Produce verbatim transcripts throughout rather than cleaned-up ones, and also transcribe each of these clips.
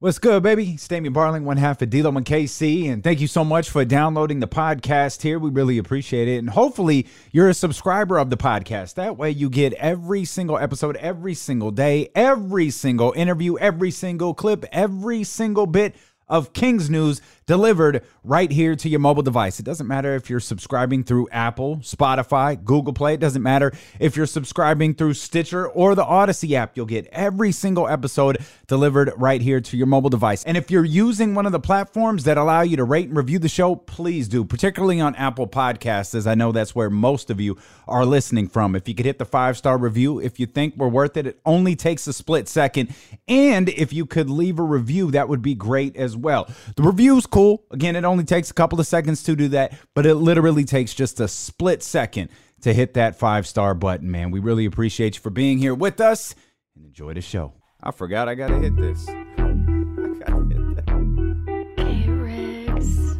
What's good, baby? It's Damian Barling, one half of D-Lo and K C, and thank you so much for downloading the podcast here. We really appreciate it, and hopefully you're a subscriber of the podcast. That way you get every single episode, every single day, every single interview, every single clip, every single bit of Kings news delivered right here to your mobile device. It doesn't matter if you're subscribing through Apple, Spotify, Google Play. It doesn't matter if you're subscribing through Stitcher or the Odyssey app. You'll get every single episode delivered right here to your mobile device. And if you're using one of the platforms that allow you to rate and review the show, please do, particularly on Apple Podcasts, as I know that's where most of you are listening from. If you could hit the five-star review, if you think we're worth it, it only takes a split second. And if you could leave a review, that would be great as well. The review's cool. Again, it only takes a couple of seconds to do that, but it literally takes just a split second to hit that five-star button, man. We really appreciate you for being here with us, and enjoy the show. I forgot I gotta hit this. I gotta hit that. Hey, Riggs.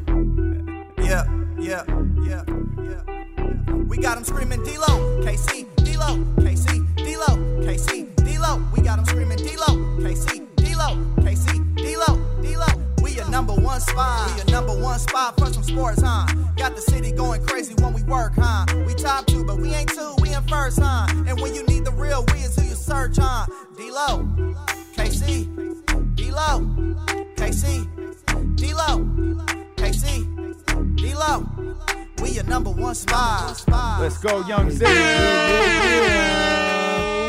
Yeah, yeah, yeah, yeah, yeah. We got him screaming D-Lo, K C, D-Lo, K C, D-Lo, K C, D-Lo. We got him screaming D-Lo, K C, D-Lo, K C, D-Lo, D-Lo. We a number one spot, we a number one spot for some sports, huh? Got the city going crazy when we work, huh? We top two, but we ain't two, we in first, huh? And when you need the real, we is who you search, huh? D-Lo, K C, D-Lo, K C, D-Lo, K C, D-Lo. We a number one spot. Let's go, Young Z.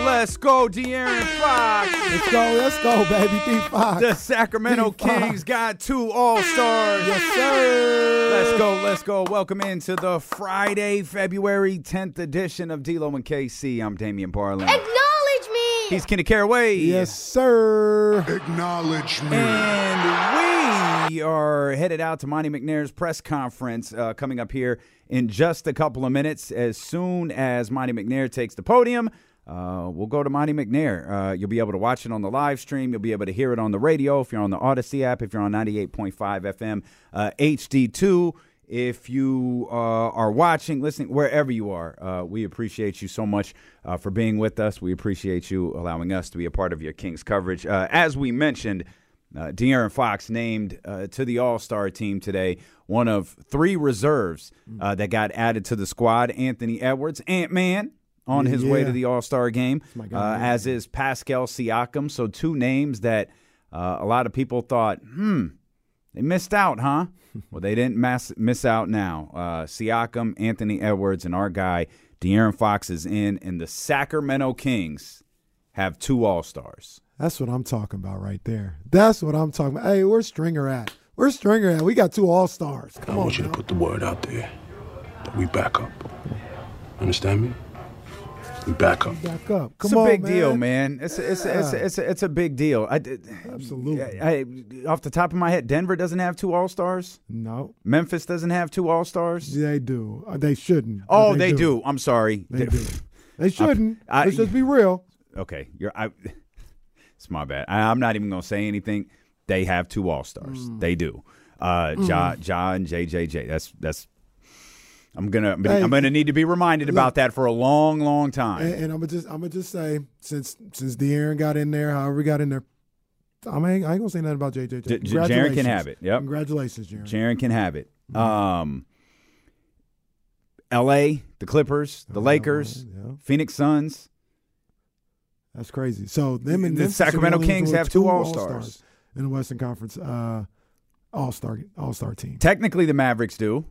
Let's go, De'Aaron Fox. Let's go, let's go, baby. D-Fox. The Sacramento D-Fox. Kings got two All-Stars. Yes, sir. Let's go, let's go. Welcome into the Friday, February tenth edition of D-Lo and K C. I'm Damian Barling. Acknowledge me. He's Kenny Caraway. Yes, sir. Acknowledge me. And we are headed out to Monte McNair's press conference uh, coming up here in just a couple of minutes. As soon as Monte McNair takes the podium, Uh, we'll go to Monte McNair. Uh, you'll be able to watch it on the live stream. You'll be able to hear it on the radio if you're on the Odyssey app, if you're on ninety-eight point five F M uh, H D two. If you uh, are watching, listening, wherever you are, uh, we appreciate you so much uh, for being with us. We appreciate you allowing us to be a part of your Kings coverage. Uh, as we mentioned, uh, De'Aaron Fox named uh, to the All-Star team today, one of three reserves uh, that got added to the squad. Anthony Edwards, Ant-Man, on his yeah. way to the All-Star game, uh, as is Pascal Siakam. So two names that uh, a lot of people thought, hmm, they missed out, huh? Well, they didn't mass- miss out now. Uh, Siakam, Anthony Edwards, and our guy De'Aaron Fox is in, and the Sacramento Kings have two All-Stars. That's what I'm talking about right there. That's what I'm talking about. Hey, where's Stringer at? Where's Stringer at? We got two All-Stars. Come I want on, you now. to put the word out there that we back up. Understand me? We back up. Back up. Come it's a on, big man. deal, man. It's a, it's, a, it's, a, it's, a, it's a big deal. I, Absolutely. I, I, off the top of my head, Denver doesn't have two All-Stars? No. Memphis doesn't have two All-Stars? They do. They shouldn't. Oh, they, they do. do. I'm sorry. They, they do. They shouldn't. I, I, Let's just be real. Okay. You're. I, it's my bad. I, I'm not even going to say anything. They have two All-Stars. Mm. They do. Uh, mm. Ja, ja and J J J. That's that's. I'm gonna, hey, I'm gonna need to be reminded look, about that for a long, long time. And, and I'm gonna just, I'm gonna just say, since since De'Aaron got in there, however he got in there, I mean, I ain't gonna say nothing about J J. J- Jaren can have it. Yep. Congratulations, Jaren. Jaren can have it. Mm-hmm. Um, L A, the Clippers, the oh, Lakers, yeah. Phoenix Suns. That's crazy. So them and the them Sacramento Kings have two All-Stars. All-Stars. in the Western Conference uh, All-Star All-Star team. Technically, the Mavericks do.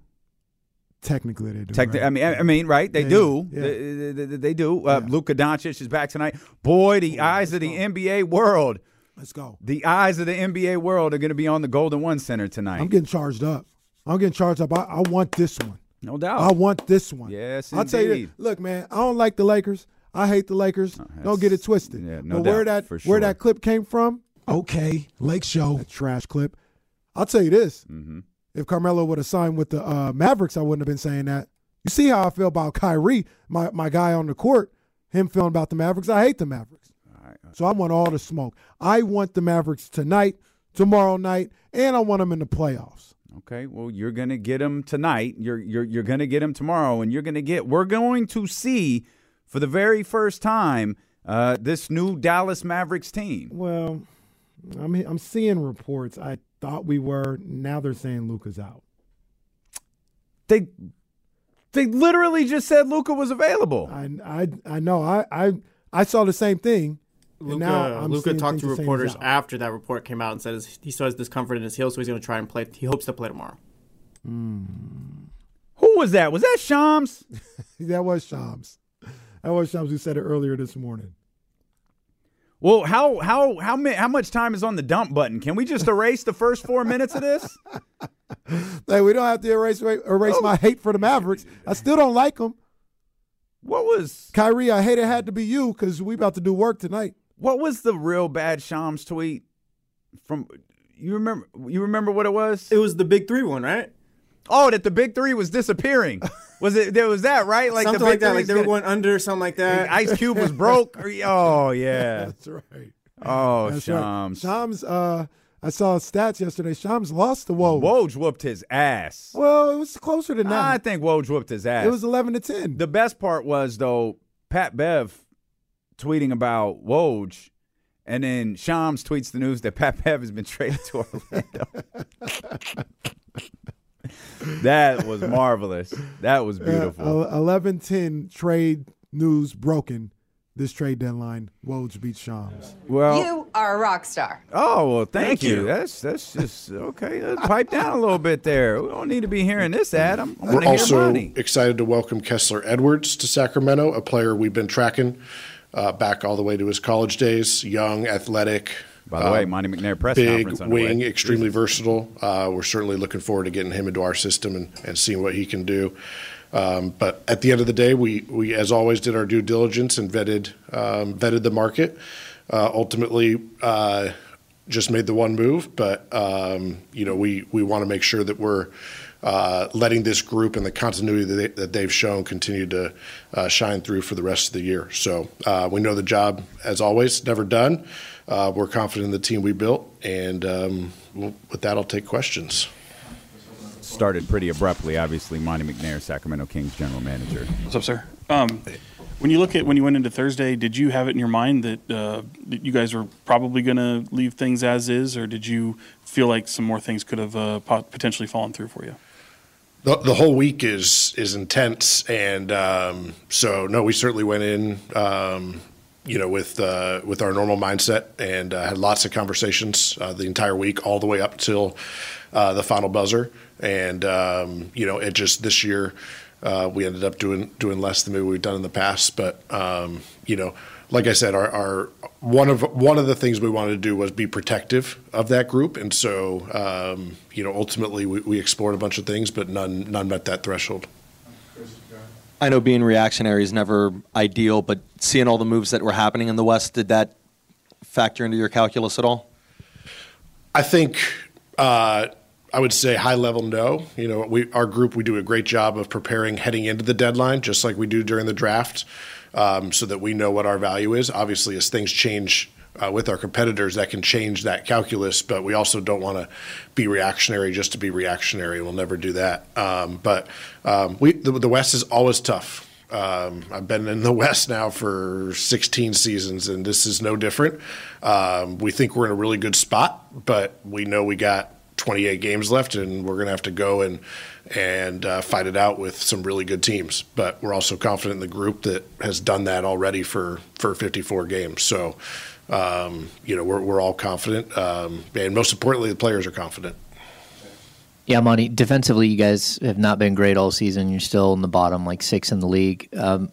Technically, they do. Techn- right? I mean, I mean, right? They yeah, do. Yeah. They, they, they do. Uh, yeah. Luka Doncic is back tonight. Boy, the oh, eyes of the go. N B A world. Let's go. The eyes of the N B A world are going to be on the Golden One Center tonight. I'm getting charged up. I'm getting charged up. I, I want this one. No doubt. I want this one. Yes, indeed. I'll tell you this. Look, man, I don't like the Lakers. I hate the Lakers. No, don't get it twisted. Yeah, no but doubt, where that for sure. where that clip came from, okay, Lake Show. That trash clip. I'll tell you this. Mm-hmm. If Carmelo would have signed with the uh, Mavericks, I wouldn't have been saying that. You see how I feel about Kyrie, my, my guy on the court, him feeling about the Mavericks. I hate the Mavericks. All right. So I want all the smoke. I want the Mavericks tonight, tomorrow night, and I want them in the playoffs. Okay, well, you're going to get them tonight. You're you're you're going to get them tomorrow, and you're going to get – we're going to see for the very first time uh, this new Dallas Mavericks team. Well, I'm, I'm seeing reports. I – Thought we were. Now they're saying Luka's out. They, they literally just said Luka was available. I, I, I know. I, I, I saw the same thing. Luka, Luka talked to reporters after that report came out and said he still has discomfort in his heel, so he's going to try and play. He hopes to play tomorrow. Mm. Who was that? Was that Shams? That was Shams. That was Shams who said it earlier this morning. Well, how how how how much time is on the dump button? Can we just erase the first four minutes of this? Like, we don't have to erase erase oh. my hate for the Mavericks. I still don't like them. What was Kyrie? I hate it had to be you because we about to do work tonight. What was the real bad Shams tweet from? You remember? You remember what it was? It was the big three one, right? Oh, that the big three was disappearing. Was it? There was that, right? Like something the big like that. Like they were going under, something like that. Ice Cube was broke. Oh yeah, that's right. Oh, that's Shams. Right. Shams. Uh, I saw stats yesterday. Shams lost to Woj. Woj whooped his ass. Well, it was closer than that. I think Woj whooped his ass. It was eleven to ten. The best part was though, Pat Bev tweeting about Woj. And then Shams tweets the news that Pat Bev has been traded to Orlando. That was marvelous. That was beautiful. eleven ten trade news broken. This trade deadline, Woj beats Shams. Well, you are a rock star. Oh, well, thank, thank you. you. That's that's just, okay, let's pipe down a little bit there. We don't need to be hearing this, Adam. I We're also excited to welcome Kessler Edwards to Sacramento, a player we've been tracking uh, back all the way to his college days, young, athletic. By the uh, way, Monte McNair press big conference underway. Wing, extremely versatile. Uh, we're certainly looking forward to getting him into our system and, and seeing what he can do. Um, but at the end of the day, we, we as always did our due diligence and vetted um, vetted the market. Uh, ultimately, uh, just made the one move. But um, you know, we we want to make sure that we're uh, letting this group and the continuity that, they, that they've shown continue to uh, shine through for the rest of the year. So uh, we know the job as always never done. Uh, we're confident in the team we built, and um, well, with that, I'll take questions. Started pretty abruptly, obviously. Monte McNair, Sacramento Kings general manager. What's up, sir? Um, when you look at when you went into Thursday, did you have it in your mind that, uh, that you guys were probably going to leave things as is, or did you feel like some more things could have uh, potentially fallen through for you? The, the whole week is is intense, and um, so no, we certainly went in. Um, You know, with uh, with our normal mindset, and uh, had lots of conversations uh, the entire week, all the way up till uh, the final buzzer. And um, you know, it just this year uh, we ended up doing doing less than maybe we've done in the past. But um, you know, like I said, our, our one of one of the things we wanted to do was be protective of that group, and so um, you know, ultimately we, we explored a bunch of things, but none none met that threshold. I know being reactionary is never ideal, but seeing all the moves that were happening in the West, did that factor into your calculus at all? I think uh, I would say high level no. You know, we, our group, we do a great job of preparing heading into the deadline, just like we do during the draft, um, so that we know what our value is. Obviously, as things change uh, with our competitors, that can change that calculus, but we also don't want to be reactionary just to be reactionary. We'll never do that. Um, but um, we the, the West is always tough. Um, I've been in the West now for sixteen seasons, and this is no different. Um, we think we're in a really good spot, but we know we got twenty-eight games left, and we're going to have to go and and uh, fight it out with some really good teams. But we're also confident in the group that has done that already for, for fifty-four games. So um, you know, we're we're all confident, um, and most importantly, the players are confident. Yeah, Monty, defensively, you guys have not been great all season. You're still in the bottom, like six in the league. Um,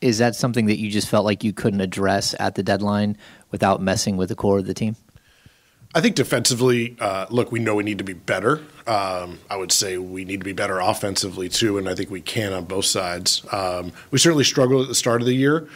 is that something that you just felt like you couldn't address at the deadline without messing with the core of the team? I think defensively, uh, look, we know we need to be better. Um, I would say we need to be better offensively too, and I think we can on both sides. Um, we certainly struggled at the start of the year.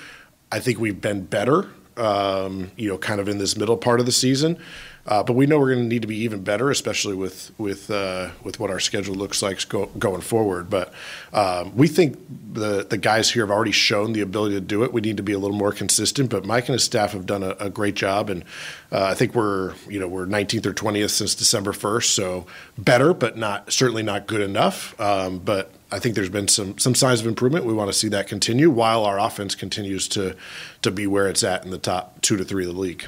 I think we've been better, um, you know, kind of in this middle part of the season. Uh, but we know we're going to need to be even better, especially with with uh, with what our schedule looks like go, going forward. But um, we think the the guys here have already shown the ability to do it. We need to be a little more consistent. But Mike and his staff have done a, a great job, and uh, I think we're you know we're nineteenth or twentieth since December first. So better, but not certainly not good enough. Um, but I think there's been some some signs of improvement. We want to see that continue while our offense continues to to be where it's at in the top two to three of the league.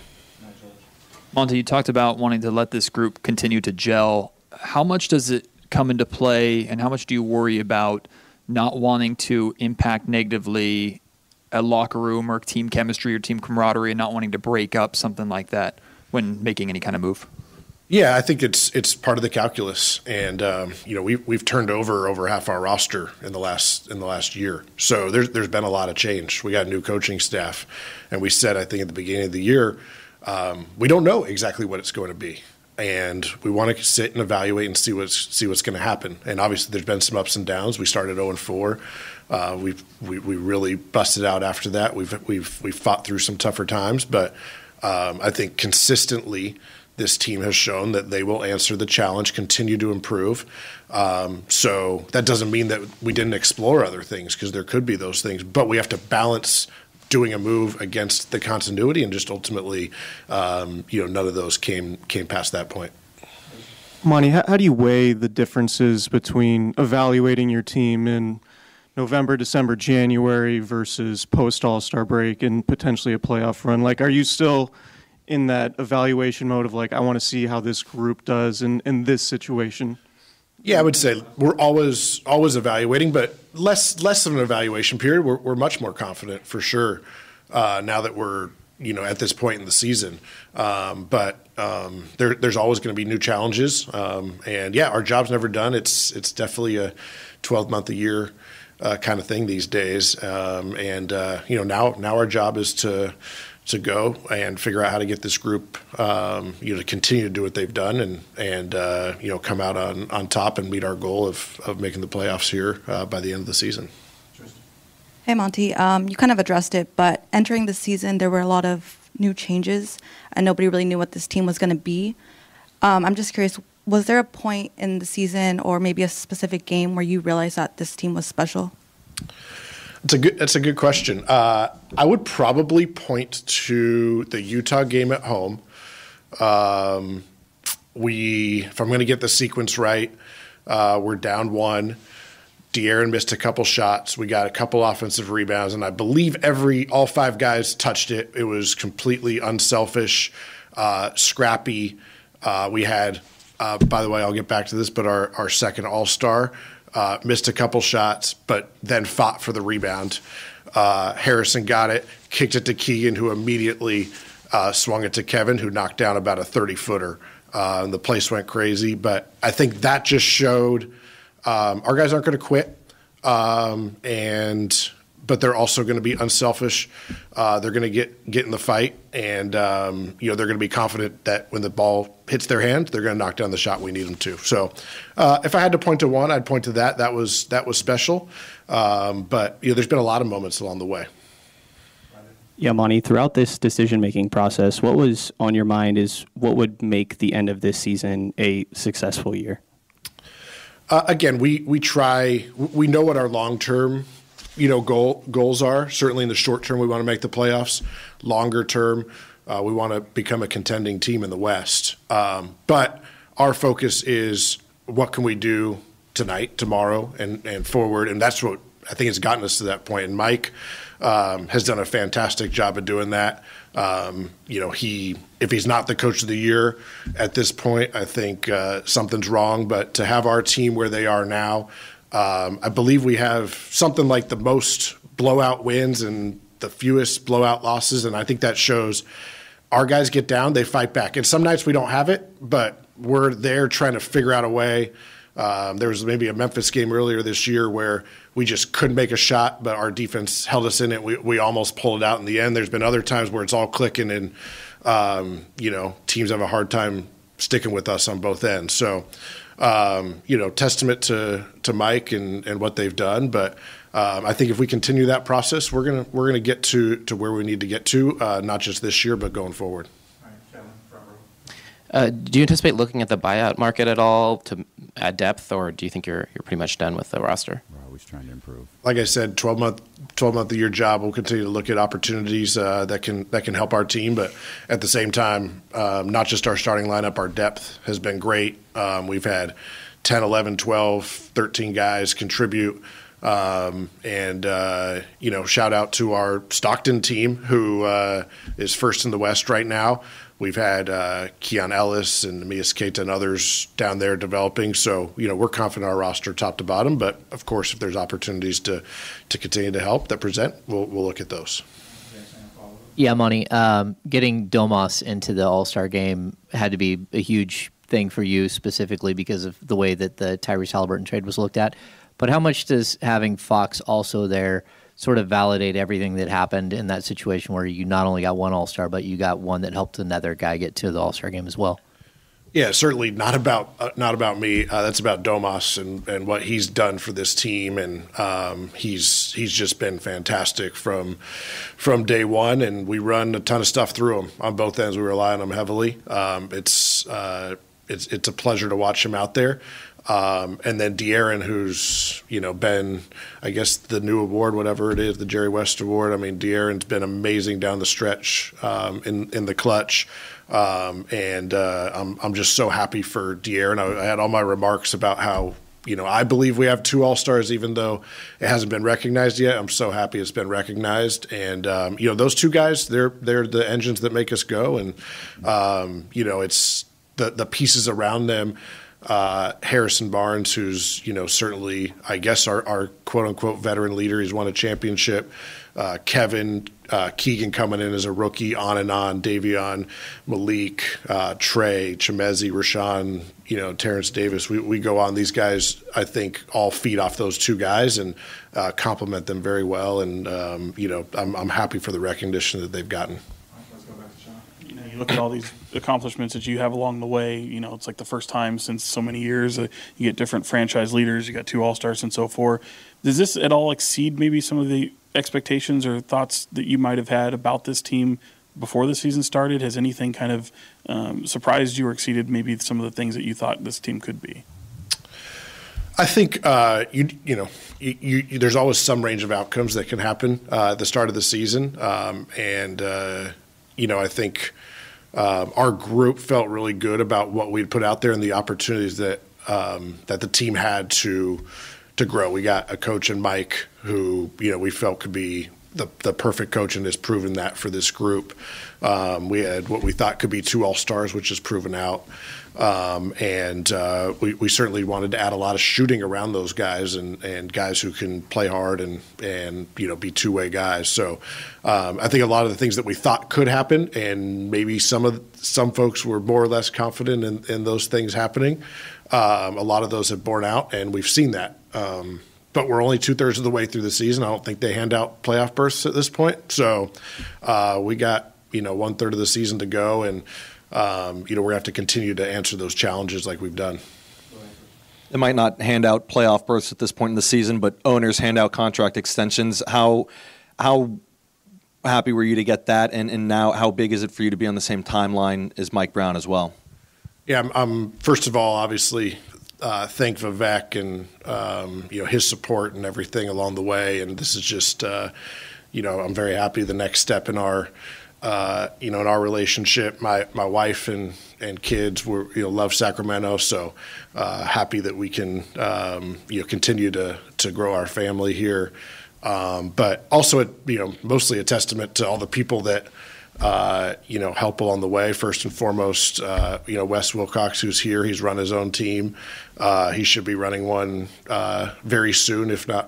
Monte, you talked about wanting to let this group continue to gel. How much does it come into play, and how much do you worry about not wanting to impact negatively a locker room or team chemistry or team camaraderie, and not wanting to break up something like that when making any kind of move? Yeah, I think it's it's part of the calculus, and um, you know we we've turned over over half our roster in the last in the last year. So there's there's been a lot of change. We got a new coaching staff, and we said I think at the beginning of the year. Um, we don't know exactly what it's going to be, and we want to sit and evaluate and see what's see what's going to happen. And obviously, there's been some ups and downs. We started oh and four. Uh, we we we really busted out after that. We've we've we've fought through some tougher times, but um, I think consistently, this team has shown that they will answer the challenge, continue to improve. Um, so that doesn't mean that we didn't explore other things, because there could be those things, but we have to balance doing a move against the continuity, and just ultimately, um, you know, none of those came came past that point. Monty, how, how do you weigh the differences between evaluating your team in November, December, January versus post-All-Star break and potentially a playoff run? Like, are you still in that evaluation mode of, like, I want to see how this group does in, in this situation? Yeah, I would say we're always always evaluating, but less less of an evaluation period. We're, we're much more confident for sure uh, now that we're you know at this point in the season. Um, but um, there, there's always going to be new challenges, um, and yeah, our job's never done. It's it's definitely a twelve month a year uh, kind of thing these days, um, and uh, you know now now our job is to. to go and figure out how to get this group, um, you know, to continue to do what they've done and, and uh, you know, come out on, on top and meet our goal of, of making the playoffs here uh, by the end of the season. Hey, Monty, um, you kind of addressed it, but entering the season, there were a lot of new changes and nobody really knew what this team was going to be. Um, I'm just curious, was there a point in the season or maybe a specific game where you realized that this team was special? It's a good, that's a good question. Uh, I would probably point to the Utah game at home. Um, we, if I'm going to get the sequence right, uh, we're down one. De'Aaron missed a couple shots. We got a couple offensive rebounds, and I believe every all five guys touched it. It was completely unselfish, uh, scrappy. Uh, we had, uh, by the way, I'll get back to this, but our, our second All-Star. Uh, missed a couple shots, but then fought for the rebound. Uh, Harrison got it, kicked it to Keegan, who immediately uh, swung it to Kevin, who knocked down about a thirty-footer. Uh, and the place went crazy. But I think that just showed um, our guys aren't going to quit, um, and but they're also going to be unselfish. Uh, they're going to get get in the fight, and um, you know they're going to be confident that when the ball hits their hand, they're going to knock down the shot we need them to. So, uh, if I had to point to one, I'd point to that. That was that was special. Um, but you know, there's been a lot of moments along the way. Yeah, Monty. Throughout this decision-making process, what was on your mind is what would make the end of this season a successful year. Uh, again, we we try. We know what our long-term. You know, goal, goals are. Certainly in the short term, we want to make the playoffs. Longer term, uh, we want to become a contending team in the West. Um, but our focus is what can we do tonight, tomorrow, and, and forward. And that's what I think has gotten us to that point. And Mike um, has done a fantastic job of doing that. Um, you know, he if he's not the coach of the year at this point, I think uh, something's wrong. But to have our team where they are now, Um, I believe we have something like the most blowout wins and the fewest blowout losses, and I think that shows our guys get down, they fight back. And some nights we don't have it, but we're there trying to figure out a way. Um, there was maybe a Memphis game earlier this year where we just couldn't make a shot, but our defense held us in it. We we almost pulled it out in the end. There's been other times where it's all clicking and, um, you know, teams have a hard time sticking with us on both ends. So, um, you know, testament to to Mike and, and what they've done. But um, I think if we continue that process, we're gonna we're gonna get to, to where we need to get to, uh, not just this year, but going forward. Uh, do you anticipate looking at the buyout market at all to add depth, or do you think you're you're pretty much done with the roster? We're always trying to improve. Like I said, twelve month, twelve month a year job. We'll continue to look at opportunities uh, that can that can help our team, but at the same time, um, not just our starting lineup. Our depth has been great. Um, we've had ten, eleven, twelve, thirteen guys contribute. Um, and, uh, you know, shout out to our Stockton team, who uh, is first in the West right now. We've had uh, Keon Ellis and Mias Keita and others down there developing. So, you know, we're confident in our roster top to bottom. But, of course, if there's opportunities to, to continue to help that present, we'll, we'll look at those. Yeah, Monty, um, getting Domas into the All-Star game had to be a huge thing for you specifically because of the way that the Tyrese Haliburton trade was looked at. But how much does having Fox also there sort of validate everything that happened in that situation where you not only got one All-Star, but you got one that helped another guy get to the All-Star game as well? Yeah, certainly not about uh, not about me. Uh, that's about Domas and, and what he's done for this team, and um, he's he's just been fantastic from from day one. And we run a ton of stuff through him on both ends. We rely on him heavily. Um, it's uh, it's it's a pleasure to watch him out there. Um, and then De'Aaron, who's, you know, been, I guess, the new award, whatever it is, the Jerry West Award. I mean, De'Aaron's been amazing down the stretch um, in, in the clutch. Um, and uh, I'm, I'm just so happy for De'Aaron. I, I had all my remarks about how, you know, I believe we have two All-Stars, even though it hasn't been recognized yet. I'm so happy it's been recognized. And, um, you know, those two guys, they're they're the engines that make us go. And, um, you know, it's the the pieces around them. Uh, Harrison Barnes, who's, you know, certainly, I guess, our, our quote-unquote veteran leader. He's won a championship. Uh, Kevin, uh, Keegan coming in as a rookie, on and on. Davion, Malik, uh, Trey, Chemezi, Rashawn, you know, Terrence Davis. We, we go on. These guys, I think, all feed off those two guys and uh, complement them very well. And, um, you know, I'm, I'm happy for the recognition that they've gotten. You look at all these accomplishments that you have along the way. You know, it's like the first time since so many years. Uh, you get different franchise leaders. You got two All-Stars and so forth. Does this at all exceed maybe some of the expectations or thoughts that you might have had about this team before the season started? Has anything kind of um, surprised you or exceeded maybe some of the things that you thought this team could be? I think, uh, you you know, you, you, there's always some range of outcomes that can happen uh, at the start of the season. Um, and, uh, you know, I think – Um, our group felt really good about what we'd put out there and the opportunities that um, that the team had to to grow. We got a coach in Mike who, you know, we felt could be the, the perfect coach and has proven that for this group. Um, we had what we thought could be two All-Stars, which is proven out. Um, and uh, we, we certainly wanted to add a lot of shooting around those guys and, and guys who can play hard and, and you know, be two-way guys. So um, I think a lot of the things that we thought could happen, and maybe some of some folks were more or less confident in, in those things happening, um, a lot of those have borne out, and we've seen that. Um, but we're only two-thirds of the way through the season. I don't think they hand out playoff berths at this point. So uh, we got, you know, one-third of the season to go, and Um, you know, we're going to have to continue to answer those challenges like we've done. They might not hand out playoff berths at this point in the season, but owners hand out contract extensions. How how happy were you to get that? And, and now how big is it for you to be on the same timeline as Mike Brown as well? Yeah, I'm, I'm first of all, obviously, uh, thank Vivek and, um, you know, his support and everything along the way. And this is just, uh, you know, I'm very happy the next step in our Uh, you know, in our relationship, my, my wife and, and kids were, you know, love Sacramento. So uh, happy that we can, um, you know, continue to, to grow our family here. Um, but also, it, you know, mostly a testament to all the people that, uh, you know, help along the way. First and foremost, uh, you know, Wes Wilcox, who's here, he's run his own team. Uh, he should be running one uh, very soon, if not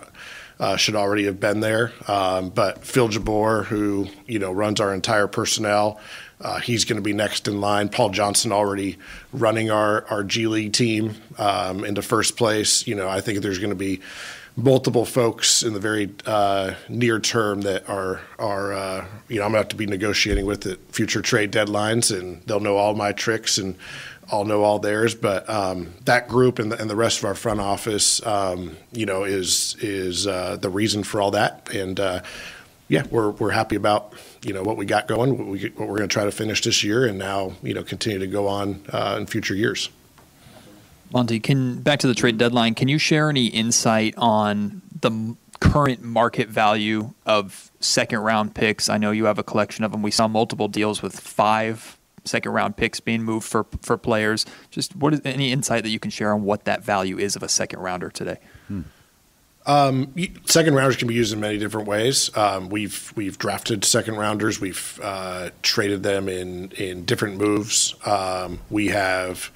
Uh, should already have been there. Um, but Phil Jabor, who, you know, runs our entire personnel, Uh, he's going to be next in line. Paul Johnson already running our, our G League team um, into first place. You know, I think there's going to be multiple folks in the very uh, near term that are, are uh, you know, I'm going to have to be negotiating with at future trade deadlines, and they'll know all my tricks and I'll know all theirs. But um, that group and the, and the rest of our front office, um, you know, is is uh, the reason for all that. And, uh, yeah, we're we're happy about, you know, what we got going, what, we, what we're going to try to finish this year and now, you know, continue to go on uh, in future years. Monte, can back to the trade deadline, can you share any insight on the current market value of second-round picks? I know you have a collection of them. We saw multiple deals with five second-round picks being moved for for players. Just what is any insight that you can share on what that value is of a second-rounder today? Hmm. Um, second rounders can be used in many different ways. Um, we've we've drafted second rounders. We've uh, traded them in in different moves. Um, we have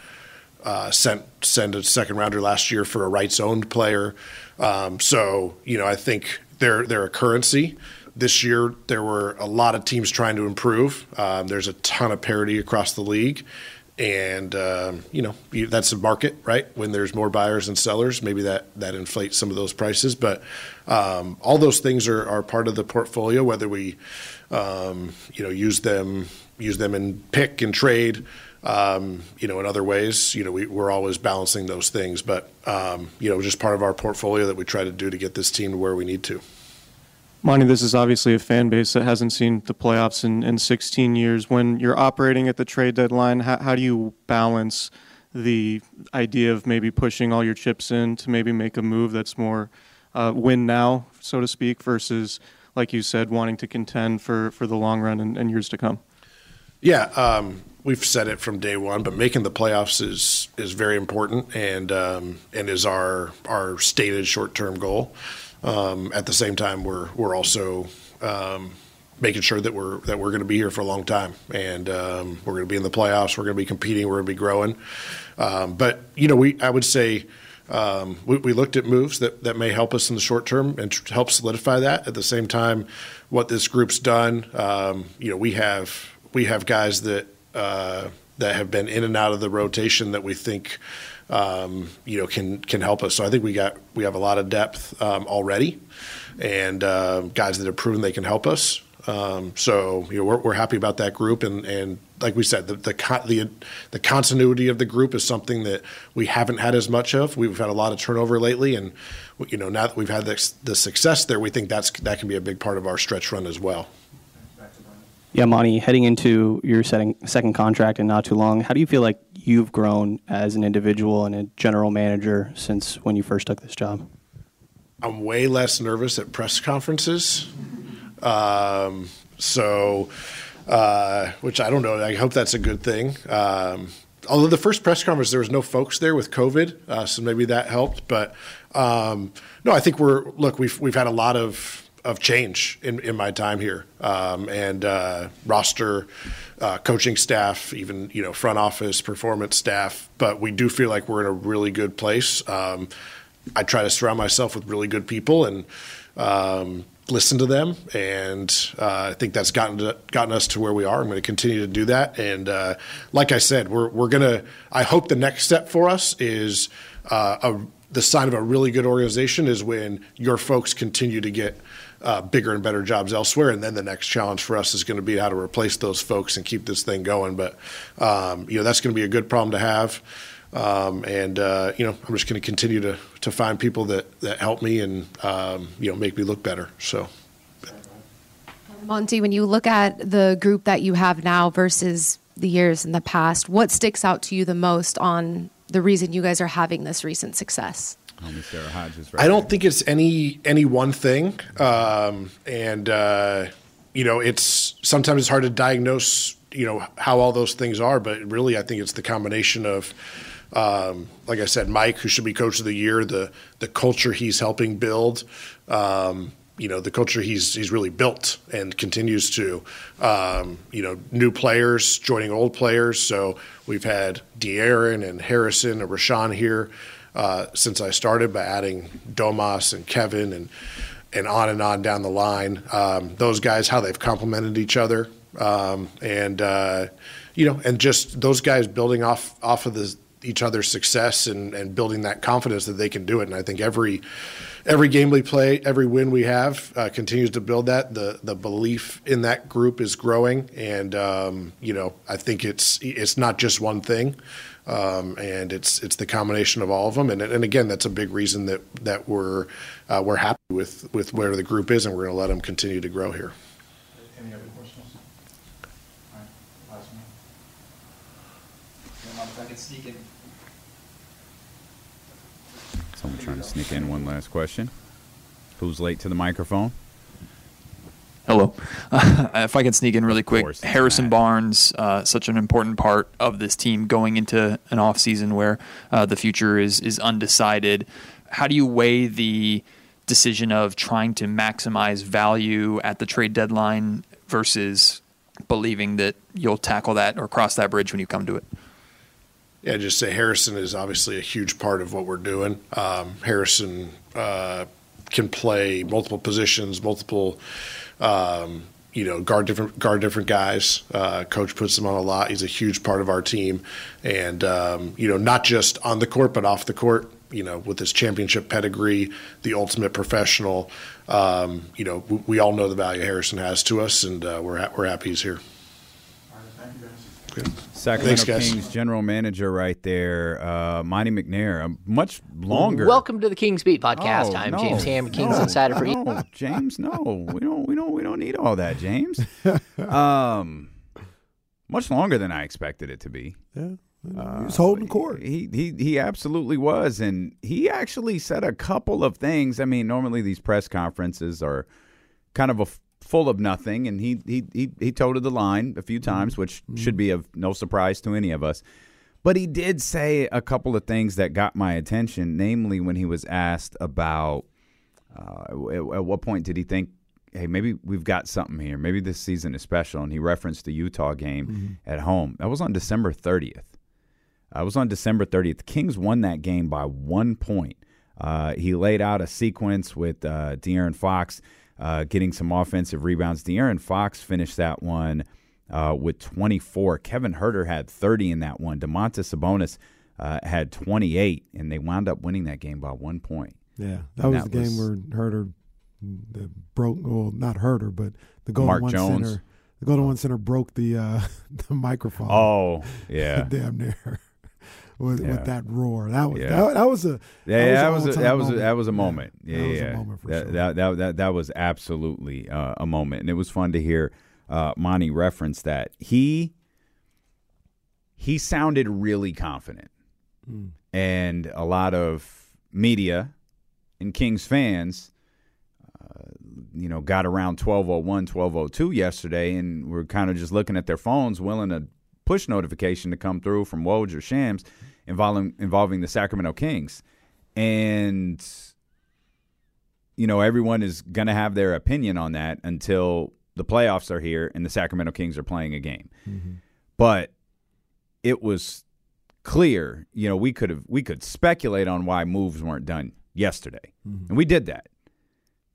uh, sent sent a second rounder last year for a rights owned player. Um, so you know, I think they're they're a currency. This year there were a lot of teams trying to improve. Um, there's a ton of parity across the league. And, um, you know, that's the market, right? When there's more buyers than sellers, maybe that, that inflates some of those prices. But um, all those things are, are part of the portfolio, whether we, um, you know, use them use them in pick and trade, um, you know, in other ways. You know, we, we're always balancing those things. But, um, you know, just part of our portfolio that we try to do to get this team to where we need to. Monte, this is obviously a fan base that hasn't seen the playoffs in, in sixteen years. When you're operating at the trade deadline, how, how do you balance the idea of maybe pushing all your chips in to maybe make a move that's more uh, win now, so to speak, versus, like you said, wanting to contend for, for the long run and, and years to come? Yeah, um, we've said it from day one, but making the playoffs is is very important and um, and is our our stated short-term goal. Um, at the same time, we're we're also um, making sure that we're that we're going to be here for a long time, and um, we're going to be in the playoffs. We're going to be competing. We're going to be growing. Um, but you know, we I would say um, we, we looked at moves that, that may help us in the short term and tr- help solidify that. At the same time, what this group's done, um, you know, we have we have guys that uh, that have been in and out of the rotation that we think. Um, you know, can can help us. So I think we got we have a lot of depth um, already, and uh, guys that have proven they can help us. Um, so you know, we're we're happy about that group, and, and like we said, the the, con- the the continuity of the group is something that we haven't had as much of. We've had a lot of turnover lately, and you know, now that we've had the, the success there, we think that's that can be a big part of our stretch run as well. Yeah, Monte, heading into your setting, second contract and not too long, how do you feel like you've grown as an individual and a general manager since when you first took this job? I'm way less nervous at press conferences. Um, so, uh, which I don't know. I hope that's a good thing. Um, although the first press conference, there was no folks there with COVID, uh, so maybe that helped. But, um, no, I think we're – look, we've we've had a lot of – of change in, in my time here, um, and uh, roster, uh, coaching staff, even, you know, front office, performance staff. But we do feel like we're in a really good place. Um, I try to surround myself with really good people and um, listen to them. And uh, I think that's gotten to, gotten us to where we are. I'm going to continue to do that. And uh, like I said, we're, we're going to, I hope the next step for us is uh, a, the sign of a really good organization is when your folks continue to get Uh, bigger and better jobs elsewhere, and then the next challenge for us is going to be how to replace those folks and keep this thing going. But um, you know, that's going to be a good problem to have, um, and uh, you know, I'm just going to continue to to find people that that help me and um, you know, make me look better. So, Monte, when you look at the group that you have now versus the years in the past, what sticks out to you the most on the reason you guys are having this recent success? Sarah Hodges, right? I don't there. think it's any any one thing, um, and uh, you know, it's sometimes it's hard to diagnose, you know, how all those things are. But really, I think it's the combination of, um, like I said, Mike, who should be coach of the year, the the culture he's helping build, um, you know, the culture he's he's really built and continues to, um, you know, new players joining old players. So we've had De'Aaron and Harrison and Rashawn here. Uh, since I started, by adding Domas and Kevin and and on and on down the line. Um, those guys, how they've complemented each other, Um, and, uh, you know, and just those guys building off, off of the, each other's success and, and building that confidence that they can do it. And I think every every game we play, every win we have uh, continues to build that. The the belief in that group is growing. And, um, you know, I think it's it's not just one thing. Um, and it's it's the combination of all of them. And, and again, that's a big reason that, that we're, uh, we're happy with, with where the group is, and we're going to let them continue to grow here. Any other questions? All right, last one. If I can sneak in. Someone trying to sneak in one last question. Who's late to the microphone? Hello. Uh, if I can sneak in really quick, Harrison Barnes, uh, such an important part of this team going into an offseason where uh, the future is is undecided. How do you weigh the decision of trying to maximize value at the trade deadline versus believing that you'll tackle that or cross that bridge when you come to it? Yeah, just say Harrison is obviously a huge part of what we're doing. Um, Harrison uh, can play multiple positions, multiple, um, you know, guard different guard different guys. Uh, Coach puts him on a lot. He's a huge part of our team, and um, you know, not just on the court but off the court. You know, with his championship pedigree, the ultimate professional. Um, you know, we, we all know the value Harrison has to us, and uh, we're ha- we're happy he's here. Sacramento Thanks, Kings general manager right there, uh, Monte McNair, a much longer. Welcome to the Kings Beat podcast. Oh, I'm no, James Hamm, Kings no, Insider for you. No, James, no, we don't, we don't, we don't need all that, James. Um, much longer than I expected it to be. Yeah, he was holding uh, court. He, he, he absolutely was, and he actually said a couple of things. I mean, normally these press conferences are kind of a full of nothing, and he he he, he toted the line a few times, which should be of no surprise to any of us. But he did say a couple of things that got my attention, namely when he was asked about uh, at what point did he think, hey, maybe we've got something here. Maybe this season is special, and he referenced the Utah game mm-hmm. at home. That was on December thirtieth. I was on December thirtieth. The Kings won that game by one point. Uh, he laid out a sequence with uh, De'Aaron Fox Uh, getting some offensive rebounds. De'Aaron Fox finished that one uh, with twenty-four. Kevin Huerter had thirty in that one. Domantas Sabonis uh, had twenty-eight, and they wound up winning that game by one point. Yeah, that and was that the was, game where Huerter broke. Well, not Huerter, but the Golden Mark One Jones. Center. The Golden One Center broke the uh, the microphone. Oh, yeah, damn near. With, yeah. with that roar, that was yeah. that, that was a that was that was that was a moment. Yeah, that was a moment for that, sure. That, that that that was absolutely uh, a moment, and it was fun to hear uh, Monty reference that. He he sounded really confident, mm. and a lot of media and Kings fans, uh, you know, got around twelve oh one, twelve oh two yesterday, and were kind of just looking at their phones, willing to. Push notification to come through from Woj or Shams involving involving the Sacramento Kings. And, you know, everyone is going to have their opinion on that until the playoffs are here and the Sacramento Kings are playing a game. Mm-hmm. But it was clear, you know, we could have we could speculate on why moves weren't done yesterday. Mm-hmm. And we did that.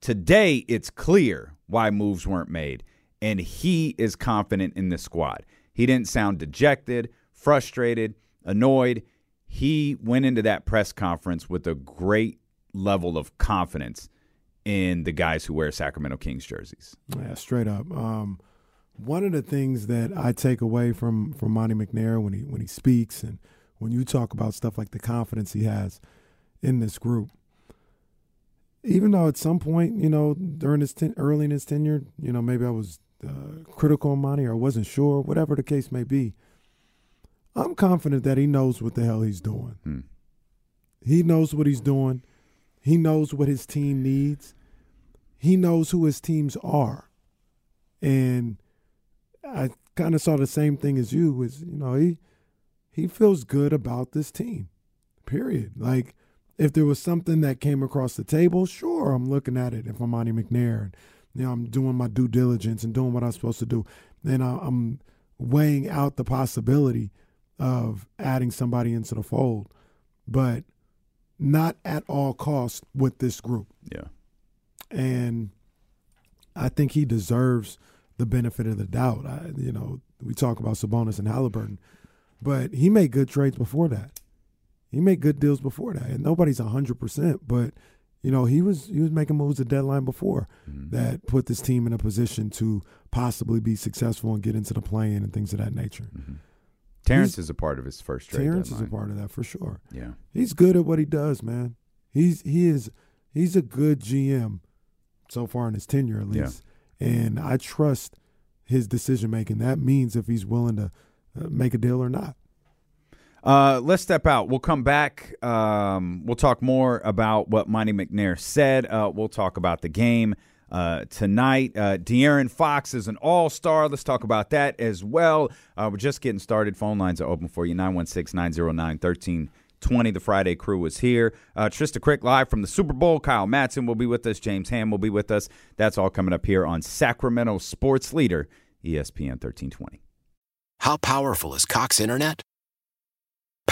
Today, it's clear why moves weren't made. And he is confident in this squad. He didn't sound dejected, frustrated, annoyed. He went into that press conference with a great level of confidence in the guys who wear Sacramento Kings jerseys. Yeah, straight up. Um, one of the things that I take away from from Monte McNair when he when he speaks and when you talk about stuff like the confidence he has in this group, even though at some point, you know, during his ten, early in his tenure, you know, maybe I was Uh, critical on Monty, or I wasn't sure, whatever the case may be, I'm confident that he knows what the hell he's doing. Hmm. He knows what he's doing. He knows what his team needs. He knows who his teams are. And I kind of saw the same thing as you, is, you know, he he feels good about this team, period. Like, if there was something that came across the table, sure, I'm looking at it if I'm Monte McNair. And, you know, I'm doing my due diligence and doing what I'm supposed to do. And I'm weighing out the possibility of adding somebody into the fold, but not at all costs with this group. Yeah. And I think he deserves the benefit of the doubt. I, you know, we talk about Sabonis and Halliburton, but he made good trades before that. He made good deals before that, and nobody's one hundred percent, but you know, he was he was making moves at deadline before mm-hmm. that put this team in a position to possibly be successful and get into the play-in and things of that nature. Mm-hmm. Terrence he's, is a part of his first trade Terrence deadline. is a part of that for sure. Yeah, he's good at what he does, man. He's he is he's a good G M so far in his tenure, at least. Yeah. And I trust his decision making. That means if he's willing to make a deal or not. Uh, let's step out. We'll come back. Um, we'll talk more about what Monte McNair said. Uh, we'll talk about the game uh, tonight. Uh, De'Aaron Fox is an all-star. Let's talk about that as well. Uh, we're just getting started. Phone lines are open for you, nine one six, nine oh nine, one three two oh. The Friday crew is here. Uh, Trista Crick live from the Super Bowl. Kyle Mattson will be with us. James Hamm will be with us. That's all coming up here on Sacramento Sports Leader, E S P N thirteen twenty. How powerful is Cox Internet?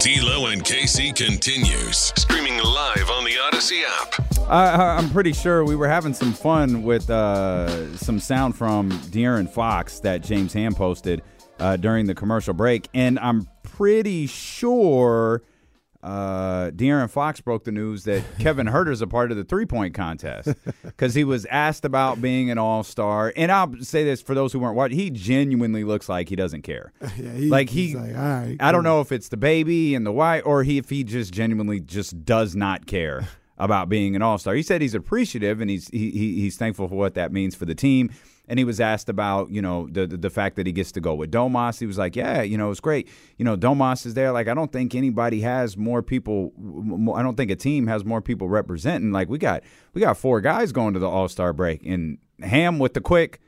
D'Lo and K C continues. Streaming live on the Odyssey app. Uh, I'm pretty sure we were having some fun with uh, some sound from De'Aaron Fox that James Hamm posted uh, during the commercial break, and I'm pretty sure uh, De'Aaron Fox broke the news that Kevin Huerter's a part of the three-point contest because he was asked about being an all-star, and I'll say this for those who weren't watching, he genuinely looks like he doesn't care. Yeah, he, like he, he's like, all right, I don't know if it's the baby and the wife, or he, if he just genuinely just does not care about being an all-star. He said he's appreciative and he's he, he he's thankful for what that means for the team. And he was asked about, you know, the, the the fact that he gets to go with Domas. He was like, yeah, you know, it's great. You know, Domas is there. Like, I don't think anybody has more people. I don't think a team has more people representing. Like, we got we got four guys going to the all-star break. And Hamm with the quick,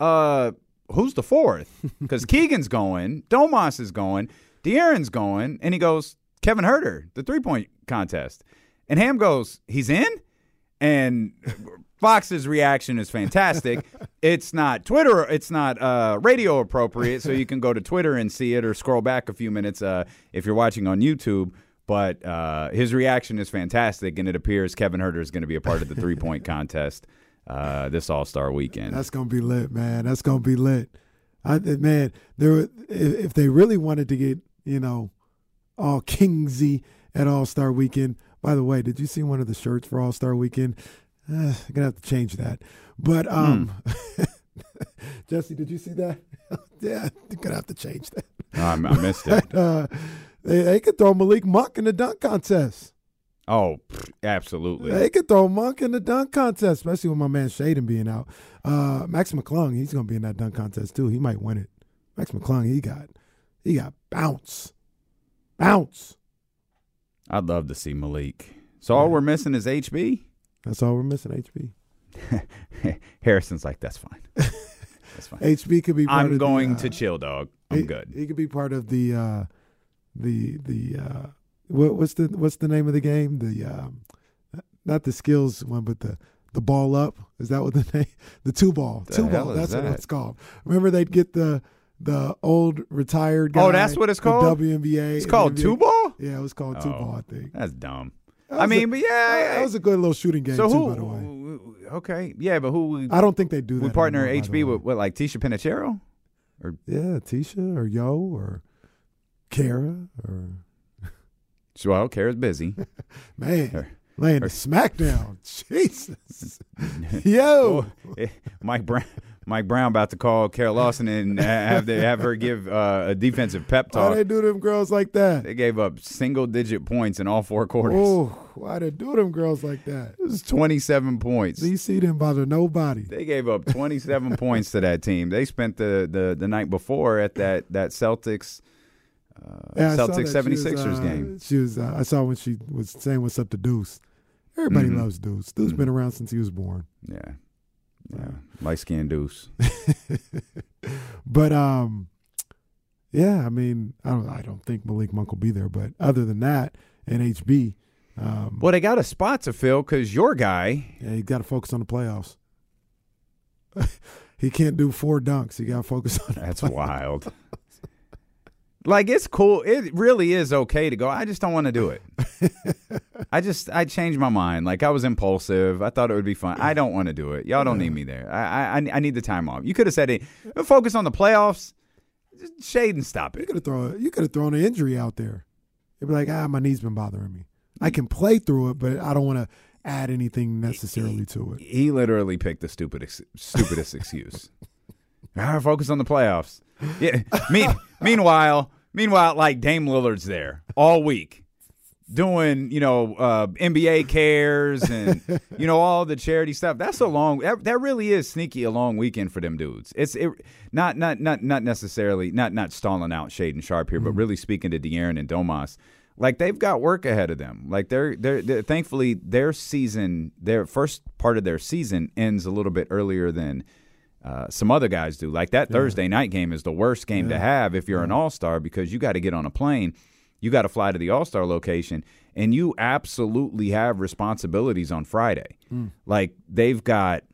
uh, who's the fourth? Because Keegan's going, Domas is going, De'Aaron's going. And he goes, Kevin Huerter, the three-point contest. And Hamm goes, he's in? And Fox's reaction is fantastic. It's not Twitter. It's not uh, radio appropriate, so you can go to Twitter and see it or scroll back a few minutes uh, if you're watching on YouTube. But uh, his reaction is fantastic, and it appears Kevin Huerter is going to be a part of the three-point contest uh, this All-Star weekend. That's going to be lit, man. That's going to be lit. I, man, there, if they really wanted to get, you know, all Kingsy at All-Star weekend – by the way, did you see one of the shirts for All-Star Weekend? Uh, I'm going to have to change that. But, um, hmm. Jesse, did you see that? Yeah, you're going to have to change that. Um, I missed it. uh, they, they could throw Malik Monk in the dunk contest. Oh, absolutely. They could throw Monk in the dunk contest, especially with my man Shaden being out. Uh, Max McClung, he's going to be in that dunk contest too. He might win it. Max McClung, he got he got bounce. Bounce. I'd love to see Malik. So all yeah. we're missing is H B? That's all we're missing, H B. Harrison's like, that's fine. That's fine. H B could be part I'm of I'm going the, uh, to chill, dog. I'm he, good. He could be part of the uh, the the uh, what, what's the what's the name of the game? The um, not the skills one, but the the ball up. Is that what the name? The two ball. The two ball. That's that? what it's called. Remember they'd get the the old retired guy. Oh, that's what it's called? W N B A. It's called two ball? Yeah, it was called oh, two ball, I think. That's dumb. That I mean, a, but yeah. That was a good little shooting game, so who, too, by the way. Okay. Yeah, but who? I don't think they do that. We partner anymore, H B with, what, like Tisha Pinachero? Or yeah, Tisha or Yo or Kara or. Well, Kara's busy. Man. Or, laying or, the smackdown. Jesus. Yo. Well, Mike Brown. Mike Brown about to call Kara Lawson and have they have her give uh, a defensive pep talk. Why they do them girls like that? They gave up single-digit points in all four quarters. Oh, why they do them girls like that? It was twenty-seven points. D C didn't bother nobody. They gave up twenty-seven points to that team. They spent the the, the night before at that that Celtics uh, yeah, Celtics seventy-sixers was, uh, game. She was. Uh, I saw when she was saying what's up to Deuce. Everybody mm-hmm. loves Deuce. Deuce mm-hmm. been around since he was born. Yeah. Yeah, light-skinned Deuce. But, um, yeah, I mean, I don't I don't think Malik Monk will be there. But other than that, and H B. Um, well, they got a spot to fill because your guy. Yeah, you got to focus on the playoffs. He can't do four dunks. You got to focus on that. That's playoffs. Wild. Like, it's cool. It really is okay to go. I just don't want to do it. I just, I changed my mind. Like, I was impulsive. I thought it would be fun. I don't want to do it. Y'all don't yeah. need me there. I, I I need the time off. You could have said it. Focus on the playoffs. Just shade and stop it. You could have thrown, you could have thrown an injury out there. You'd be like, ah, my knee's been bothering me. I can play through it, but I don't want to add anything necessarily he, to it. He literally picked the stupidest, stupidest excuse. I focus on the playoffs. Yeah. Mean, meanwhile, meanwhile, like Dame Lillard's there all week doing, you know, uh, N B A cares and, you know, all the charity stuff. That's a long. That, that really is sneaky a long weekend for them dudes. It's it, not not not not necessarily not not stalling out Shade and Sharp here, mm-hmm. but really speaking to De'Aaron and Domas, like they've got work ahead of them. Like they're, they're they're thankfully their season, their first part of their season ends a little bit earlier than. Uh, some other guys do. Like that yeah. Thursday night game is the worst game yeah. to have if you're yeah. an all-star because you got to get on a plane, you got to fly to the all-star location, and you absolutely have responsibilities on Friday. Mm. Like they've got,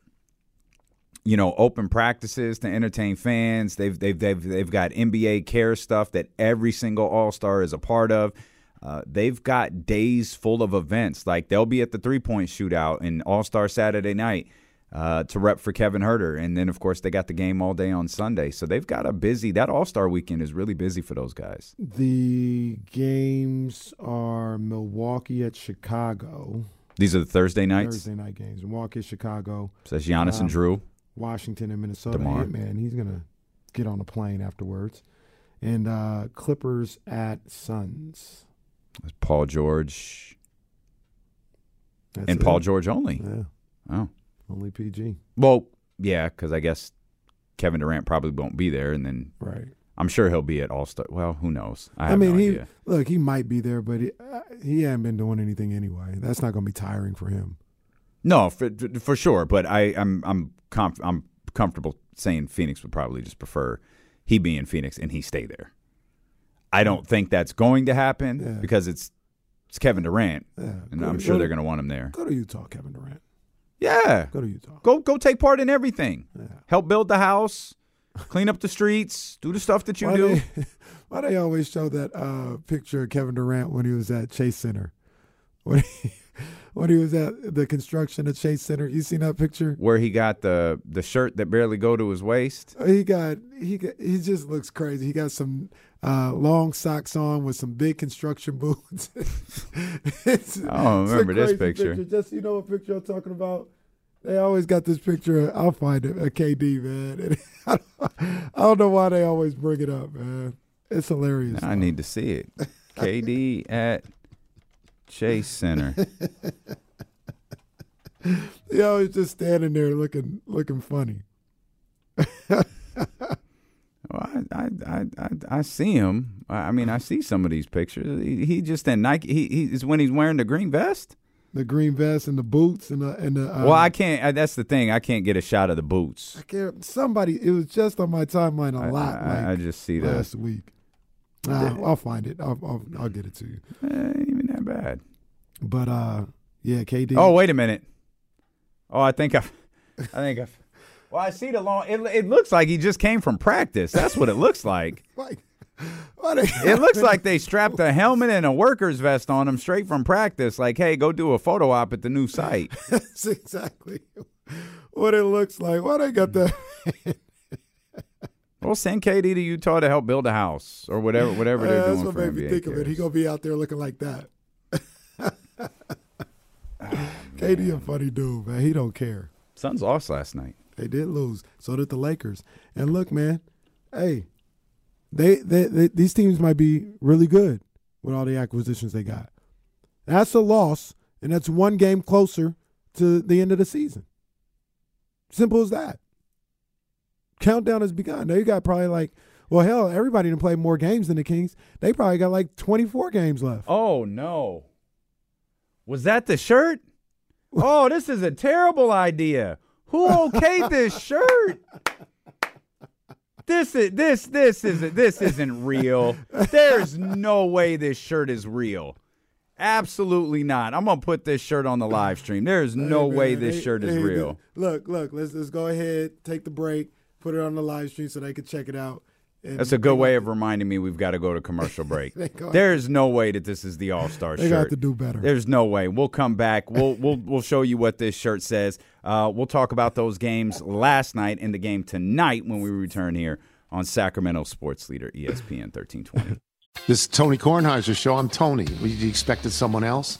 you know, open practices to entertain fans. They've they've they've they've got N B A care stuff that every single all-star is a part of. Uh, they've got days full of events. Like they'll be at the three-point shootout and all-star Saturday night. Uh, to rep for Kevin Huerter. And then, of course, they got the game all day on Sunday. So they've got a busy – that All-Star weekend is really busy for those guys. The games are Milwaukee at Chicago. These are the Thursday nights? Thursday night games. Milwaukee at Chicago. So that's Giannis um, and Drew. Washington and Minnesota. DeMar. Man, he's going to get on a plane afterwards. And uh, Clippers at Suns. That's Paul George. That's and it. Paul George only. Yeah. Oh. Only P G. Well, yeah, because I guess Kevin Durant probably won't be there, and then right. I'm sure he'll be at All-Star. Well, who knows? I, have I mean, no he idea. Look, he might be there, but he, uh, he hasn't been doing anything anyway. That's not going to be tiring for him. No, for for sure. But I, I'm I'm comf- I'm comfortable saying Phoenix would probably just prefer he be in Phoenix and he stay there. I don't think that's going to happen yeah. because it's it's Kevin Durant, yeah, and I'm to, sure they're going to want him there. Go to Utah, Kevin Durant. Yeah. Go to Utah. Go, go take part in everything. Yeah. Help build the house, clean up the streets, do the stuff that you why do. They, why they always show that uh, picture of Kevin Durant when he was at Chase Center? When he, when he was at the construction of Chase Center. You seen that picture? Where he got the, the shirt that barely go to his waist? He got, he got, he just looks crazy. He got some uh, long socks on with some big construction boots. it's, I don't it's remember this picture. picture. Just, you know what picture I'm talking about? They always got this picture. I'll find it. A K D, man. I don't, I don't know why they always bring it up, man. It's hilarious. I need to see it. K D at Chase Center. He always just standing there looking looking funny. well, I, I I I see him. I mean, I see some of these pictures. He, he just in Nike. He he is when he's wearing the green vest. The green vest and the boots and the and the. Um, well, I can't. I, that's the thing. I can't get a shot of the boots. I can't. Somebody. It was just on my timeline a I, lot. I, like I just see that last week. Uh, I'll find it. I'll, I'll I'll get it to you. It ain't even that bad. But uh, yeah, K D. Oh, wait a minute. Oh, I think I, I think I. Well, I see the long. It it looks like he just came from practice. That's what it looks like. Like what it looks like they strapped a helmet and a worker's vest on him straight from practice. Like, hey, go do a photo op at the new site. That's exactly what it looks like. Why they got that? We'll send K D to Utah to help build a house or whatever, whatever yeah, they're doing for N B A. That's what made me think cares. Of it. He's going to be out there looking like that. oh, K D a funny dude, man. He don't care. Suns lost last night. They did lose. So did the Lakers. And look, man, hey, they, they, they these teams might be really good with all the acquisitions they got. That's a loss, and that's one game closer to the end of the season. Simple as that. Countdown has begun. Now you got probably like, well, hell, everybody done played more games than the Kings. They probably got like twenty-four games left. Oh, no. Was that the shirt? Oh, this is a terrible idea. Who okayed this shirt? This is this this isn't this isn't real. There's no way this shirt is real. Absolutely not. I'm gonna put this shirt on the live stream. There's no hey, man, way this hey, shirt is hey, real. Look, look, let's let's go ahead, take the break. Put it on the live stream so they could check it out. And that's a good way of reminding me we've got to go to commercial break. There's no way that this is the All-Star shirt. They got to do better. There's no way. We'll come back. We'll we'll we'll show you what this shirt says. Uh, we'll talk about those games last night and the game tonight when we return here on Sacramento Sports Leader E S P N thirteen twenty. This is Tony Kornheiser's show. I'm Tony. You expected someone else?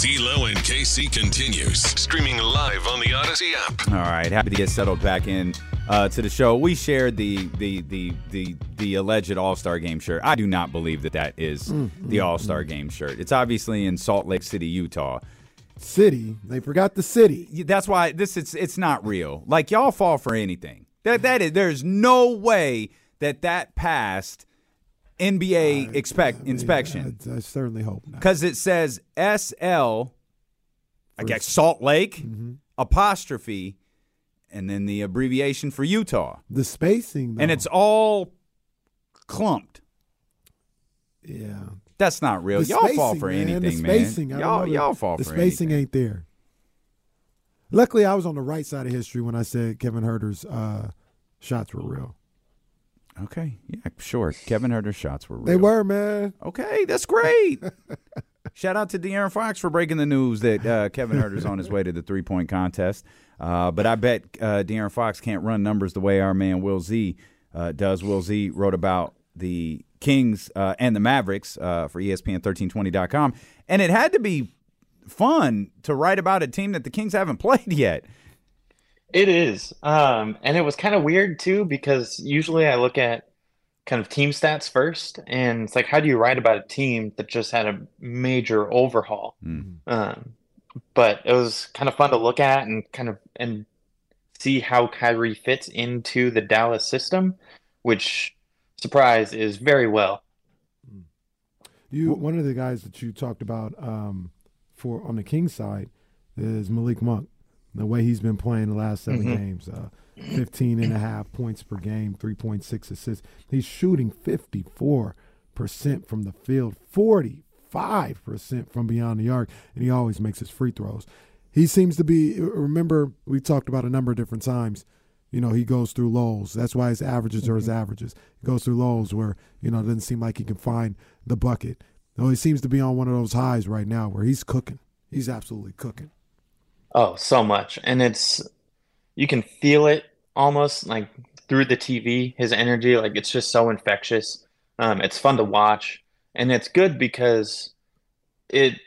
D-Lo and K C continues, streaming live on the Odyssey app. All right, happy to get settled back in uh, to the show. We shared the the the the the alleged All-Star Game shirt. I do not believe that that is mm-hmm. the All-Star Game shirt. It's obviously in Salt Lake City, Utah. City? They forgot the city. That's why this it's it's not real. Like, y'all fall for anything. That that is, there's no way that that passed N B A expect, I mean, inspection. I, I certainly hope not. Because it says S L, I guess Salt Lake, mm-hmm. apostrophe, and then the abbreviation for Utah. The spacing, though. And it's all clumped. Yeah. That's not real. The y'all spacing, fall for man. Anything, the spacing, man. Y'all, y'all fall the for anything. The spacing ain't there. Luckily, I was on the right side of history when I said Kevin Huerter's uh, shots were real. Okay, yeah, sure. Kevin Huerter's shots were real. They were, man. Okay, that's great. Shout out to De'Aaron Fox for breaking the news that uh, Kevin Huerter's on his way to the three-point contest. Uh, but I bet uh, De'Aaron Fox can't run numbers the way our man Will Z uh, does. Will Z wrote about the Kings uh, and the Mavericks uh, for E S P N thirteen twenty dot com. And it had to be fun to write about a team that the Kings haven't played yet. It is. Um, and it was kind of weird, too, because usually I look at kind of team stats first. And it's like, how do you write about a team that just had a major overhaul? Mm-hmm. Um, but it was kind of fun to look at and kind of and see how Kyrie fits into the Dallas system, which, surprise, is very well. You, one of the guys that you talked about um, for on the Kings side is Malik Monk. The way he's been playing the last seven mm-hmm. games, uh, fifteen and a half points per game, three point six assists. He's shooting fifty-four percent from the field, forty-five percent from beyond the arc, and he always makes his free throws. He seems to be – remember, we talked about a number of different times you know, he goes through lows. That's why his averages mm-hmm. are his averages. He goes through lows where, you know, it doesn't seem like he can find the bucket. No, he seems to be on one of those highs right now where he's cooking. He's absolutely cooking. Oh, so much. And it's, you can feel it almost like through the T V, his energy, like it's just so infectious. Um, it's fun to watch. And it's good because it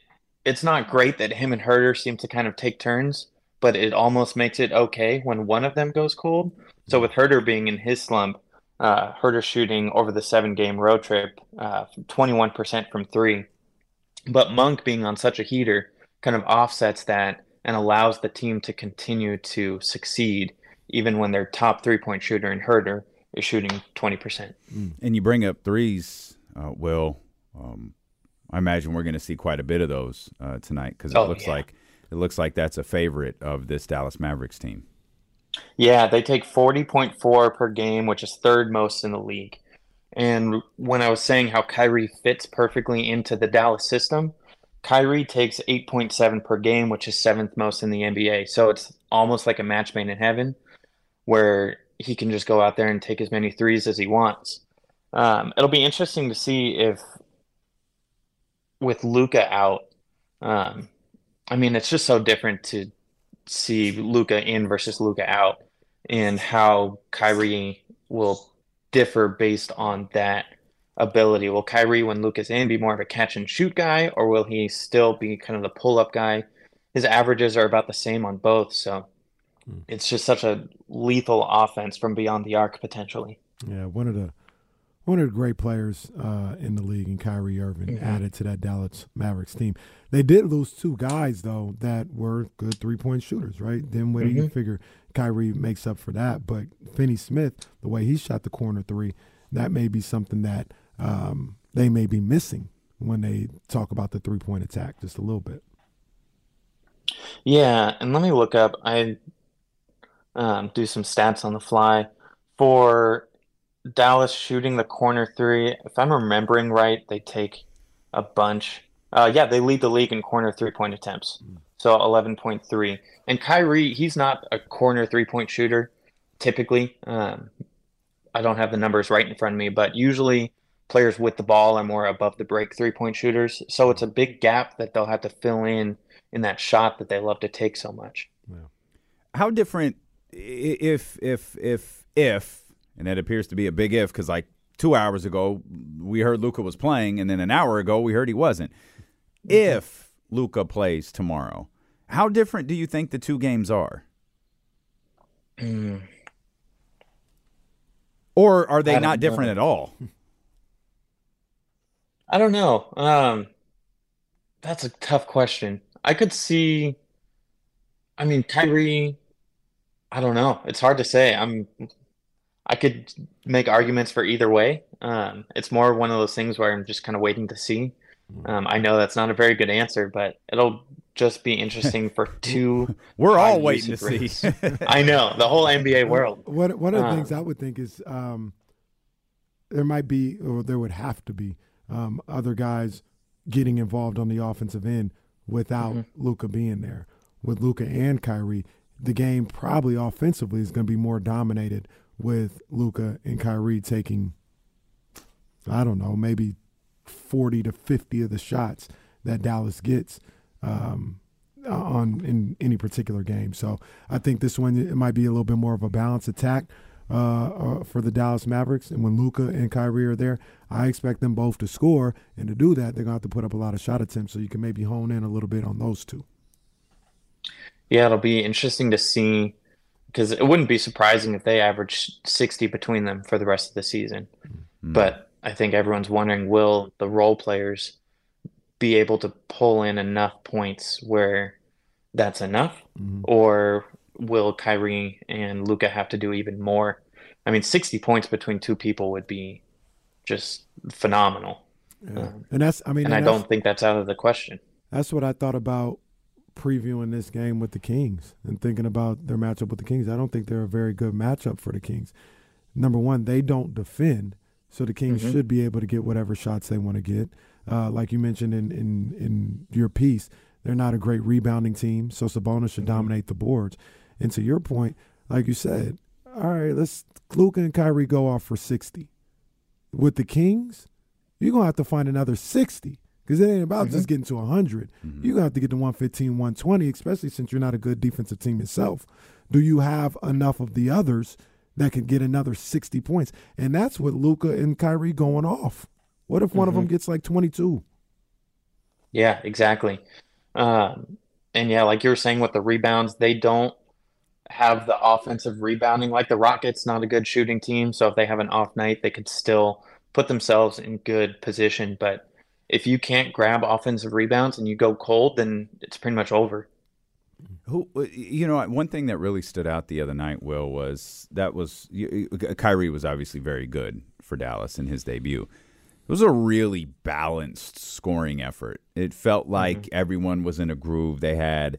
it's not great that him and Huerter seem to kind of take turns, but it almost makes it okay when one of them goes cold. So with Huerter being in his slump, uh, Huerter shooting over the seven-game road trip, uh, twenty-one percent from three. But Monk being on such a heater kind of offsets that and allows the team to continue to succeed even when their top three-point shooter in Huerter is shooting twenty percent. And you bring up threes, uh, Will. Um, I imagine we're going to see quite a bit of those uh, tonight because it oh, looks yeah. like it looks like that's a favorite of this Dallas Mavericks team. Yeah, they take forty point four per game, which is third most in the league. And when I was saying how Kyrie fits perfectly into the Dallas system, Kyrie takes eight point seven per game, which is seventh most in the N B A. So it's almost like a match made in heaven where he can just go out there and take as many threes as he wants. Um, it'll be interesting to see if with Luka out, um, I mean, it's just so different to see Luka in versus Luka out and how Kyrie will differ based on that ability. Will Kyrie, when Luka's in, be more of a catch-and-shoot guy, or will he still be kind of the pull-up guy? His averages are about the same on both, so mm. it's just such a lethal offense from beyond the arc, potentially. Yeah, one of the one of the great players uh, in the league, and Kyrie Irving yeah. added to that Dallas Mavericks team. They did lose two guys, though, that were good three-point shooters, right? Then when mm-hmm. you figure Kyrie makes up for that, but Finney Smith, the way he shot the corner three, that may be something that um, they may be missing when they talk about the three-point attack just a little bit. Yeah, and let me look up. I um, do some stats on the fly. For Dallas shooting the corner three, if I'm remembering right, they take a bunch. Uh, yeah, they lead the league in corner three-point attempts, mm. so eleven point three. And Kyrie, he's not a corner three-point shooter typically. Um, I don't have the numbers right in front of me, but usually players with the ball are more above the break three-point shooters. So it's a big gap that they'll have to fill in in that shot that they love to take so much. Yeah. How different if, if, if, if, and that appears to be a big if because like two hours ago we heard Luka was playing and then an hour ago we heard he wasn't. Mm-hmm. If Luka plays tomorrow, how different do you think the two games are? Mm. Or are they not different know. at all? I don't know. Um, that's a tough question. I could see, I mean, Kyrie, I don't know. It's hard to say. I'm, I could make arguments for either way. Um, it's more one of those things where I'm just kind of waiting to see. Um, I know that's not a very good answer, but it'll just be interesting for two. We're all waiting to race. see. I know, the whole N B A world. What, one of the um, things I would think is um, there might be, or there would have to be, um, other guys getting involved on the offensive end without mm-hmm. Luka being there. With Luka and Kyrie, the game probably offensively is going to be more dominated with Luka and Kyrie taking, I don't know, maybe forty to fifty of the shots that Dallas gets um, on in any particular game. So I think this one, it might be a little bit more of a balanced attack uh, for the Dallas Mavericks. And when Luka and Kyrie are there, I expect them both to score. And to do that, they're going to have to put up a lot of shot attempts. So you can maybe hone in a little bit on those two. Yeah, it'll be interesting to see because it wouldn't be surprising if they average sixty between them for the rest of the season. Mm-hmm. But I think everyone's wondering, will the role players be able to pull in enough points where that's enough? Mm-hmm. Or will Kyrie and Luka have to do even more? I mean, sixty points between two people would be just phenomenal. Yeah. Um, and that's, I mean, and, and I don't think that's out of the question. That's what I thought about previewing this game with the Kings and thinking about their matchup with the Kings. I don't think they're a very good matchup for the Kings. Number one, they don't defend. So the Kings mm-hmm. should be able to get whatever shots they want to get. Uh, like you mentioned in, in in your piece, they're not a great rebounding team, so Sabonis should mm-hmm. dominate the boards. And to your point, like you said, all right, let's Luka and Kyrie go off for sixty. With the Kings, you're going to have to find another sixty because it ain't about mm-hmm. just getting to one hundred. Mm-hmm. You're going to have to get to one fifteen, one twenty, especially since you're not a good defensive team yourself. Do you have enough of the others that can get another sixty points? And that's with Luka and Kyrie going off. What if one mm-hmm. of them gets like twenty-two? Yeah, exactly. Um, and, yeah, like you were saying with the rebounds, they don't have the offensive rebounding. Like the Rockets, not a good shooting team, so if they have an off night, they could still put themselves in good position. But if you can't grab offensive rebounds and you go cold, then it's pretty much over. Who, you know, one thing that really stood out the other night, Will, was that was – Kyrie was obviously very good for Dallas in his debut. It was a really balanced scoring effort. It felt like mm-hmm. everyone was in a groove. They had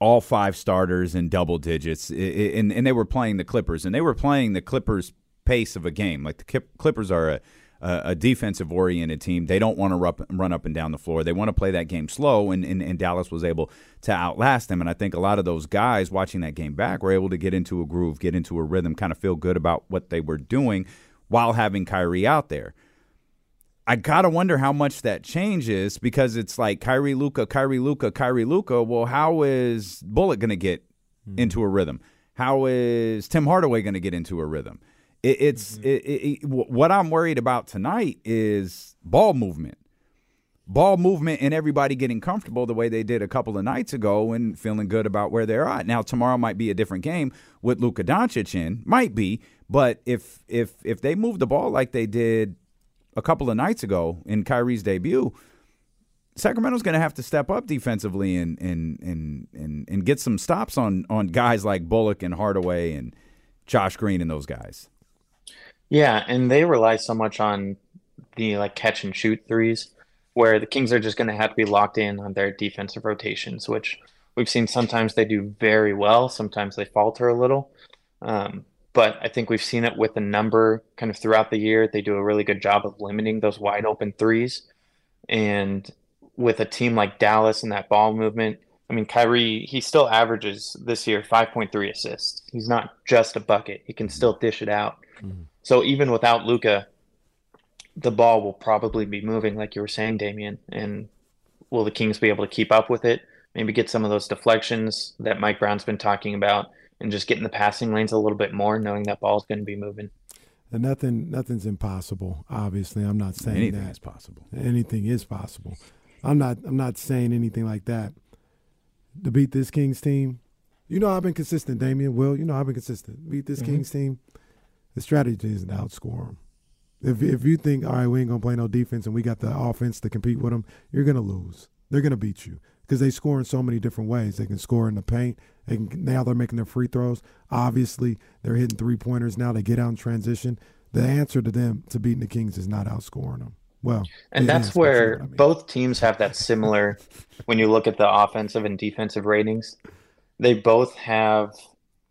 all five starters in double digits, it, it, and, and they were playing the Clippers, and they were playing the Clippers' pace of a game. Like the Clippers are a, a defensive-oriented team. They don't want to rup, run up and down the floor. They want to play that game slow, and, and, and Dallas was able to outlast them. And I think a lot of those guys watching that game back were able to get into a groove, get into a rhythm, kind of feel good about what they were doing while having Kyrie out there. I got to wonder how much that changes because it's like Kyrie, Luka, Kyrie, Luka, Kyrie, Luka. Well, how is Bullock going to get mm-hmm. into a rhythm? How is Tim Hardaway going to get into a rhythm? It, it's mm-hmm. it, it, it, what I'm worried about tonight is ball movement. Ball movement and everybody getting comfortable the way they did a couple of nights ago and feeling good about where they're at. Now, tomorrow might be a different game with Luka Doncic in. Might be. But if if if they move the ball like they did a couple of nights ago in Kyrie's debut, Sacramento's going to have to step up defensively and and and and, and get some stops on, on guys like Bullock and Hardaway and Josh Green and those guys. Yeah, and they rely so much on the like catch and shoot threes where the Kings are just going to have to be locked in on their defensive rotations, which we've seen sometimes they do very well, sometimes they falter a little. Um But I think we've seen it with a number kind of throughout the year. They do a really good job of limiting those wide open threes. And with a team like Dallas and that ball movement, I mean, Kyrie, he still averages this year five point three assists. He's not just a bucket. He can still dish it out. Mm-hmm. So even without Luka, the ball will probably be moving, like you were saying, Damian. And will the Kings be able to keep up with it? Maybe get some of those deflections that Mike Brown's been talking about. And just getting the passing lanes a little bit more, knowing that ball's going to be moving. And nothing, nothing's impossible. Obviously, I'm not saying anything that. is possible. Anything is possible. I'm not. I'm not saying anything like that. To beat this Kings team, you know I've been consistent, Damian. Will, you know I've been consistent. Beat this mm-hmm. Kings team. The strategy isn't to outscore them. If if you think all right, we ain't gonna play no defense and we got the offense to compete with them, you're gonna lose. They're gonna beat you. Because they score in so many different ways. They can score in the paint. They can, now they're making their free throws. Obviously, they're hitting three-pointers now. They get out in transition. The answer to them to beating the Kings is not outscoring them. Well, and that's where I mean. both teams have that similar – when you look at the offensive and defensive ratings, they both have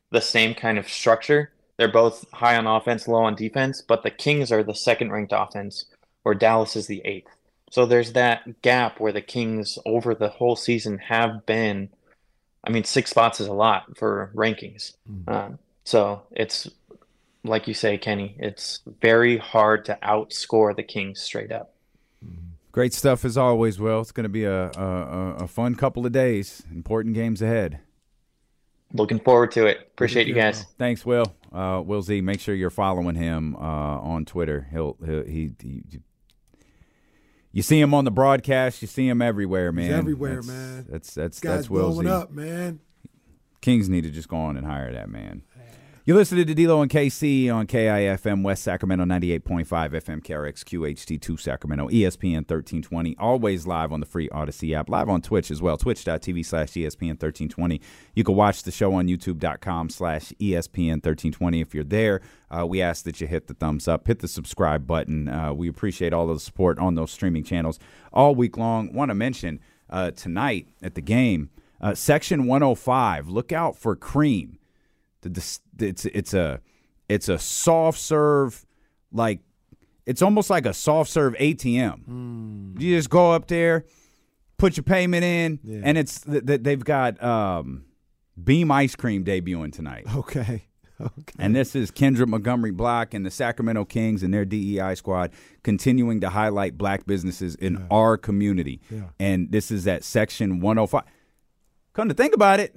the same kind of structure. They're both high on offense, low on defense, but the Kings are the second-ranked offense, where Dallas is the eighth. So there's that gap where the Kings over the whole season have been, I mean, six spots is a lot for rankings. Mm-hmm. Um, so it's, like you say, Kenny, it's very hard to outscore the Kings straight up. Great stuff as always, Will. It's going to be a, a, a fun couple of days. Important games ahead. Looking forward to it. Appreciate you guys. Thanks, Will. Uh, Will Z, make sure you're following him uh, on Twitter. He'll, he'll he. he, he You see him on the broadcast. You see him everywhere, man. He's everywhere, that's, man. That's that's Guys that's Will blowing Z. up, man. Kings need to just go on and hire that man. man. You listening to D'Lo and K C on K I F M West Sacramento ninety-eight point five F M K R X Q H D two Sacramento E S P N thirteen twenty. Always live on the free Odyssey app. Live on Twitch as well. Twitch dot T V slash E S P N thirteen twenty. You can watch the show on YouTube dot com slash E S P N thirteen twenty. If you're there, Uh, we ask that you hit the thumbs up, hit the subscribe button. Uh, we appreciate all the support on those streaming channels all week long. Want to mention uh, tonight at the game, uh, Section one oh five. Look out for Cream. The, the, it's it's a it's a soft serve, like it's almost like a soft serve A T M. Mm. You just go up there, put your payment in, yeah. and it's that they've got um, Beam ice cream debuting tonight. Okay. Okay. And this is Kendrick Montgomery Block and the Sacramento Kings and their D E I squad continuing to highlight black businesses in yeah. our community. Yeah. And this is at Section one oh five. Come to think about it,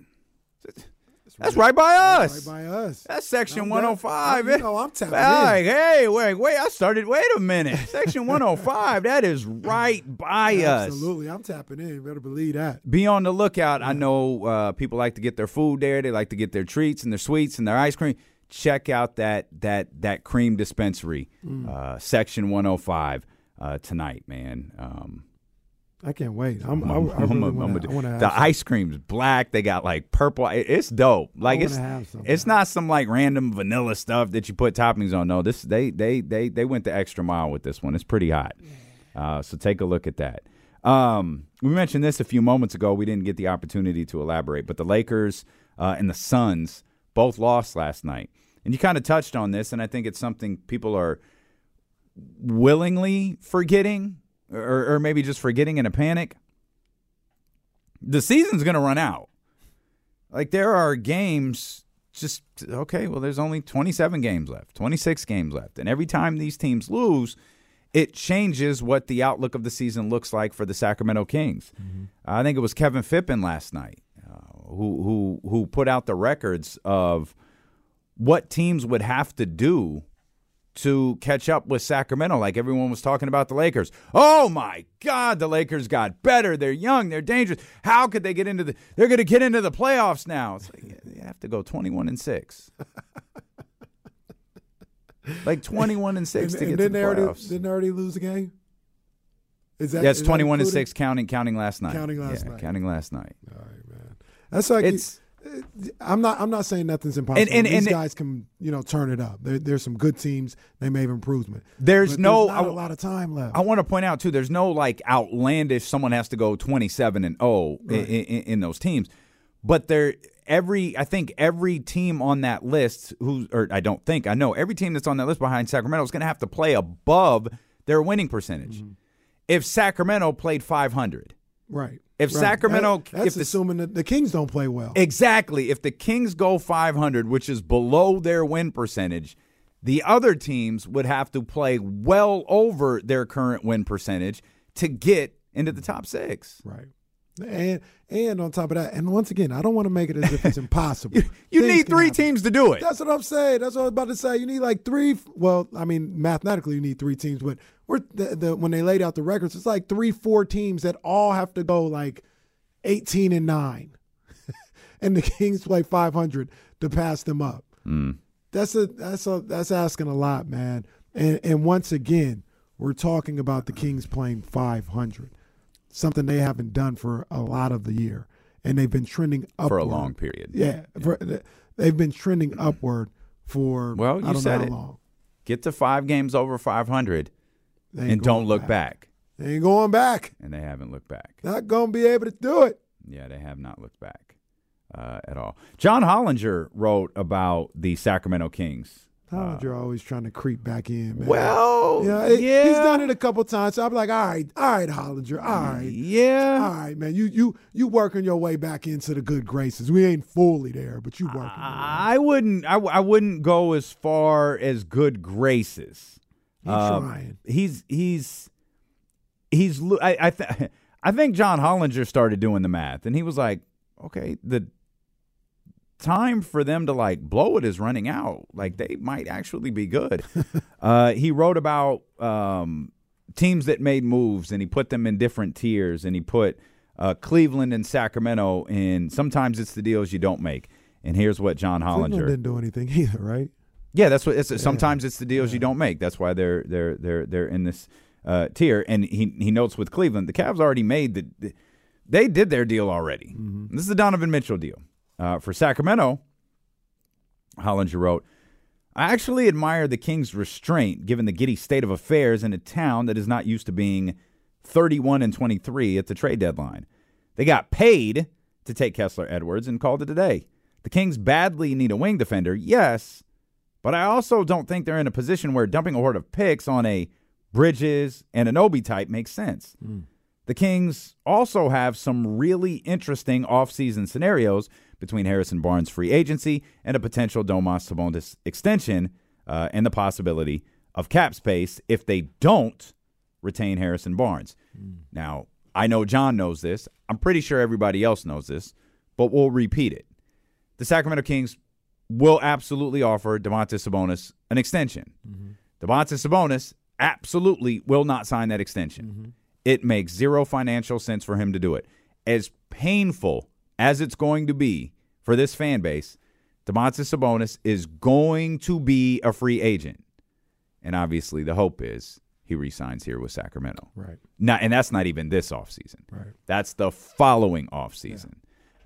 that's right by us. Right by us. That's Section I'm one oh five. You know, I'm tapping like, in. Hey, wait, wait. I started. Wait a minute. Section one oh five. That is right by yeah, us. Absolutely. I'm tapping in. You better believe that. Be on the lookout. Yeah. I know uh, people like to get their food there. They like to get their treats and their sweets and their ice cream. Check out that that that cream dispensary, mm. uh, Section one oh five uh, tonight, man. Um, I can't wait. I'm, I'm, I, I really want to have The some. Ice cream's black. They got like purple. It's dope. Like it's it's not some like random vanilla stuff that you put toppings on. No, this they they they they went the extra mile with this one. It's pretty hot. Uh, so take a look at that. Um, we mentioned this a few moments ago. We didn't get the opportunity to elaborate, but the Lakers uh, and the Suns both lost last night. And you kind of touched on this, and I think it's something people are willingly forgetting. Or, or maybe just forgetting in a panic, the season's going to run out. Like, there are games just, okay, well, there's only twenty-seven games left, twenty-six games left. And every time these teams lose, it changes what the outlook of the season looks like for the Sacramento Kings. Mm-hmm. I think it was Kevin Fippen last night uh, who, who who put out the records of what teams would have to do to catch up with Sacramento. Like, everyone was talking about the Lakers. Oh, my God, the Lakers got better. They're young. They're dangerous. How could they get into the – they're going to get into the playoffs now. It's like, you have to go twenty-one and six. Like, twenty-one and six and, to get to the playoffs. Already, didn't they already lose the game? Is that, yes, is twenty-one and six counting counting last night. Counting last yeah, night. Counting last night. All right, man. That's like it's – I'm not. I'm not saying nothing's impossible. And, and, and These guys can, you know, turn it up. There, there's some good teams. They made improvement. There's but no there's not I, a lot of time left. I want to point out too. There's no like outlandish. Someone has to go twenty-seven and oh right. in, in, in those teams. But there, every I think every team on that list who, or I don't think I know every team that's on that list behind Sacramento is going to have to play above their winning percentage. Mm-hmm. If Sacramento played five hundred, right. If right. Sacramento, that, that's if the, assuming that the Kings don't play well. Exactly. If the Kings go five hundred, which is below their win percentage, the other teams would have to play well over their current win percentage to get into the top six. Right. And and on top of that, and once again, I don't want to make it as if it's impossible. you you need three happen. teams to do it. That's what I'm saying. That's what I was about to say. You need like three. Well, I mean, mathematically, you need three teams, but. We're the, the, when they laid out the records, it's like three, four teams that all have to go like eighteen and nine, and the Kings play five hundred to pass them up. Mm. That's a that's a that's asking a lot, man. And and once again, we're talking about the Kings playing five hundred, something they haven't done for a lot of the year, and they've been trending upward for a long period. Yeah, yeah. For, they've been trending upward for well, you I don't said know how it. long. Get to five games over five hundred. And don't look back. back. They ain't going back. And they haven't looked back. Not going to be able to do it. Yeah, they have not looked back uh, at all. John Hollinger wrote about the Sacramento Kings. Hollinger uh, always trying to creep back in, man. Well, you know, it, yeah. He's done it a couple times. So I'm like, all right, all right, Hollinger, all right. Yeah. All right, man, you you you working your way back into the good graces. We ain't fully there, but you working your way. I wouldn't, I, I wouldn't go as far as good graces. Uh, he's he's he's I I, th- I think John Hollinger started doing the math, and he was like, okay, the time for them to like blow it is running out. Like, they might actually be good. uh, he wrote about um, teams that made moves, and he put them in different tiers, and he put uh, Cleveland and Sacramento in. Sometimes it's the deals you don't make, and here's what John Hollinger Cleveland didn't do anything either, right? Yeah, that's what. It's, yeah. Sometimes it's the deals yeah. you don't make. That's why they're they're they're they're in this uh, tier. And he he notes with Cleveland, the Cavs already made the, they did their deal already. Mm-hmm. This is the Donovan Mitchell deal uh, for Sacramento. Hollinger wrote, "I actually admire the Kings' restraint, given the giddy state of affairs in a town that is not used to being thirty-one and twenty-three at the trade deadline. They got paid to take Kessler Edwards and called it a day. The Kings badly need a wing defender, yes." But I also don't think they're in a position where dumping a horde of picks on a Bridges and an Obi type makes sense. Mm. The Kings also have some really interesting offseason scenarios between Harrison Barnes' free agency and a potential Domantas Sabonis extension uh, and the possibility of cap space if they don't retain Harrison Barnes. Mm. Now, I know John knows this. I'm pretty sure everybody else knows this, but we'll repeat it. The Sacramento Kings will absolutely offer Domantas Sabonis an extension. Mm-hmm. Domantas Sabonis absolutely will not sign that extension. Mm-hmm. It makes zero financial sense for him to do it. As painful as it's going to be for this fan base, Domantas Sabonis is going to be a free agent. And obviously the hope is he resigns here with Sacramento. Right. Now, and that's not even this offseason. Right. That's the following offseason.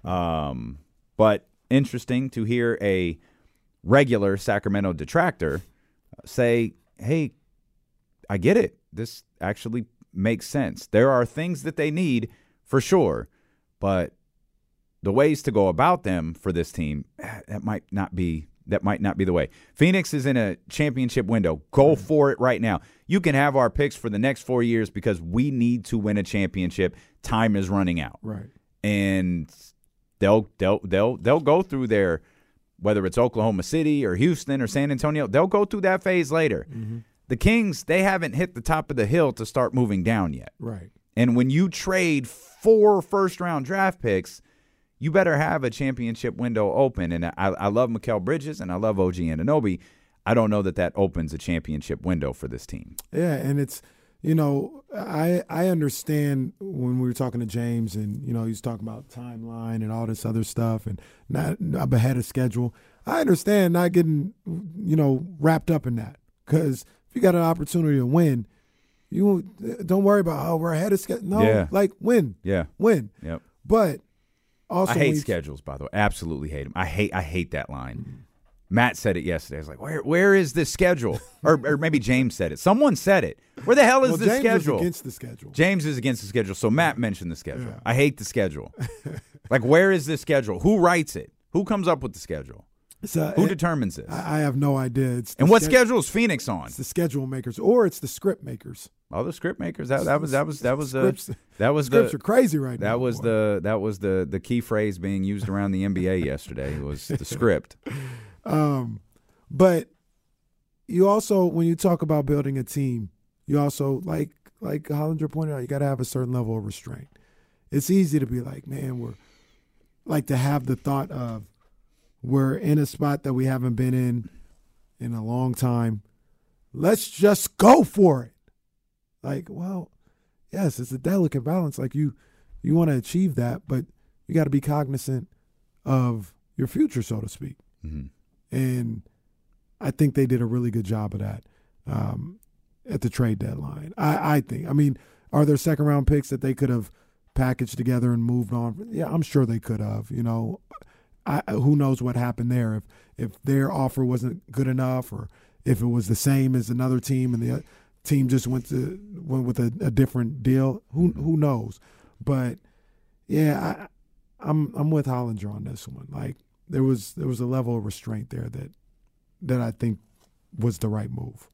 Yeah. Um, but interesting to hear a regular Sacramento detractor say, hey, I get it. This actually makes sense. There are things that they need for sure, but the ways to go about them for this team, that might not be that might not be the way. Phoenix is in a championship window. Go for it right now. You can have our picks for the next four years because we need to win a championship. Time is running out. Right. And they'll they'll they'll they'll go through their, whether it's Oklahoma City or Houston or San Antonio, they'll go through that phase later. Mm-hmm. The Kings, they haven't hit the top of the hill to start moving down yet. Right. And when you trade four first-round draft picks, you better have a championship window open. And I, I love Mikal Bridges and I love O G Anunoby. I don't know that that opens a championship window for this team. Yeah, and it's, you know, I I understand when we were talking to James and, you know, he was talking about timeline and all this other stuff and not, I'm ahead of schedule. I understand not getting, you know, wrapped up in that because – if you got an opportunity to win, you don't worry about, oh, we're ahead of schedule. No, yeah. like, win. Yeah. Win. Yep. But also I hate schedules, by the way. Absolutely hate them. I hate I hate that line. Mm-hmm. Matt said it yesterday. I was like, where where is this schedule? or, or maybe James said it. Someone said it. Where the hell is well, this James schedule? James is against the schedule. James is against the schedule. So Matt mentioned the schedule. Yeah. I hate the schedule. Like, where is this schedule? Who writes it? Who comes up with the schedule? So Who it, determines this? I have no idea. It's and what ske- schedule is Phoenix on? It's the schedule makers, or it's the script makers. Oh, the script makers. That, that was that was that was the scripts, that was the scripts are crazy right that now. That was boy. the that was the the key phrase being used around the N B A yesterday was the script. Um, but you also, when you talk about building a team, you also like like Hollinger pointed out, you got to have a certain level of restraint. It's easy to be like, man, we're like to have the thought of. We're in a spot that we haven't been in in a long time. Let's just go for it. Like, well, yes, it's a delicate balance. Like you, you want to achieve that, but you got to be cognizant of your future, so to speak. Mm-hmm. And I think they did a really good job of that um, at the trade deadline. I, I think. I mean, are there second round picks that they could have packaged together and moved on? Yeah, I'm sure they could have. You know. I, who knows what happened there? If if their offer wasn't good enough, or if it was the same as another team, and the team just went to went with a, a different deal, who who knows? But yeah, I, I'm I'm with Hollinger on this one. Like there was there was a level of restraint there that that I think was the right move.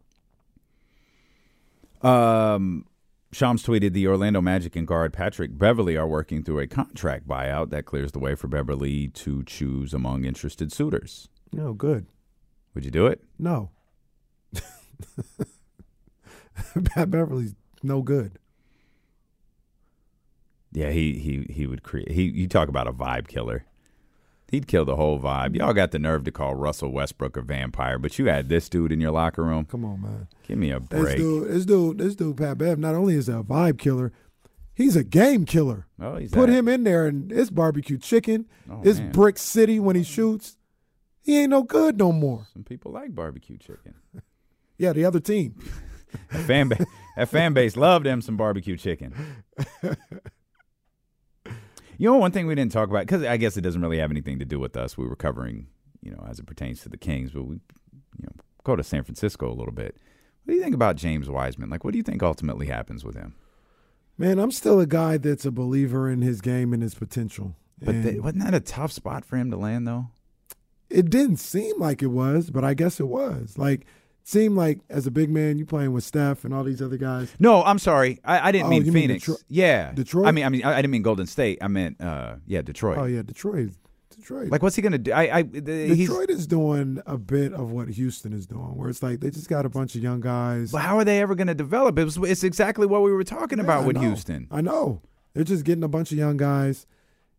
Um. Shams tweeted, the Orlando Magic and guard Patrick Beverley are working through a contract buyout that clears the way for Beverley to choose among interested suitors. No, good. Would you do it? No. Pat Beverley's no good. Yeah, he he he would create. He you talk about a vibe killer. He'd kill the whole vibe. Y'all got the nerve to call Russell Westbrook a vampire, but you had this dude in your locker room. Come on, man. Give me a break. This dude, this dude, this dude Pat Bev, not only is a vibe killer, he's a game killer. Oh, he's Put that. him in there, and it's barbecue chicken. Oh, it's man. Brick City when he shoots. He ain't no good no more. Some people like barbecue chicken. Yeah, the other team. that, fan ba- that fan base loved them some barbecue chicken. You know, one thing we didn't talk about, because I guess it doesn't really have anything to do with us. We were covering, you know, as it pertains to the Kings, but we, you know, go to San Francisco a little bit. What do you think about James Wiseman? Like, what do you think ultimately happens with him? Man, I'm still a guy that's a believer in his game and his potential. But the, wasn't that a tough spot for him to land, though? It didn't seem like it was, but I guess it was. Like, seem like as a big man, you playing with Steph and all these other guys. No, I'm sorry. I, I didn't oh, mean Phoenix. Mean Detro- yeah. Detroit? I mean, I mean, I didn't mean Golden State. I meant, uh, yeah, Detroit. Oh, yeah, Detroit. Detroit. Like, what's he going to do? I, I, the, Detroit is doing a bit of what Houston is doing, where it's like they just got a bunch of young guys. But how are they ever going to develop? It was, it's exactly what we were talking yeah, about I with know. Houston. I know. They're just getting a bunch of young guys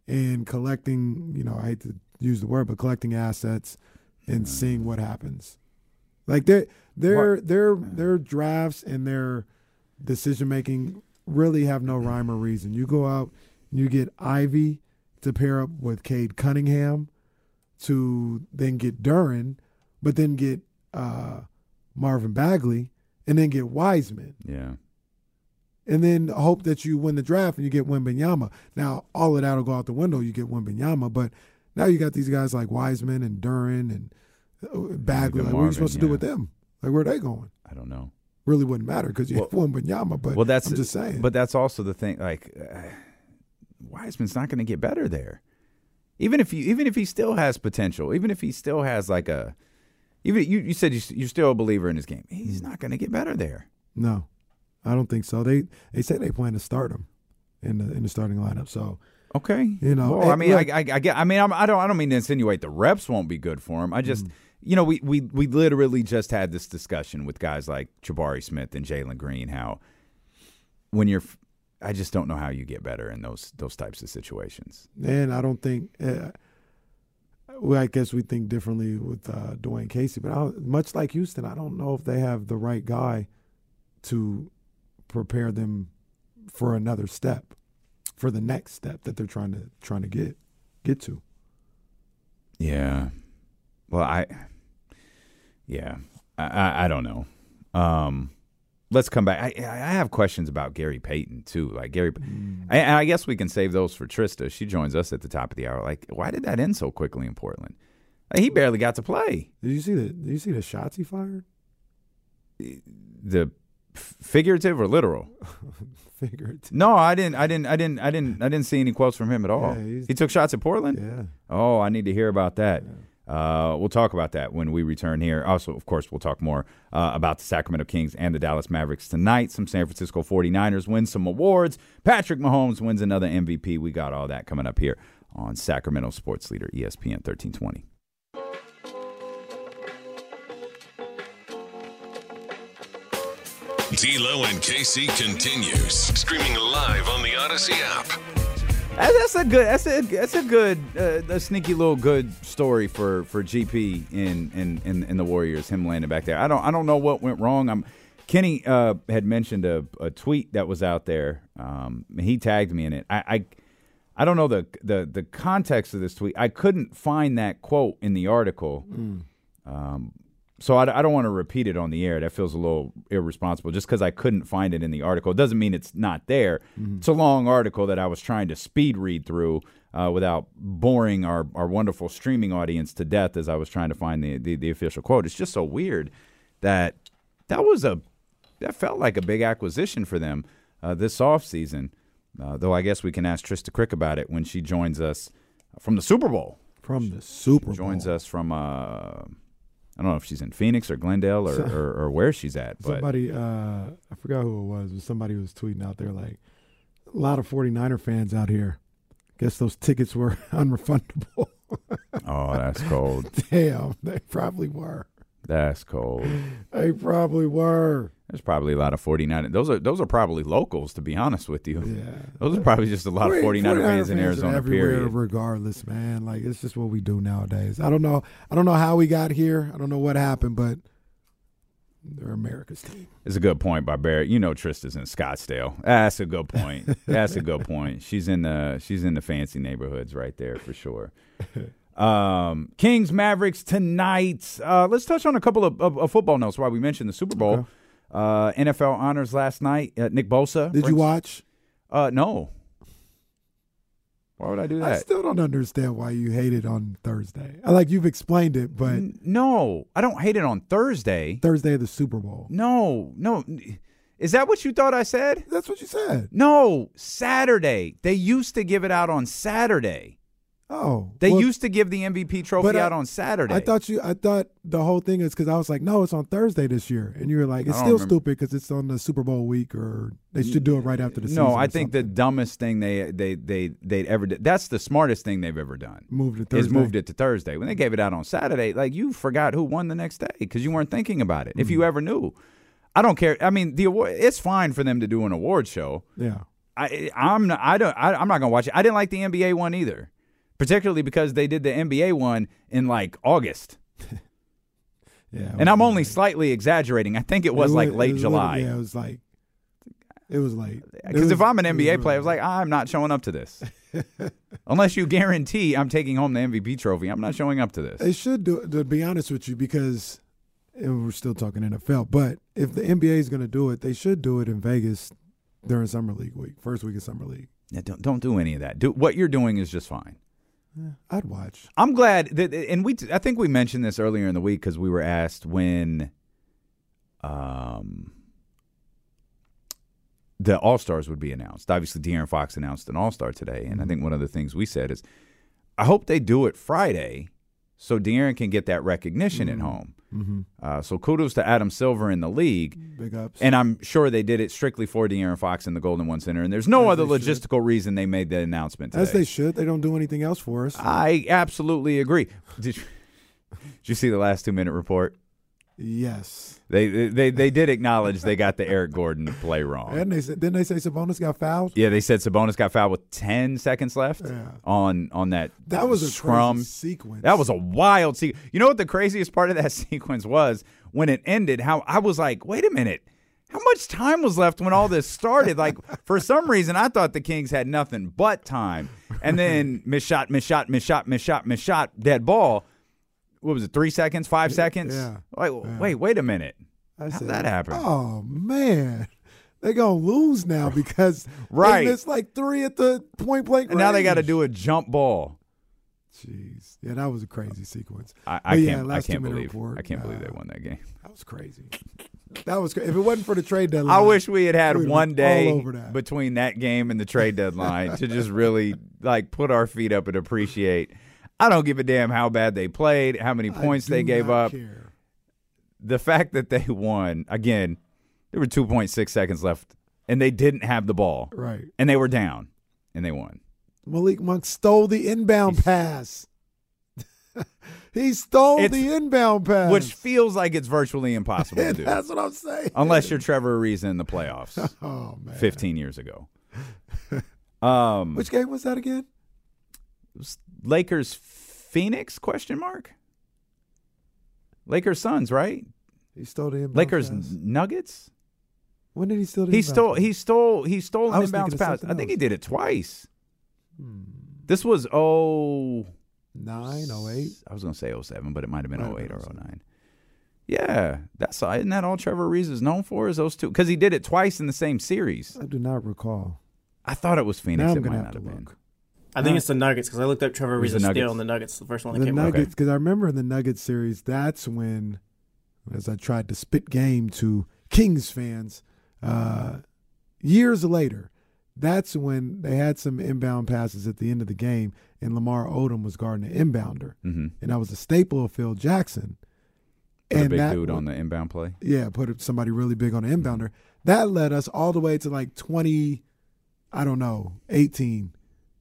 and collecting, you know, I hate to use the word, but collecting assets and mm. seeing what happens. Like their their their their drafts and their decision making really have no rhyme or reason. You go out and you get Ivy to pair up with Cade Cunningham, to then get Duren, but then get uh, Marvin Bagley, and then get Wiseman. Yeah. And then hope that you win the draft and you get Wembanyama. Now all of that'll go out the window. You get Wembanyama, but now you got these guys like Wiseman and Duren and Bagley, like, Marvin, what are you supposed to yeah. do with them? Like, where are they going? I don't know. Really wouldn't matter because you well, have one Wembanyama, but well, that's, I'm just saying. But that's also the thing. Like, uh, Wiseman's not going to get better there. Even if you, even if he still has potential, even if he still has like a, even you, you said you, you're still a believer in his game. He's not going to get better there. No, I don't think so. They they say they plan to start him in the in the starting lineup. So. Okay, you know. Well, I mean, like, I, I, I get. I mean, I'm, I don't. I don't mean to insinuate the reps won't be good for him. I just, mm. you know, we, we we literally just had this discussion with guys like Jabari Smith and Jalen Green. How when you're, I just don't know how you get better in those those types of situations. And I don't think. Uh, well, I guess we think differently with uh, Dwayne Casey, but I, much like Houston, I don't know if they have the right guy to prepare them for another step. For the next step that they're trying to trying to get get to. Yeah. Well, I yeah, I, I, I don't know. Um, let's come back. I, I have questions about Gary Payton too. Like Gary, mm. I, and I guess we can save those for Trista. She joins us at the top of the hour. Like, why did that end so quickly in Portland? Like, he barely got to play. Did you see the Did you see the shots he fired? The. Figurative or literal? Figurative. No, I didn't. I didn't. I didn't. I didn't. I didn't see any quotes from him at all. Yeah, he took shots at Portland? Yeah. Oh, I need to hear about that. Yeah. Uh, we'll talk about that when we return here. Also, of course, we'll talk more uh, about the Sacramento Kings and the Dallas Mavericks tonight. Some San Francisco forty-niners win some awards. Patrick Mahomes wins another M V P. We got all that coming up here on Sacramento Sports Leader, E S P N thirteen twenty. D'Lo and K C continues, streaming live on the Odyssey app. That's a good, that's a, that's a good, uh, a sneaky little good story for, for G P in, in, in, in the Warriors. Him landing back there. I don't, I don't know what went wrong. I'm, Kenny uh, had mentioned a, a tweet that was out there. Um, he tagged me in it. I, I, I don't know the, the, the context of this tweet. I couldn't find that quote in the article. Mm. Um. So I, I don't want to repeat it on the air. That feels a little irresponsible. Just because I couldn't find it in the article doesn't mean it's not there. Mm-hmm. It's a long article that I was trying to speed read through uh, without boring our, our wonderful streaming audience to death as I was trying to find the, the, the official quote. It's just so weird that that was a that felt like a big acquisition for them uh, this offseason, uh, though I guess we can ask Trista Crick about it when she joins us from the Super Bowl. From the Super Bowl. She joins us from uh, – I don't know if she's in Phoenix or Glendale or, or, or where she's at. But. Somebody, uh, I forgot who it was, but somebody was tweeting out there like, a lot of forty-niner fans out here. Guess those tickets were unrefundable. Oh, that's cold. Damn, they probably were. That's cold. They probably were. There's probably a lot of forty-niner. Those are those are probably locals, to be honest with you. Yeah. Those are probably just a lot of forty-niner fans in Arizona, period. Regardless, man. Like, it's just what we do nowadays. I don't know. I don't know how we got here. I don't know what happened, but they're America's team. It's a good point by Barrett. You know Trista's in Scottsdale. That's a good point. That's a good point. She's in the she's in the fancy neighborhoods right there for sure. Um, Kings, Mavericks tonight. Uh, let's touch on a couple of, of, of football notes while we mentioned the Super Bowl. Okay. Uh, N F L honors last night. Uh, Nick Bosa. Did you watch? Uh, no. Why would I do that? I still don't understand why you hate it on Thursday. I like you've explained it, but N- no, I don't hate it on Thursday. Thursday of the Super Bowl. No, no. Is that what you thought I said? That's what you said. No, Saturday. They used to give it out on Saturday. Oh, they well, used to give the M V P trophy I, out on Saturday. I thought you. I thought the whole thing is because I was like, no, it's on Thursday this year, and you were like, it's still remember. stupid because it's on the Super Bowl week, or they should do it right after the no, season. No, I think something. the dumbest thing they they they they'd ever did. That's the smartest thing they've ever done. Moved it. Is moved it to Thursday when they gave it out on Saturday. Like you forgot who won the next day because you weren't thinking about it. Mm-hmm. If you ever knew, I don't care. I mean, the award. It's fine for them to do an award show. Yeah, I I'm not, I don't I, I'm not gonna watch it. I didn't like the N B A one either. Particularly because they did the N B A one in, like, August. yeah, And I'm only like, slightly exaggerating. I think it was, it was like, late was July. Yeah, it was like – it was late. Because if I'm an N B A player, I was like, I'm not showing up to this. Unless you guarantee I'm taking home the M V P trophy, I'm not showing up to this. It should do – to be honest with you, because we're still talking N F L. But if the N B A is going to do it, they should do it in Vegas during Summer League week, first week of Summer League. Yeah, don't, don't do any of that. Do what you're doing is just fine. I'd watch. I'm glad that, and we. I think we mentioned this earlier in the week because we were asked when, um, the All Stars would be announced. Obviously, De'Aaron Fox announced an All Star today, and I think one of the things we said is, I hope they do it Friday, so De'Aaron can get that recognition mm-hmm. at home. Mm-hmm. Uh, so kudos to Adam Silver in the league. Big ups. And I'm sure they did it strictly for De'Aaron Fox and the Golden One Center. And there's no As other logistical should. reason they made the announcement today. As they should. They don't do anything else for us. I absolutely agree. Did you, did you see the last two-minute report? Yes. They they they, they did acknowledge they got the Eric Gordon play wrong. And they said, didn't they say Sabonis got fouled? Yeah, they said Sabonis got fouled with ten seconds left yeah. on on that That was a scrum. crazy sequence. That was a wild sequence. You know what the craziest part of that sequence was? When it ended, how I was like, wait a minute. How much time was left when all this started? Like, for some reason, I thought the Kings had nothing but time. And then miss shot, miss shot, miss shot, miss shot, miss shot, dead ball. What was it, three seconds, five seconds? Yeah. Like, yeah. Wait, wait a minute. How'd that happen? Oh, man. They're going to lose now because right. they missed like three at the point blank range. And now they got to do a jump ball. Jeez. Yeah, that was a crazy sequence. I, I yeah, can't, I can't believe report, I can't uh, believe they won that game. That was crazy. That was crazy. If it wasn't for the trade deadline. I wish we had had we one day that. between that game and the trade deadline to just really like put our feet up and appreciate – I don't give a damn how bad they played, how many points they gave up. Care. The fact that they won, again, there were two point six seconds left, and they didn't have the ball. Right. And they were down, and they won. Malik Monk stole the inbound pass. He stole it's, the inbound pass. Which feels like it's virtually impossible to do. That's what I'm saying. Unless you're Trevor Ariza in the playoffs oh, man. fifteen years ago. Um, Which game was that again? Lakers Phoenix question mark Lakers Suns right he stole the inbound Lakers pass. Nuggets when did he steal the he inbound stole pass? he stole he stole an inbound pass I think he did it twice hmm. This was oh nine oh eight I was going to say oh seven but it might have been oh eight or oh nine yeah that's isn't that all Trevor Ariza is known for is those two because he did it twice in the same series I do not recall I thought it was Phoenix now I'm it might not have look. been I think it's the Nuggets because I looked up Trevor Ariza's steal on the Nuggets, the first one that the came Nuggets, up. The Nuggets, because I remember in the Nuggets series, that's when, as I tried to spit game to Kings fans, uh, years later, that's when they had some inbound passes at the end of the game, and Lamar Odom was guarding the inbounder. Mm-hmm. And that was a staple of Phil Jackson. Put and a big that, dude on the inbound play? Yeah, put somebody really big on the inbounder. That led us all the way to like twenty, I don't know, eighteen.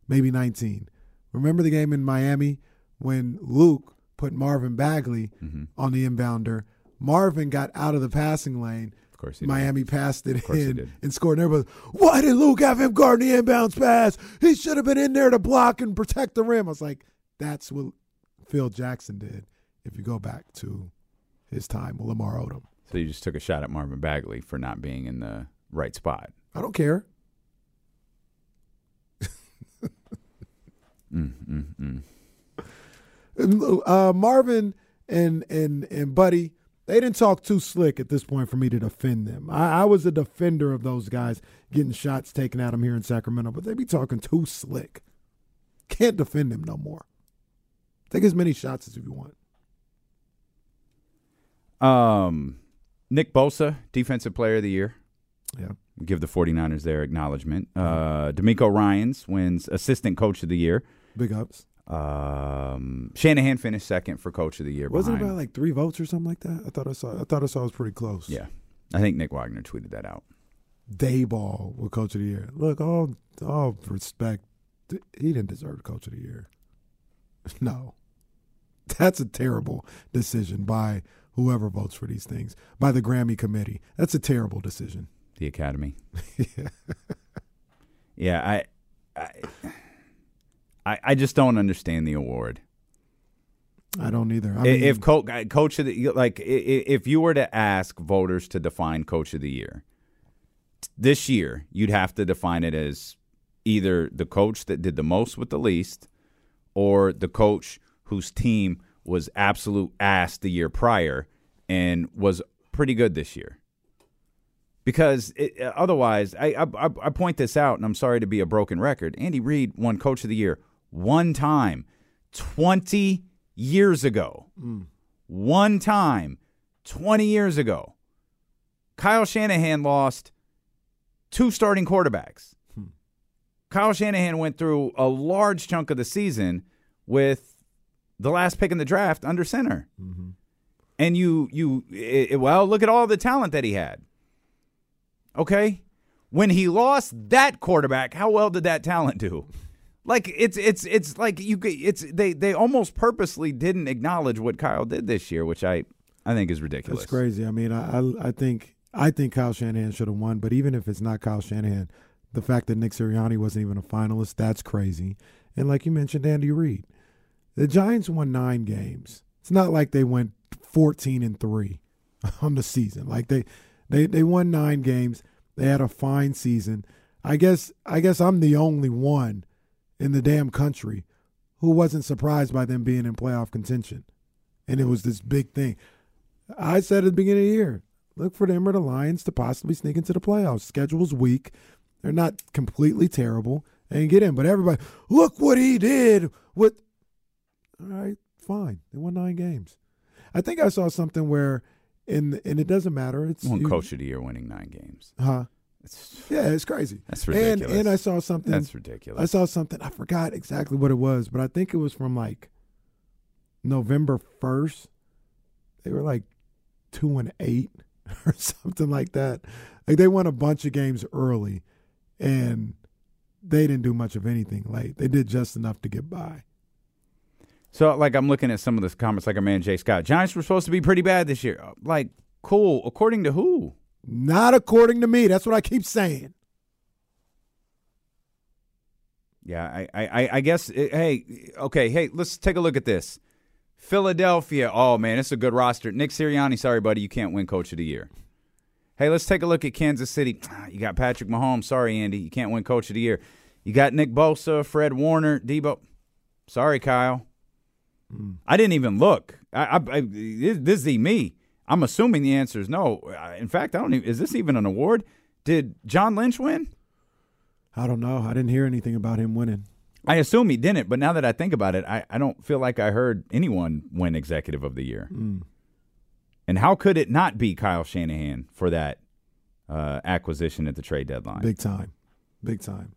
Maybe nineteen. Remember the game in Miami when Luke put Marvin Bagley mm-hmm. on the inbounder? Marvin got out of the passing lane. Of course he Miami did. passed it in and scored. And everybody was, why did Luke have him guarding the inbounds pass? He should have been in there to block and protect the rim. I was like, that's what Phil Jackson did if you go back to his time with Lamar Odom. So you just took a shot at Marvin Bagley for not being in the right spot. I don't care. Mm, mm, mm. Uh, Marvin and, and and Buddy, they didn't talk too slick at this point for me to defend them. I, I was a defender of those guys getting shots taken at them here in Sacramento, but they be talking too slick. Can't defend them no more. Take as many shots as you want. Um, Nick Bosa, Defensive Player of the Year. Yeah. Give the 49ers their acknowledgement. Uh, D'Amico Ryans wins Assistant Coach of the Year. Big ups. Um, Shanahan finished second for Coach of the Year. Wasn't it about like three votes or something like that? I thought I saw. I thought I saw it was pretty close. Yeah, I think Nick Wagner tweeted that out. Dayball with Coach of the Year. Look, all all respect. He didn't deserve Coach of the Year. No, that's a terrible decision by whoever votes for these things, by the Grammy committee. That's a terrible decision. The Academy. yeah. yeah, I, I, I just don't understand the award. I don't either. I mean, if co- coach of the like, if you were to ask voters to define Coach of the Year this year, you'd have to define it as either the coach that did the most with the least, or the coach whose team was absolute ass the year prior and was pretty good this year. Because it, otherwise, I, I I point this out, and I'm sorry to be a broken record. Andy Reid won Coach of the Year one time, twenty years ago. Mm. One time, twenty years ago. Kyle Shanahan lost two starting quarterbacks. Mm. Kyle Shanahan went through a large chunk of the season with the last pick in the draft under center. Mm-hmm. And you, you it, well, look at all the talent that he had. Okay, when he lost that quarterback, how well did that talent do? Like it's it's it's like you it's they they almost purposely didn't acknowledge what Kyle did this year, which I, I think is ridiculous. It's crazy. I mean, I I, I think I think Kyle Shanahan should have won, but even if it's not Kyle Shanahan, the fact that Nick Sirianni wasn't even a finalist, that's crazy. And like you mentioned, Andy Reid, the Giants won nine games. It's not like they went fourteen and three on the season. Like they. They they won nine games. They had a fine season. I guess I guess I'm the only one in the damn country who wasn't surprised by them being in playoff contention. And it was this big thing. I said at the beginning of the year, look for them or the Lions to possibly sneak into the playoffs. Schedule's weak. They're not completely terrible. They didn't get in. But everybody, look what he did with all right, fine. They won nine games. I think I saw something where And and it doesn't matter. It's one Coach of the Year winning nine games. Huh? It's, yeah, it's crazy. That's ridiculous. And, and I saw something. That's ridiculous. I saw something. I forgot exactly what it was, but I think it was from like November first. They were like two and eight or something like that. Like they won a bunch of games early, and they didn't do much of anything late. They did just enough to get by. So, like, I'm looking at some of the comments, like our man Jay Scott. Giants were supposed to be pretty bad this year. Like, cool. According to who? Not according to me. That's what I keep saying. Yeah, I I, I guess, it, hey, okay, hey, let's take a look at this. Philadelphia, oh, man, it's a good roster. Nick Sirianni, sorry, buddy, you can't win Coach of the Year. Hey, let's take a look at Kansas City. You got Patrick Mahomes. Sorry, Andy, you can't win Coach of the Year. You got Nick Bosa, Fred Warner, Debo. Sorry, Kyle. I didn't even look. I, I, I this is me. I'm assuming the answer is no. In fact, I don't even. Is this even an award? Did John Lynch win? I don't know. I didn't hear anything about him winning. I assume he didn't, but now that I think about it, I, I don't feel like I heard anyone win Executive of the Year. Mm. And how could it not be Kyle Shanahan for that uh, acquisition at the trade deadline? Big time. Big time.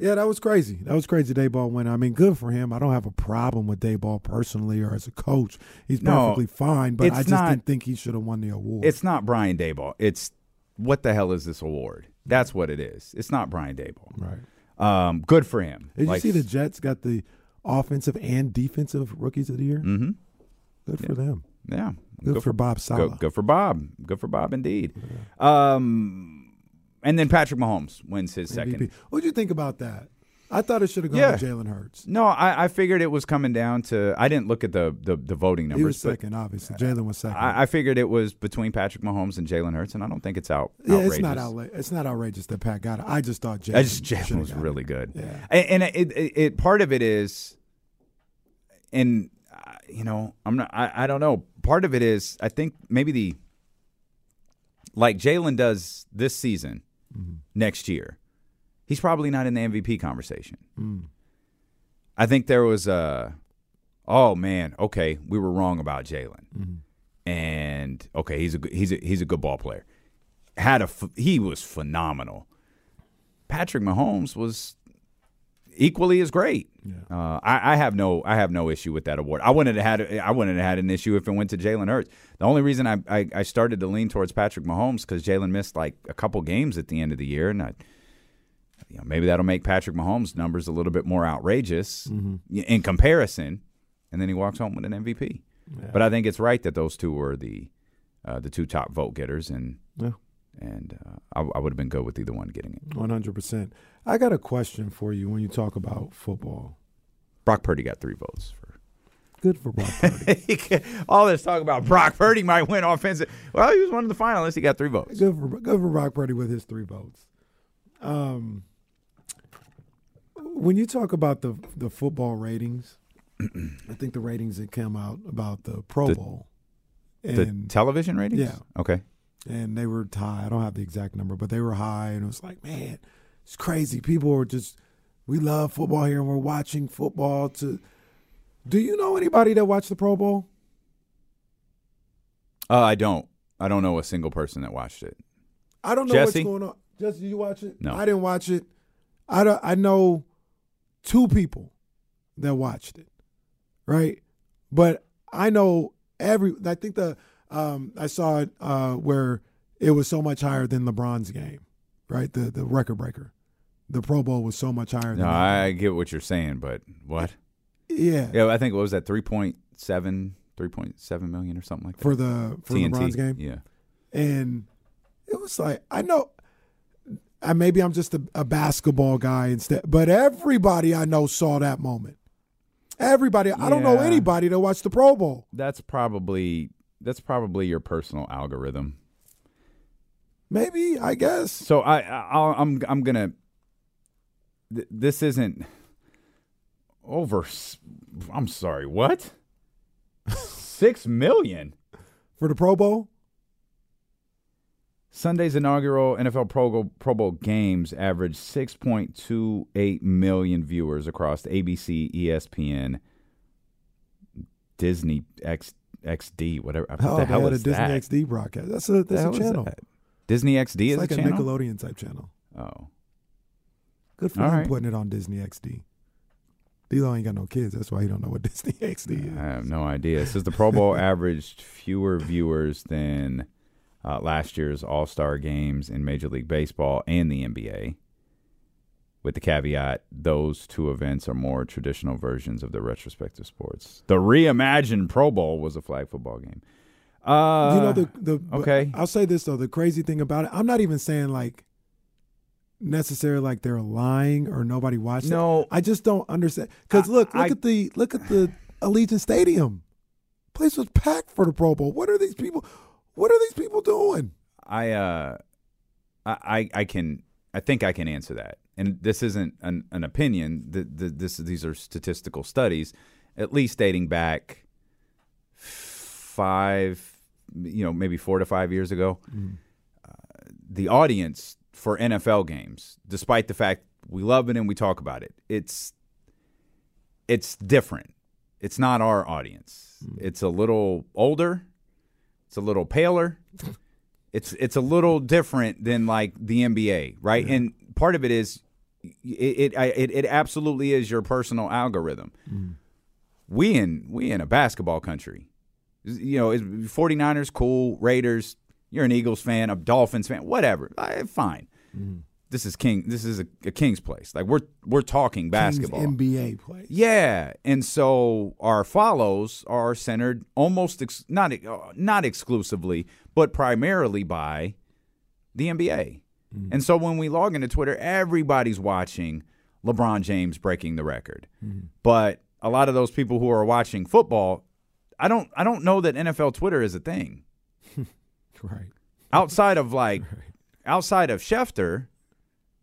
Yeah, that was crazy. That was crazy. Dayball went. I mean, good for him. I don't have a problem with Dayball personally or as a coach. He's perfectly no, fine, but I just not, didn't think he should have won the award. It's not Brian Dayball. It's what the hell is this award? That's what it is. It's not Brian Dayball. Right. Um, good for him. Did like, you see the Jets got the offensive and defensive rookies of the year? Mm-hmm. Good yeah. for them. Yeah. Good, good for, for Bob Sala. Good, good for Bob. Good for Bob indeed. Yeah. Um And then Patrick Mahomes wins his M V P. Second. What did you think about that? I thought it should have gone yeah. to Jalen Hurts. No, I, I figured it was coming down to – I didn't look at the the, the voting numbers. He was second, obviously. Jalen was second. I, I figured it was between Patrick Mahomes and Jalen Hurts, and I don't think it's out, yeah, outrageous. It's not, outla- it's not outrageous that Pat got it. I just thought Jalen was Jalen was really it. good. Yeah. And, and it, it, it part of it is – and, uh, you know, I'm not. I, I don't know. Part of it is I think maybe the – like Jalen does this season – Mm-hmm. next year, he's probably not in the M V P conversation. Mm. I think there was a, oh man, okay, we were wrong about Jalen, mm-hmm. and okay, he's a he's a he's a good ball player. Had a he was phenomenal. Patrick Mahomes was equally as great. Yeah. Uh, I, I have no I have no issue with that award. I wouldn't have had I wouldn't have had an issue if it went to Jalen Hurts. The only reason I, I, I started to lean towards Patrick Mahomes because Jalen missed like a couple games at the end of the year, and I, you know, maybe that'll make Patrick Mahomes' numbers a little bit more outrageous mm-hmm. in comparison. And then he walks home with an M V P. Yeah. But I think it's right that those two were the uh, the two top vote getters, and yeah. and uh, I, I would have been good with either one getting it. one hundred percent. I got a question for you when you talk about football. Brock Purdy got three votes. For Good for Brock Purdy. All this talk about Brock Purdy might win offensive. Well, he was one of the finalists. He got three votes. Good for, good for Brock Purdy with his three votes. Um, when you talk about the the football ratings, I think the ratings that came out about the Pro the, Bowl. And, the television ratings? Yeah. Okay. And they were high. I don't have the exact number, but they were high, and it was like, man, it's crazy. People are just, we love football here, and we're watching football. To, do you know anybody that watched the Pro Bowl? Uh, I don't. I don't know a single person that watched it. I don't know Jesse? what's going on. Jesse, did you watch it? No. I didn't watch it. I, don't, I know two people that watched it, right? But I know every – I think the um, – I saw it uh, where it was so much higher than LeBron's game, right, the the record breaker. The Pro Bowl was so much higher than No, I get what you're saying, but what? Yeah. Yeah, I think what was that, three point seven million or something like that? For the for T N T. LeBron's game? Yeah. And it was like, I know, I maybe I'm just a, a basketball guy instead, but everybody I know saw that moment. Everybody. Yeah. I don't know anybody that watched the Pro Bowl. That's probably that's probably your personal algorithm. Maybe, I guess. So I, I I'm I'm going to Th- this isn't over. I'm sorry. What? Six million for the Pro Bowl? Sunday's inaugural N F L Pro Bowl, Pro Bowl games averaged six point two eight million viewers across A B C, E S P N, Disney X, XD, whatever. What oh, the hell is that? They had a Disney X D broadcast. That's a, that's a channel. That? Disney X D it's is like a channel? It's like a Nickelodeon type channel. Oh. Good for All him right. putting it on Disney X D. D-Lo ain't got no kids. That's why he don't know what Disney X D is. I have no idea. It says the Pro Bowl averaged fewer viewers than uh, last year's All-Star games in Major League Baseball and the N B A, with the caveat those two events are more traditional versions of the retrospective sports. The reimagined Pro Bowl was a flag football game. Uh, you know, the, the okay. I'll say this, though. The crazy thing about it, I'm not even saying, like, necessarily like they're lying or nobody watched it. No. I just don't understand. Because look, look I, at the look at the Allegiant Stadium. The place was packed for the Pro Bowl. What are these people what are these people doing? I uh I I can I think I can answer that. And this isn't an, an opinion. The, the, this these are statistical studies, at least dating back five you know, maybe four to five years ago. Mm. Uh, the audience for N F L games, despite the fact we love it and we talk about it, it's it's different. It's not our audience. Mm. It's a little older. It's a little paler. it's it's a little different than like the N B A, right? Yeah. And part of it is it it, it it absolutely is your personal algorithm. Mm. We in we in a basketball country, you know. It's forty-niners cool, Raiders. You're an Eagles fan, a Dolphins fan, whatever. I, fine. Mm. This is king. This is a, a Kings place. Like we're we're talking basketball, Kings N B A place. Yeah, and so our follows are centered almost ex- not not exclusively, but primarily by the N B A. Mm. And so when we log into Twitter, everybody's watching LeBron James breaking the record. Mm. But a lot of those people who are watching football, I don't I don't know that N F L Twitter is a thing. Right. Outside of like, right. outside of Schefter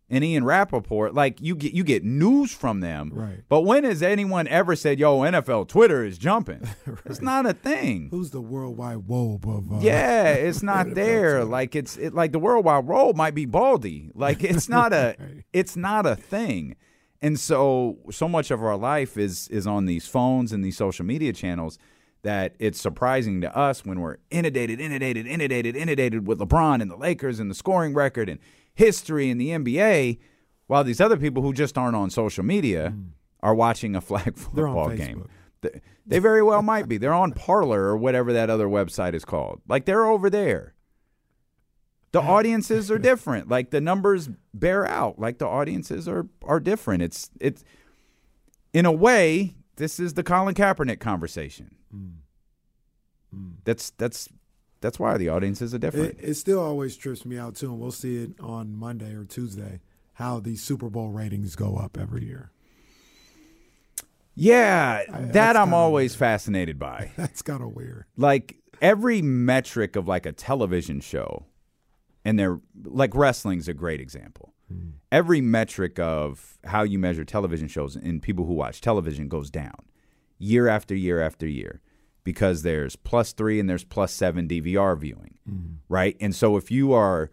and Ian Rappaport, like you get you get news from them. Right. But when has anyone ever said, "Yo, N F L Twitter is jumping"? Right. It's not a thing. Who's the worldwide wobe of? Uh, yeah, it's not there. Like it's it like the worldwide wobe might be Baldy. Like it's not a right. it's not a thing. And so so much of our life is is on these phones and these social media channels, that it's surprising to us when we're inundated, inundated, inundated, inundated with LeBron and the Lakers and the scoring record and history and the N B A. While these other people who just aren't on social media mm. are watching a flag football game. They, they very well might be. They're on Parler or whatever that other website is called. Like, they're over there. The audiences are different. Like, the numbers bear out. Like, the audiences are are different. It's it's in a way, this is the Colin Kaepernick conversation. Mm. Mm. That's that's that's why the audiences are different. It, it still always trips me out too, and we'll see it on Monday or Tuesday how the Super Bowl ratings go up every year. Yeah, I, that I'm always weird. fascinated by. That's kind of weird. Like, every metric of like a television show, and they're like, wrestling's a great example. Mm. Every metric of how you measure television shows and people who watch television goes down year after year after year because there's plus three and there's plus seven D V R viewing, mm. right? And so if you are,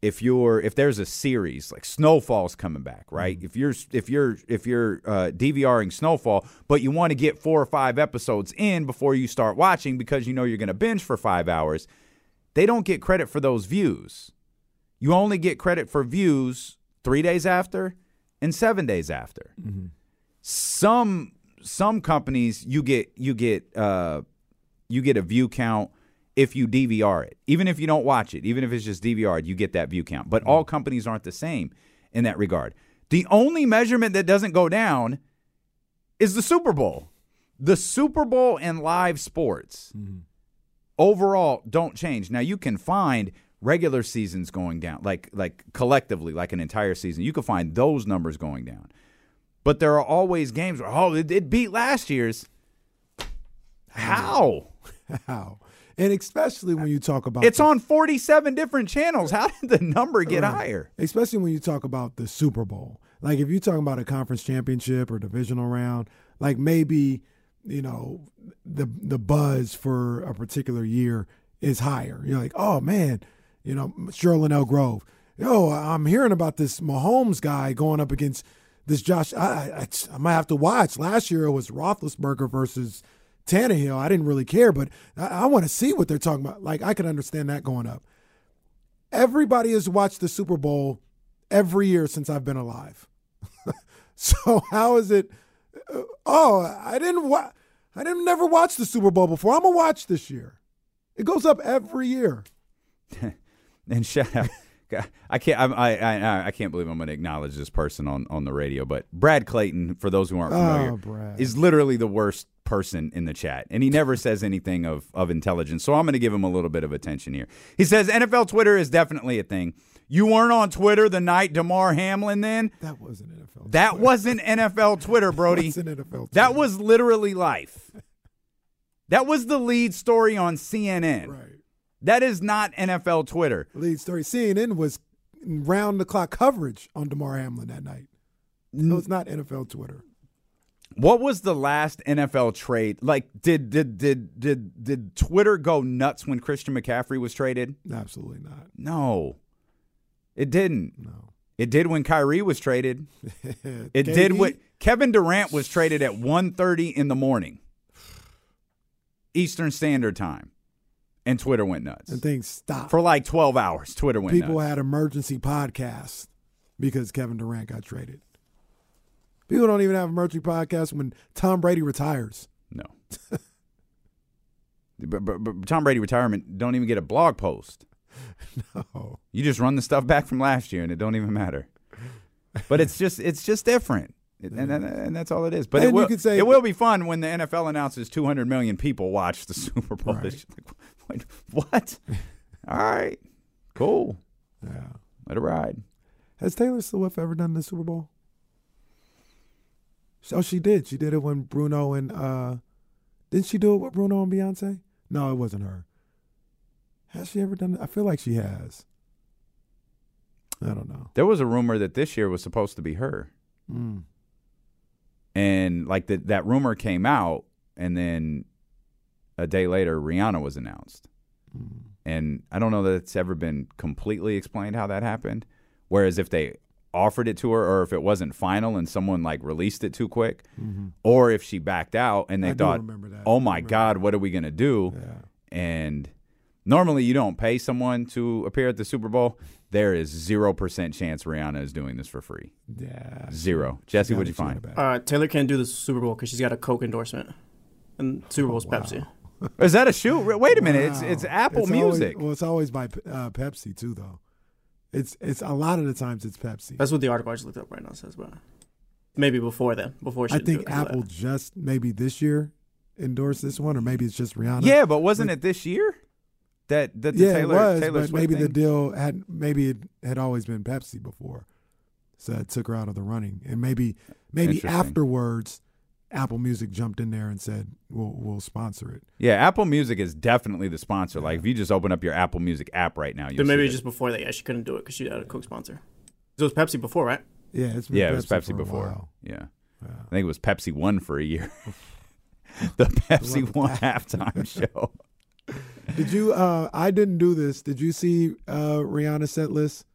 if you're, if there's a series like Snowfall's coming back, right? Mm-hmm. If you're, if you're, if you're uh, DVRing Snowfall, but you want to get four or five episodes in before you start watching because you know you're going to binge for five hours, they don't get credit for those views. You only get credit for views three days after and seven days after. Mm-hmm. Some some companies you get you get uh, you get a view count. If you D V R it, even if you don't watch it, even if it's just D V R'd, you get that view count. But all companies aren't the same in that regard. The only measurement that doesn't go down is the Super Bowl. The Super Bowl and live sports mm-hmm. overall don't change. Now, you can find regular seasons going down, like like collectively, like an entire season. You can find those numbers going down. But there are always games where, oh, it, it beat last year's. How? How? And especially when you talk about... It's the, on forty-seven different channels. How did the number get right. higher? Especially when you talk about the Super Bowl. Like, if you're talking about a conference championship or divisional round, like maybe, you know, the the buzz for a particular year is higher. You're like, oh, man, you know, Sherlin L. Grove. Yo, I'm hearing about this Mahomes guy going up against this Josh. I, I, I might have to watch. Last year it was Roethlisberger versus... Tannehill, I didn't really care, but I, I want to see what they're talking about. Like, I can understand that going up. Everybody has watched the Super Bowl every year since I've been alive. So how is it? Uh, oh, I didn't wa- I didn't never watch the Super Bowl before. I'm gonna watch this year. It goes up every year. And shout out, God, I can't. I'm, I I I can't believe I'm gonna acknowledge this person on on the radio. But Brad Clayton, for those who aren't familiar, oh, Brad. is literally the worst person in the chat, and he never says anything of of intelligence, so I'm going to give him a little bit of attention here. He says N F L Twitter is definitely a thing. You weren't on Twitter the night DeMar Hamlin then? That wasn't N F L Twitter. That wasn't N F L Twitter, Brody. That wasn't N F L Twitter. That was literally life. That was the lead story on C N N. Right. That is not N F L Twitter. Lead story. C N N was round-the-clock coverage on DeMar Hamlin that night. No, it's not N F L Twitter. What was the last N F L trade? Like, did did did did did Twitter go nuts when Christian McCaffrey was traded? Absolutely not. No, it didn't. No, it did when Kyrie was traded. It did when Kevin Durant was traded at one thirty in the morning, Eastern Standard Time, and Twitter went nuts. And things stopped for like twelve hours. Twitter went nuts. People had emergency podcasts because Kevin Durant got traded. People don't even have emergency podcasts when Tom Brady retires. No. but, but, but Tom Brady retirement don't even get a blog post. No. You just run the stuff back from last year, and it don't even matter. But it's just it's just different, it, and, and and that's all it is. But it will, say, it will be fun when the N F L announces two hundred million people watch the Super Bowl. Right. Like, what? All right. Cool. Yeah. Let it ride. Has Taylor Swift ever done the Super Bowl? Oh, she did. She did it when Bruno and uh, didn't she do it with Bruno and Beyonce? No, it wasn't her. Has she ever done it? I feel like she has. I don't know. There was a rumor that this year was supposed to be her, mm. and like that that rumor came out, and then a day later, Rihanna was announced, mm. and I don't know that it's ever been completely explained how that happened. Whereas if they offered it to her, or if it wasn't final and someone like released it too quick, mm-hmm. or if she backed out and they I thought, oh my God, that. What are we going to do? Yeah. And Normally, you don't pay someone to appear at the Super Bowl. There is zero percent chance Rihanna is doing this for free. Yeah. Zero. Jesse, what'd you find? Uh, Taylor can't do the Super Bowl because she's got a Coke endorsement. And Super Bowl's oh, wow. Pepsi. Is that a shoe? Wait a minute. Wow. It's it's Apple it's Music. Always, well, it's always by uh, Pepsi, too, though. It's it's a lot of the times it's Pepsi. That's what the article I just looked up right now says, but maybe before then. Before she I think Apple just maybe this year endorsed this one, or maybe it's just Rihanna. Yeah, but wasn't like, it this year? That, that the yeah, Taylor, it was, Taylor but Swift maybe thing? The deal had maybe it had always been Pepsi before, so it took her out of the running, and maybe maybe afterwards, Apple Music jumped in there and said, "We'll we'll sponsor it." Yeah, Apple Music is definitely the sponsor. Like if you just open up your Apple Music app right now, you. But maybe just before that, yeah, she couldn't do it because she had a Coke sponsor. It was Pepsi before, right? Yeah, it's been yeah, Pepsi it was Pepsi before. Yeah, wow. I think it was Pepsi One for a year. The Pepsi One halftime show. Did you? Uh, I didn't do this. Did you see uh, Rihanna's set list?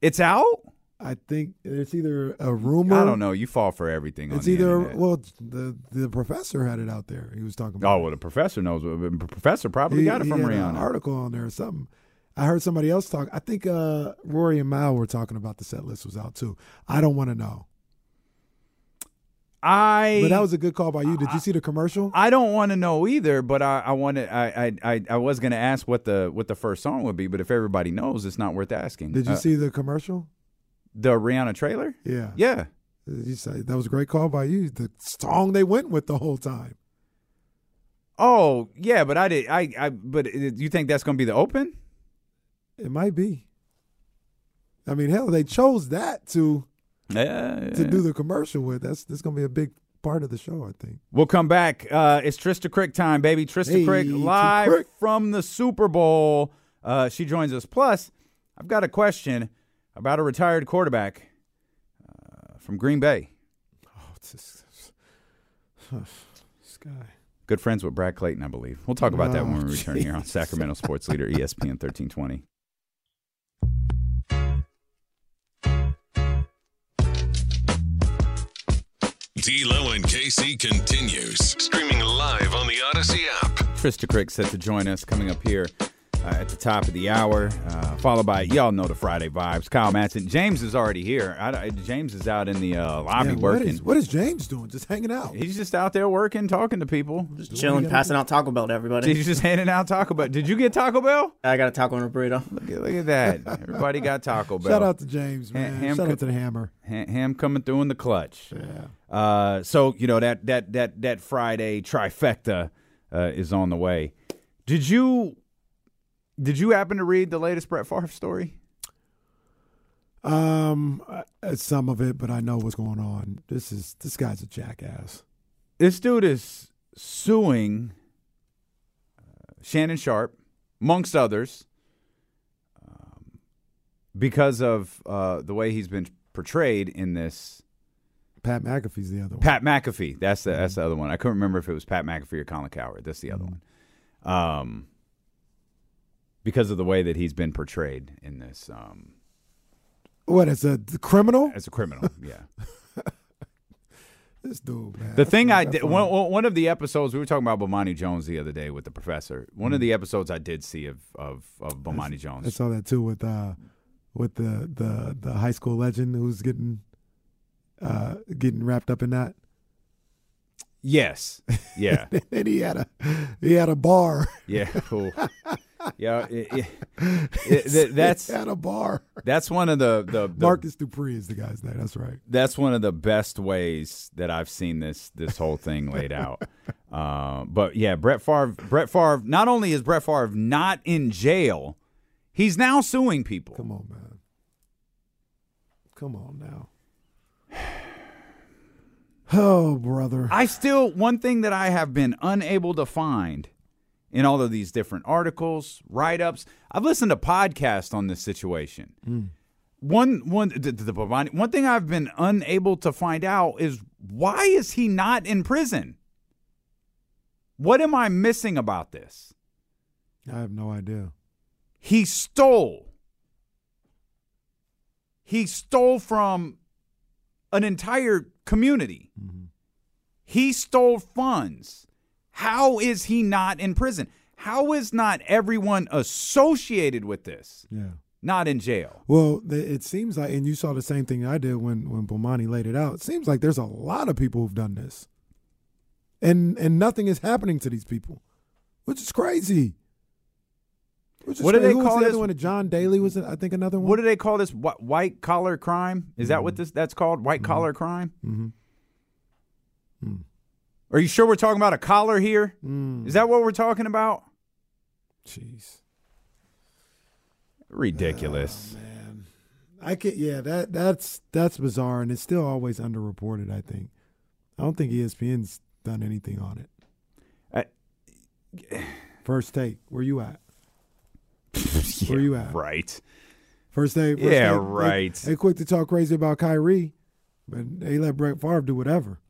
It's out. I think it's either a rumor. I don't know. You fall for everything. It's on the either internet. Well, the the professor had it out there. He was talking about. Oh well, the professor knows. The professor probably he, got it he from had Rihanna. An article on there or something. I heard somebody else talk. I think uh, Rory and Mal were talking about the set list was out too. I don't want to know. I. But that was a good call by you. Did I, you see the commercial? I don't want to know either, but I, I wanted. I I I was going to ask what the what the first song would be, but if everybody knows, it's not worth asking. Did you uh, see the commercial? The Rihanna trailer? Yeah. Yeah. You say that was a great call by you. The song they went with the whole time. Oh yeah, but I did. I I. But it, you think that's going to be the open? It might be. I mean, hell, they chose that to. Yeah, yeah, to do the commercial with. That's that's going to be a big part of the show, I think. We'll come back. Uh, it's Trista Crick time, baby. Trista hey, Crick live Crick. from the Super Bowl. Uh, she joins us. Plus, I've got a question about a retired quarterback uh, from Green Bay. Oh, it's this, huh, this guy. Good friends with Brad Clayton, I believe. We'll talk about oh, that when we return geez. here on Sacramento Sports Leader E S P N thirteen twenty. D'Lo and K C continues. Streaming live on the Odyssey app. Trista Crick set to join us coming up here uh, at the top of the hour, uh, followed by, y'all know the Friday vibes, Kyle Mattson. James is already here. I, I, James is out in the uh, lobby yeah, what working. Is, what is James doing? Just hanging out. He's just out there working, talking to people. Just chilling, passing out Taco Bell to everybody. He's just handing out Taco Bell. Did you get Taco Bell? I got a taco and a burrito. Look at, look at that. Everybody got Taco Bell. Shout out to James, man. Ham, Shout com- out to the Hammer. Ham coming through in the clutch. Yeah. Uh, so you know that that that that Friday trifecta uh, is on the way. Did you did you happen to read the latest Brett Favre story? Um, uh, some of it, but I know what's going on. This is this guy's a jackass. This dude is suing uh, Shannon Sharp, amongst others, um, because of uh, the way he's been portrayed in this. Pat McAfee's the other one. Pat McAfee. That's the that's the other one. I couldn't remember if it was Pat McAfee or Colin Cowherd. That's the other mm-hmm. one. Um, because of the way that he's been portrayed in this. Um, what, as a criminal? As a criminal, yeah. This dude, man. The thing I did, one, one of the episodes, we were talking about Bomani Jones the other day with the professor. One mm-hmm. of the episodes I did see of of, of Bomani Jones. I saw that too with uh, with the, the, the high school legend who's getting... Uh, getting wrapped up in that. Yes. Yeah. And he had a he had a bar. Yeah. Cool. Yeah. It, it, it, that's he had a bar. That's one of the, the the Marcus Dupree is the guy's name. That's right. That's one of the best ways that I've seen this this whole thing laid out. Uh, but yeah, Brett Favre. Brett Favre. Not only is Brett Favre not in jail, he's now suing people. Come on, man. Come on now. Oh, brother. I still, one thing that I have been unable to find in all of these different articles, write-ups, I've listened to podcasts on this situation. Mm. One, one, the, the, the, one thing I've been unable to find out is why is he not in prison? What am I missing about this? I have no idea. He stole. He stole from... an entire community. Mm-hmm. He stole funds. How is he not in prison? How is not everyone associated with this yeah. not in jail? Well, it seems like, and you saw the same thing I did when, when Bomani laid it out, it seems like there's a lot of people who've done this. And and nothing is happening to these people, which is crazy. Which is what do they call the this? Other one? John Daly was, I think, another one. What do they call this? Wh- white collar crime? Is mm-hmm. that what this that's called? White mm-hmm. collar crime? Mm-hmm. Mm. Are you sure we're talking about a collar here? Mm. Is that what we're talking about? Jeez. Ridiculous. Oh, man. I can yeah, that that's that's bizarre, and it's still always underreported, I think. I don't think E S P N's done anything on it. I, First Take, where you at? yeah, where you at? Right. First Take. First yeah, take, right. They, they quick to talk crazy about Kyrie, but they let Brett Favre do whatever.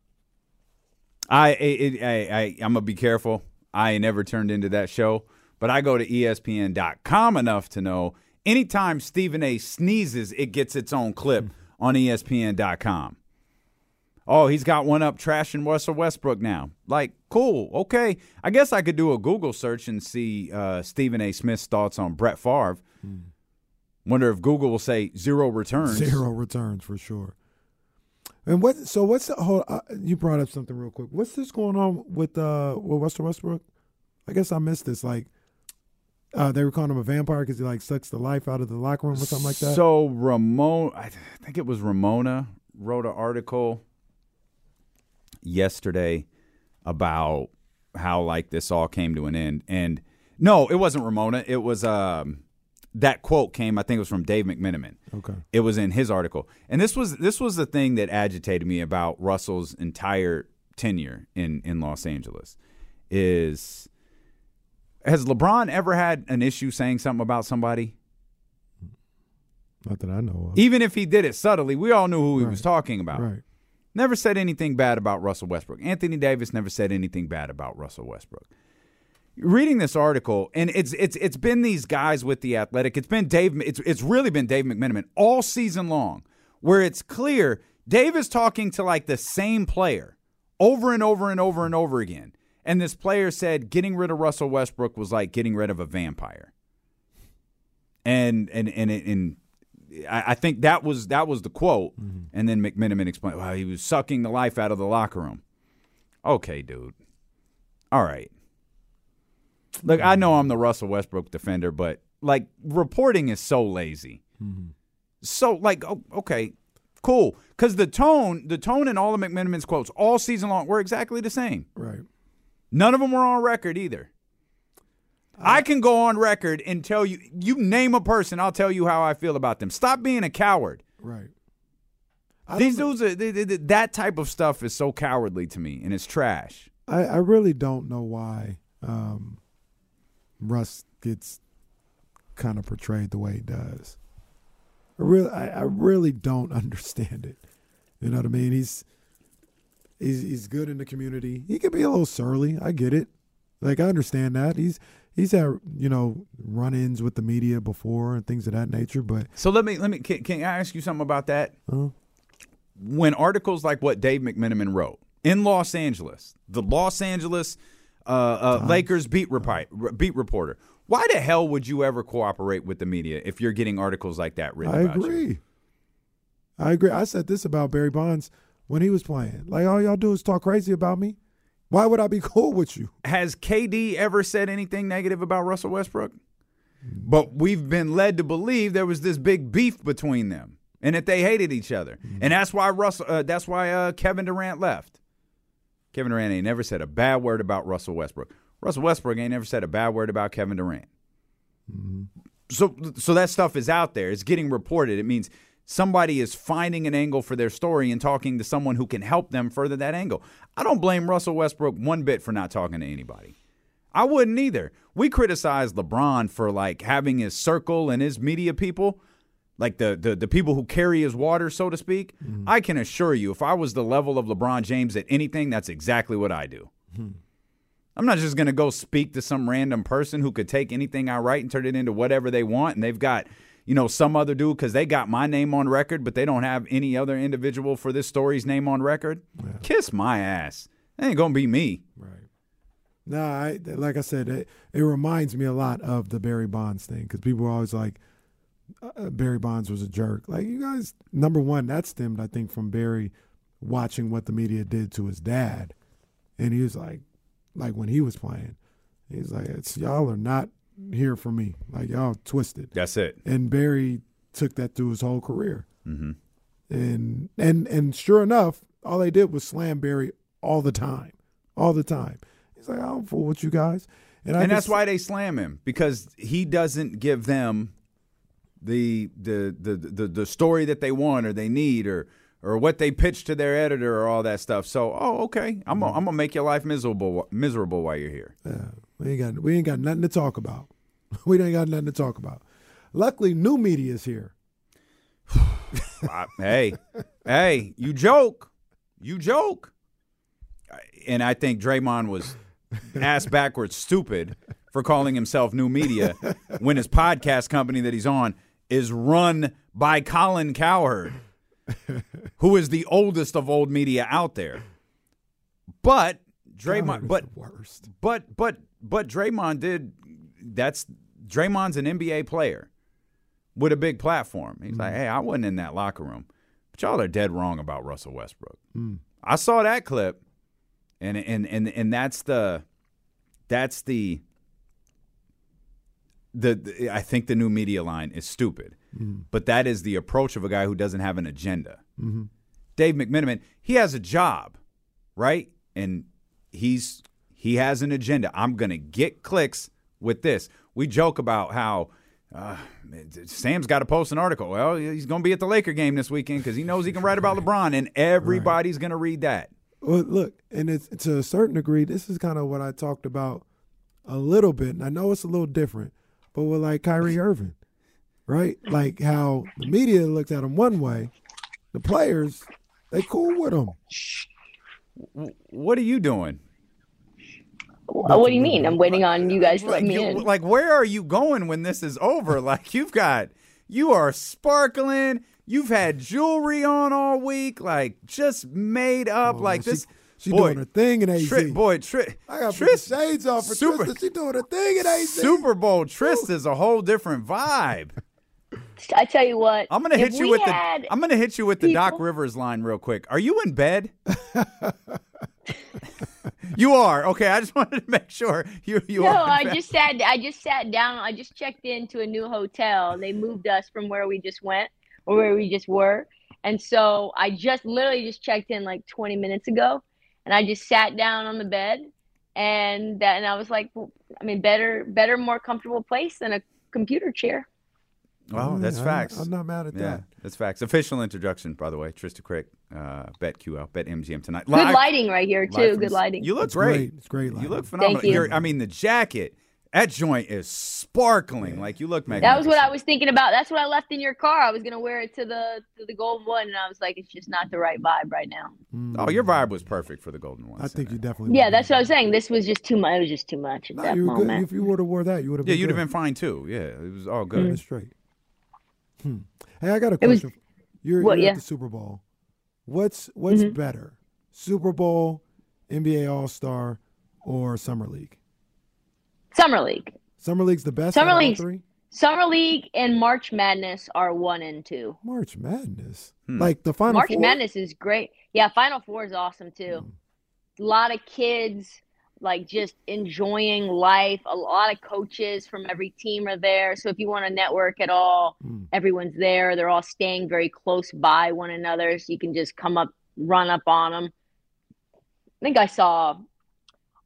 I, it, I, I, I'm gonna be careful. I ain't never turned into that show, but I go to E S P N dot com enough to know anytime Stephen A. sneezes, it gets its own clip mm. on E S P N dot com. Oh, he's got one up trashing Russell Westbrook now. Like, cool, okay. I guess I could do a Google search and see uh, Stephen A. Smith's thoughts on Brett Favre. Mm. Wonder if Google will say zero returns. Zero returns for sure. And what? So what's the whole? Uh, you brought up something real quick. What's this going on with uh with Russell Westbrook? I guess I missed this. Like, uh, they were calling him a vampire because he like sucks the life out of the locker room or something like that. So Ramona, I think it was Ramona, wrote an article yesterday about how like this all came to an end. And no, it wasn't Ramona. It was um that quote came, I think it was from Dave McMenamin. Okay. It was in his article. And this was this was the thing that agitated me about Russell's entire tenure in, in Los Angeles is has LeBron ever had an issue saying something about somebody? Not that I know of. Even if he did it subtly, we all knew who he right. was talking about. Right. Never said anything bad about Russell Westbrook. Anthony Davis never said anything bad about Russell Westbrook. Reading this article, and it's it's it's been these guys with The Athletic. It's been Dave. It's it's really been Dave McMenamin all season long, where it's clear Dave is talking to like the same player over and over and over and over again. And this player said getting rid of Russell Westbrook was like getting rid of a vampire. And and and and. and I think that was that was the quote, mm-hmm. and then McMenamin explained, "Wow, he was sucking the life out of the locker room." Okay, dude. All right. Look, I know I'm the Russell Westbrook defender, but like reporting is so lazy. Mm-hmm. So like, oh, okay, cool, because the tone, the tone in all of McMenamin's quotes all season long were exactly the same. Right. None of them were on record either. I can go on record and tell you, you name a person, I'll tell you how I feel about them. Stop being a coward. Right. I These dudes, are, they, they, they, that type of stuff is so cowardly to me, and it's trash. I, I really don't know why um, Russ gets kind of portrayed the way he does. I really, I, I really don't understand it. You know what I mean? He's, he's, he's good in the community. He can be a little surly. I get it. Like, I understand that. He's... He's had, you know, run-ins with the media before and things of that nature, but so let me let me can, can I ask you something about that? Uh-huh. When articles like what Dave McMenamin wrote in Los Angeles, the Los Angeles uh, uh, Lakers beat repi- uh-huh. beat reporter, why the hell would you ever cooperate with the media if you're getting articles like that written? I about agree. You? I agree. I said this about Barry Bonds when he was playing. Like, all y'all do is talk crazy about me. Why would I be cool with you? Has K D ever said anything negative about Russell Westbrook? But we've been led to believe there was this big beef between them and that they hated each other. Mm-hmm. And that's why Russell, uh, that's why uh, Kevin Durant left. Kevin Durant ain't never said a bad word about Russell Westbrook. Russell Westbrook ain't never said a bad word about Kevin Durant. Mm-hmm. So, so that stuff is out there. It's getting reported. It means somebody is finding an angle for their story and talking to someone who can help them further that angle. I don't blame Russell Westbrook one bit for not talking to anybody. I wouldn't either. We criticize LeBron for, like, having his circle and his media people, like the the, the people who carry his water, so to speak. Mm-hmm. I can assure you, if I was the level of LeBron James at anything, that's exactly what I do. Mm-hmm. I'm not just going to go speak to some random person who could take anything I write and turn it into whatever they want, and they've got – you know, some other dude, because they got my name on record, but they don't have any other individual for this story's name on record. Yeah. Kiss my ass. That ain't going to be me. Right. No, I, like I said, it, it reminds me a lot of the Barry Bonds thing because people are always like, uh, Barry Bonds was a jerk. Like, you guys, number one, that stemmed, I think, from Barry watching what the media did to his dad. And he was like, like when he was playing, he's like, it's, y'all are not here for me. Like, y'all twisted. That's it. And Barry took that through his whole career. Mm-hmm. And, and, and sure enough, all they did was slam Barry all the time, all the time. He's like, I don't fool with you guys. And, I and just, that's why they slam him, because he doesn't give them the the the the, the story that they want or they need or or what they pitch to their editor or all that stuff. So, oh, okay, I'm gonna, I'm gonna make your life miserable miserable while you're here. Yeah, we ain't got we ain't got nothing to talk about. We ain't got nothing to talk about. Luckily, new media is here. hey, hey, you joke, you joke, and I think Draymond was ass backwards stupid for calling himself new media when his podcast company that he's on is run by Colin Cowherd, who is the oldest of old media out there. But Draymond, but worst. but but but Draymond did. That's Draymond's an N B A player with a big platform. He's mm. like, hey, I wasn't in that locker room. But y'all are dead wrong about Russell Westbrook. Mm. I saw that clip, and and and and that's the that's the the, the I think the new media line is stupid. Mm. But that is the approach of a guy who doesn't have an agenda. Mm-hmm. Dave McMenamin, he has a job, right? And he's he has an agenda. I'm going to get clicks with this. We joke about how Uh, Sam's got to post an article. Well, he's going to be at the Laker game this weekend because he knows he can write about LeBron, and everybody's right. going to read that. Well, look, and it's, to a certain degree, this is kind of what I talked about a little bit, and I know it's a little different, but with like Kyrie Irving, right? Like how the media looked at him one way, the players, they cool with him. What are you doing? What do you mean? I'm waiting on you guys to let me in. Like, where are you going when this is over? Like, you've got, you are sparkling. You've had jewelry on all week. Like, just made up. Oh, like she, this. She boy, doing her thing in A Z. Tri- boy, tri- I got Trist, shades off for Super, Trista. She doing her thing in A Z. Super Bowl Trist is a whole different vibe. I tell you what. I'm gonna hit you with the. I'm gonna hit you with people. the Doc Rivers line real quick. Are you in bed? You are. Okay, I just wanted to make sure you you no, are. No, I bed. just sat I just sat down. I just checked into a new hotel. They moved us from where we just went or where we just were. And so I just literally just checked in like twenty minutes ago, and I just sat down on the bed, and that, and I was like, well, I mean, better better more comfortable place than a computer chair. Well, oh, that's yeah, facts. I'm not mad at yeah, that. That's facts. Official introduction, by the way. Trista Crick, uh, BetQL, BetMGM tonight. Live, Good lighting right here, too. Good lighting. You look it's great. great. It's great lighting. You look phenomenal. Thank you. I mean, the jacket, that joint is sparkling. Yeah. Like, you look magnificent. That was what I was thinking about. That's what I left in your car. I was going to wear it to the to the Golden One, and I was like, it's just not the right vibe right now. Mm. Oh, your vibe was perfect for the Golden One. I think Center. you definitely Yeah, that's what I was saying. This was just too much. It was just too much at no, that you moment. Good. If you would have wore that, you would have been Yeah, you'd good. have been fine, too. Yeah, it was all good. Mm. Straight. Hmm. Hey, I got a question. Was, you're well, you're yeah. at the Super Bowl. What's what's mm-hmm. better, Super Bowl, N B A All-Star, or Summer League? Summer League. Summer League's the best. Summer League. Three? Summer League and March Madness are one and two. March Madness, hmm. like the Final March Four. March Madness is great. Yeah, Final Four is awesome too. Hmm. A lot of kids. Like just enjoying life. A lot of coaches from every team are there. So if you want to network at all, mm. everyone's there. They're all staying very close by one another. So you can just come up, run up on them. I think I saw,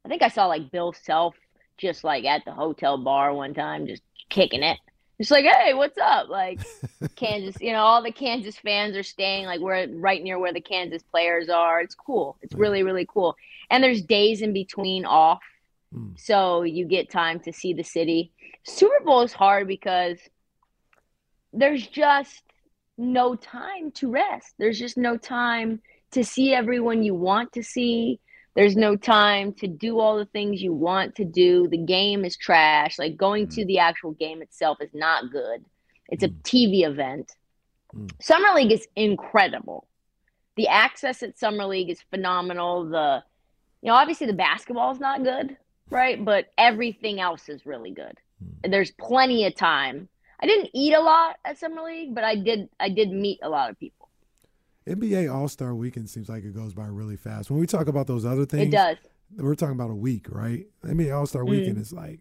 I think I saw like Bill Self just like at the hotel bar one time, just kicking it. Just like, hey, what's up? Like Kansas, you know, all the Kansas fans are staying like we're right near where the Kansas players are. It's cool. It's really, really cool. And there's days in between off. Mm. So you get time to see the city. Super Bowl is hard because there's just no time to rest. There's just no time to see everyone you want to see. There's no time to do all the things you want to do. The game is trash. Like going mm. to the actual game itself is not good. It's mm. a T V event. Mm. Summer League is incredible. The access at Summer League is phenomenal. The, you know, obviously the basketball is not good. right? But everything else is really good. There's plenty of time. I didn't eat a lot at Summer League, but I did I did meet a lot of people. N B A All-Star Weekend seems like it goes by really fast. When we talk about those other things, it does. We're talking about a week, right? N B A All-Star mm-hmm. Weekend is like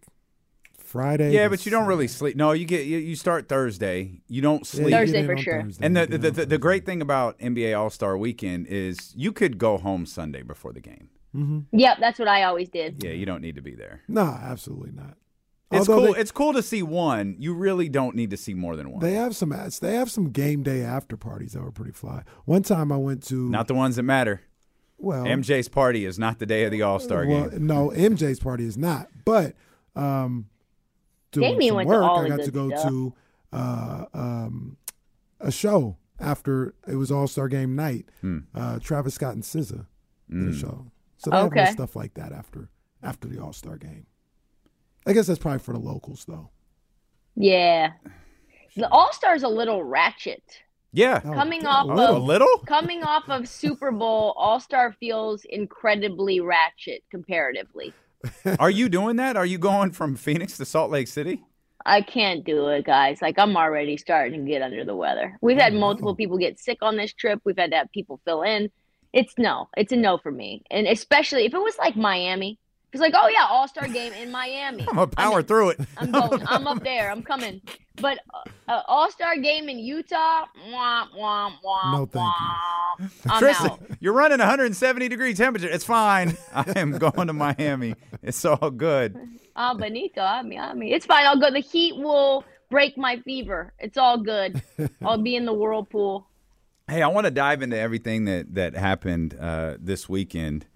Friday. Yeah, but you don't really sleep. No, you get you, you start Thursday. You don't sleep. Yeah, Thursday for sure. Thursday. And the the, the, the the great thing about N B A All-Star Weekend is you could go home Sunday before the game. Mm-hmm. Yep, that's what I always did. Yeah, you don't need to be there. No, absolutely not. It's Although cool. They, it's cool to see one. You really don't need to see more than one. They have some. They have some game day after parties that were pretty fly. One time I went to not the ones that matter. Well, M J's party is not the day of the All-Star well, game. No, M J's party is not. But um, doing some went work, to I got to go stuff. to uh, um, a show after it was All-Star Game night. Hmm. Uh, Travis Scott and S Z A mm. did a show. So they okay. have stuff like that after after the All-Star Game. I guess that's probably for the locals, though. Yeah, the All-Star's a little ratchet. Yeah, coming oh, off a little, of a little? coming off of Super Bowl, All-Star feels incredibly ratchet comparatively. Are you doing that? Are you going from Phoenix to Salt Lake City? I can't do it, guys. Like, I'm already starting to get under the weather. We've had multiple people get sick on this trip. We've had to have people fill in. It's no, it's a no for me, and especially if it was like Miami. It's like, oh, yeah, All-Star game in Miami. I'm going to power I'm, through it. I'm going. I'm up there. I'm coming. But uh, All-Star game in Utah, womp, womp, womp, no, thank womp. You. I'm Trista, out. You're running one hundred seventy degree temperature. It's fine. I am going to Miami. It's all good. Oh, bonito. I mean, I mean, it's fine. I'll go. The heat will break my fever. It's all good. I'll be in the whirlpool. Hey, I want to dive into everything that, that happened uh, this weekend.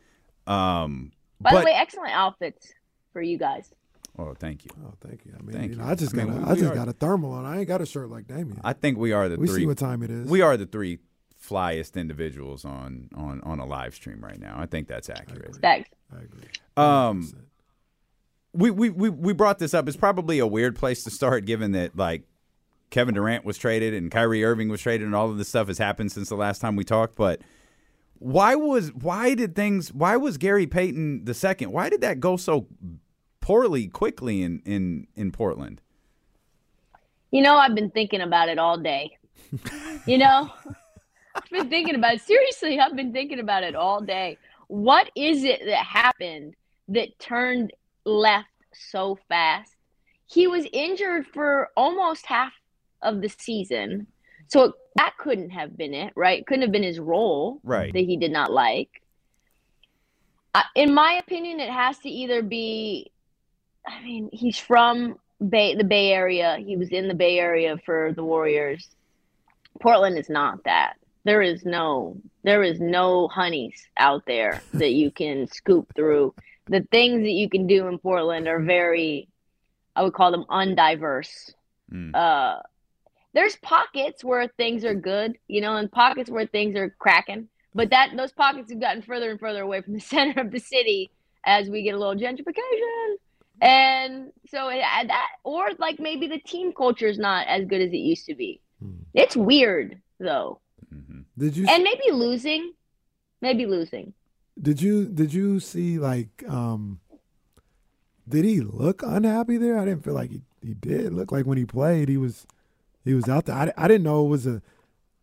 Um By but, the way, excellent outfits for you guys. Oh, thank you. Oh, thank you. I mean, thank you know, you. I just I got mean, a, I just are, got a thermal on. I ain't got a shirt like Damian. I think we are the we three. We see what time it is. We are the three flyest individuals on on, on a live stream right now. I think that's accurate. Thanks. I agree. Um, we, we we we brought this up. It's probably a weird place to start, given that like Kevin Durant was traded and Kyrie Irving was traded, and all of this stuff has happened since the last time we talked, but. Why was why did things why was Gary Payton the second? Why did that go so poorly quickly in, in, in Portland? You know, I've been thinking about it all day. You know, I've been thinking about it. Seriously, I've been thinking about it all day. What is it that happened that turned left so fast? He was injured for almost half of the season. So it, that couldn't have been it, right? Couldn't have been his role right. that he did not like. I, in my opinion, it has to either be, I mean, he's from Bay, the Bay Area. He was in the Bay Area for the Warriors. Portland is not that. There is no, there is no honeys out there that you can scoop through. The things that you can do in Portland are very, I would call them undiverse. Mm. Uh, There's pockets where things are good, you know, and pockets where things are cracking. But that those pockets have gotten further and further away from the center of the city as we get a little gentrification. And so it, that, or like maybe the team culture is not as good as it used to be. Mm-hmm. It's weird, though. Mm-hmm. Did you and maybe losing, maybe losing. Did you did you see like um, did he look unhappy there? I didn't feel like he he did look like when he played he was. He was out there. I, I didn't know it was a,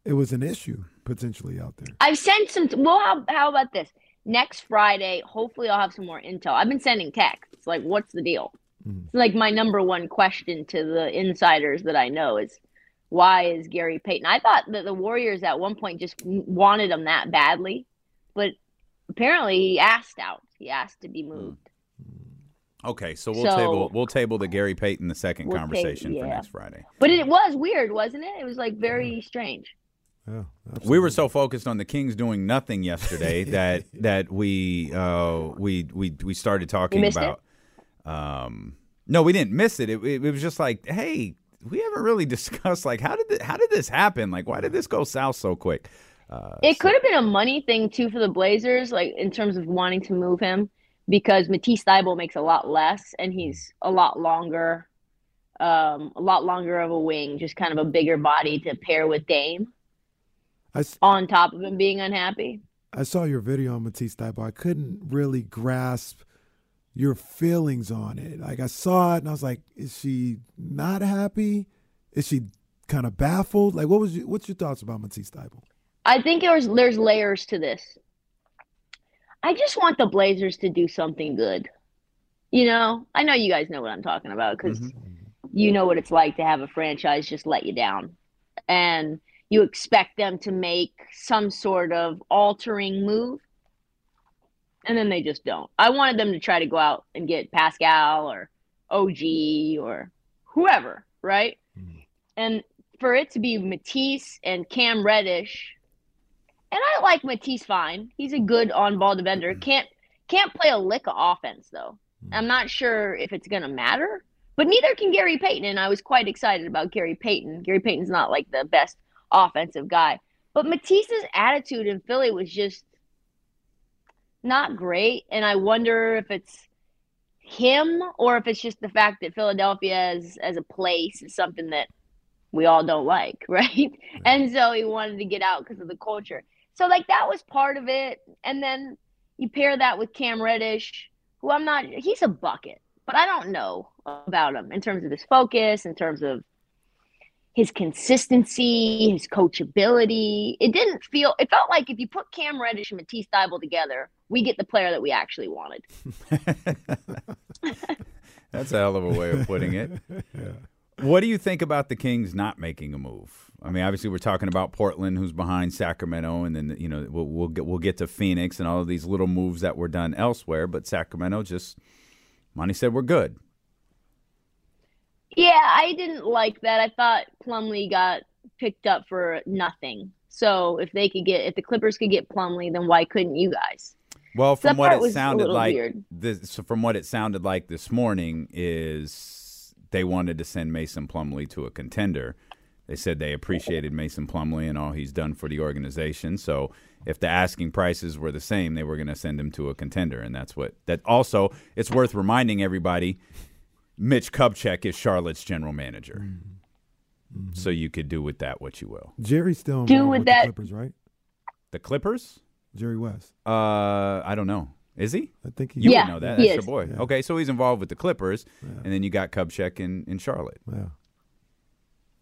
it was an issue potentially out there. I've sent some. Well, how how about this? Next Friday, hopefully, I'll have some more intel. I've been sending texts like, "What's the deal?" Mm-hmm. It's like my number one question to the insiders that I know is, "Why is Gary Payton?" I thought that the Warriors at one point just wanted him that badly, but apparently he asked out. He asked to be moved. Mm-hmm. Okay, so we'll so, table we'll table the Gary Payton the second we'll conversation ta- yeah. for next Friday. But it was weird, wasn't it? It was like very yeah. strange. Yeah, we were so focused on the Kings doing nothing yesterday that that we uh, we we we started talking we about. Um, no, we didn't miss it. It, it. It was just like, hey, we haven't really discussed like how did this, how did this happen? Like, why did this go south so quick? Uh, it so. could have been a money thing too for the Blazers, like in terms of wanting to move him. Because Matisse Thybulle makes a lot less, and he's a lot longer, um, a lot longer of a wing, just kind of a bigger body to pair with Dame. I s- on top of him being unhappy. I saw your video on Matisse Thybulle. I couldn't really grasp your feelings on it. Like, I saw it and I was like, is she not happy? Is she kind of baffled? Like, what was your, what's your thoughts about Matisse Thybulle? I think there's there's layers to this. I just want the Blazers to do something good. You know, I know you guys know what I'm talking about because mm-hmm. you know what it's like to have a franchise just let you down. And you expect them to make some sort of altering move, and then they just don't. I wanted them to try to go out and get Pascal or O G or whoever, right? Mm. And for it to be Matisse and Cam Reddish, and I like Matisse fine. He's a good on-ball defender. Mm. Can't can't play a lick of offense, though. Mm. I'm not sure if it's going to matter, but neither can Gary Payton, and I was quite excited about Gary Payton. Gary Payton's not, like, the best offensive guy. But Matisse's attitude in Philly was just not great, and I wonder if it's him or if it's just the fact that Philadelphia as, as a place is something that we all don't like, right? Mm-hmm. And so he wanted to get out because of the culture. So, like, that was part of it. And then you pair that with Cam Reddish, who I'm not – he's a bucket, but I don't know about him in terms of his focus, in terms of his consistency, his coachability. It didn't feel – it felt like if you put Cam Reddish and Matisse Thybulle together, we get the player that we actually wanted. That's a hell of a way of putting it. Yeah. What do you think about the Kings not making a move? I mean, obviously we're talking about Portland, who's behind Sacramento, and then, you know, we'll, we'll get we'll get to Phoenix and all of these little moves that were done elsewhere, but Sacramento just – Monty said we're good. Yeah, I didn't like that. I thought Plumlee got picked up for nothing. So if they could get, if the Clippers could get Plumlee, then why couldn't you guys? Well, from so what it sounded like, this, from what it sounded like this morning, is they wanted to send Mason Plumlee to a contender. They said they appreciated Mason Plumlee and all he's done for the organization. So if the asking prices were the same, they were going to send him to a contender, and that's what. That also, it's worth reminding everybody. Mitch Kupchak is Charlotte's general manager. Mm-hmm. So you could do with that what you will. Jerry's still involved with, with that. The Clippers, right? The Clippers? Jerry West. Uh, I don't know. Is he? I think he is. You yeah, would know that. That's is. Your boy. Yeah. Okay, so he's involved with the Clippers, yeah. And then you got Kupchak in, in Charlotte. Yeah.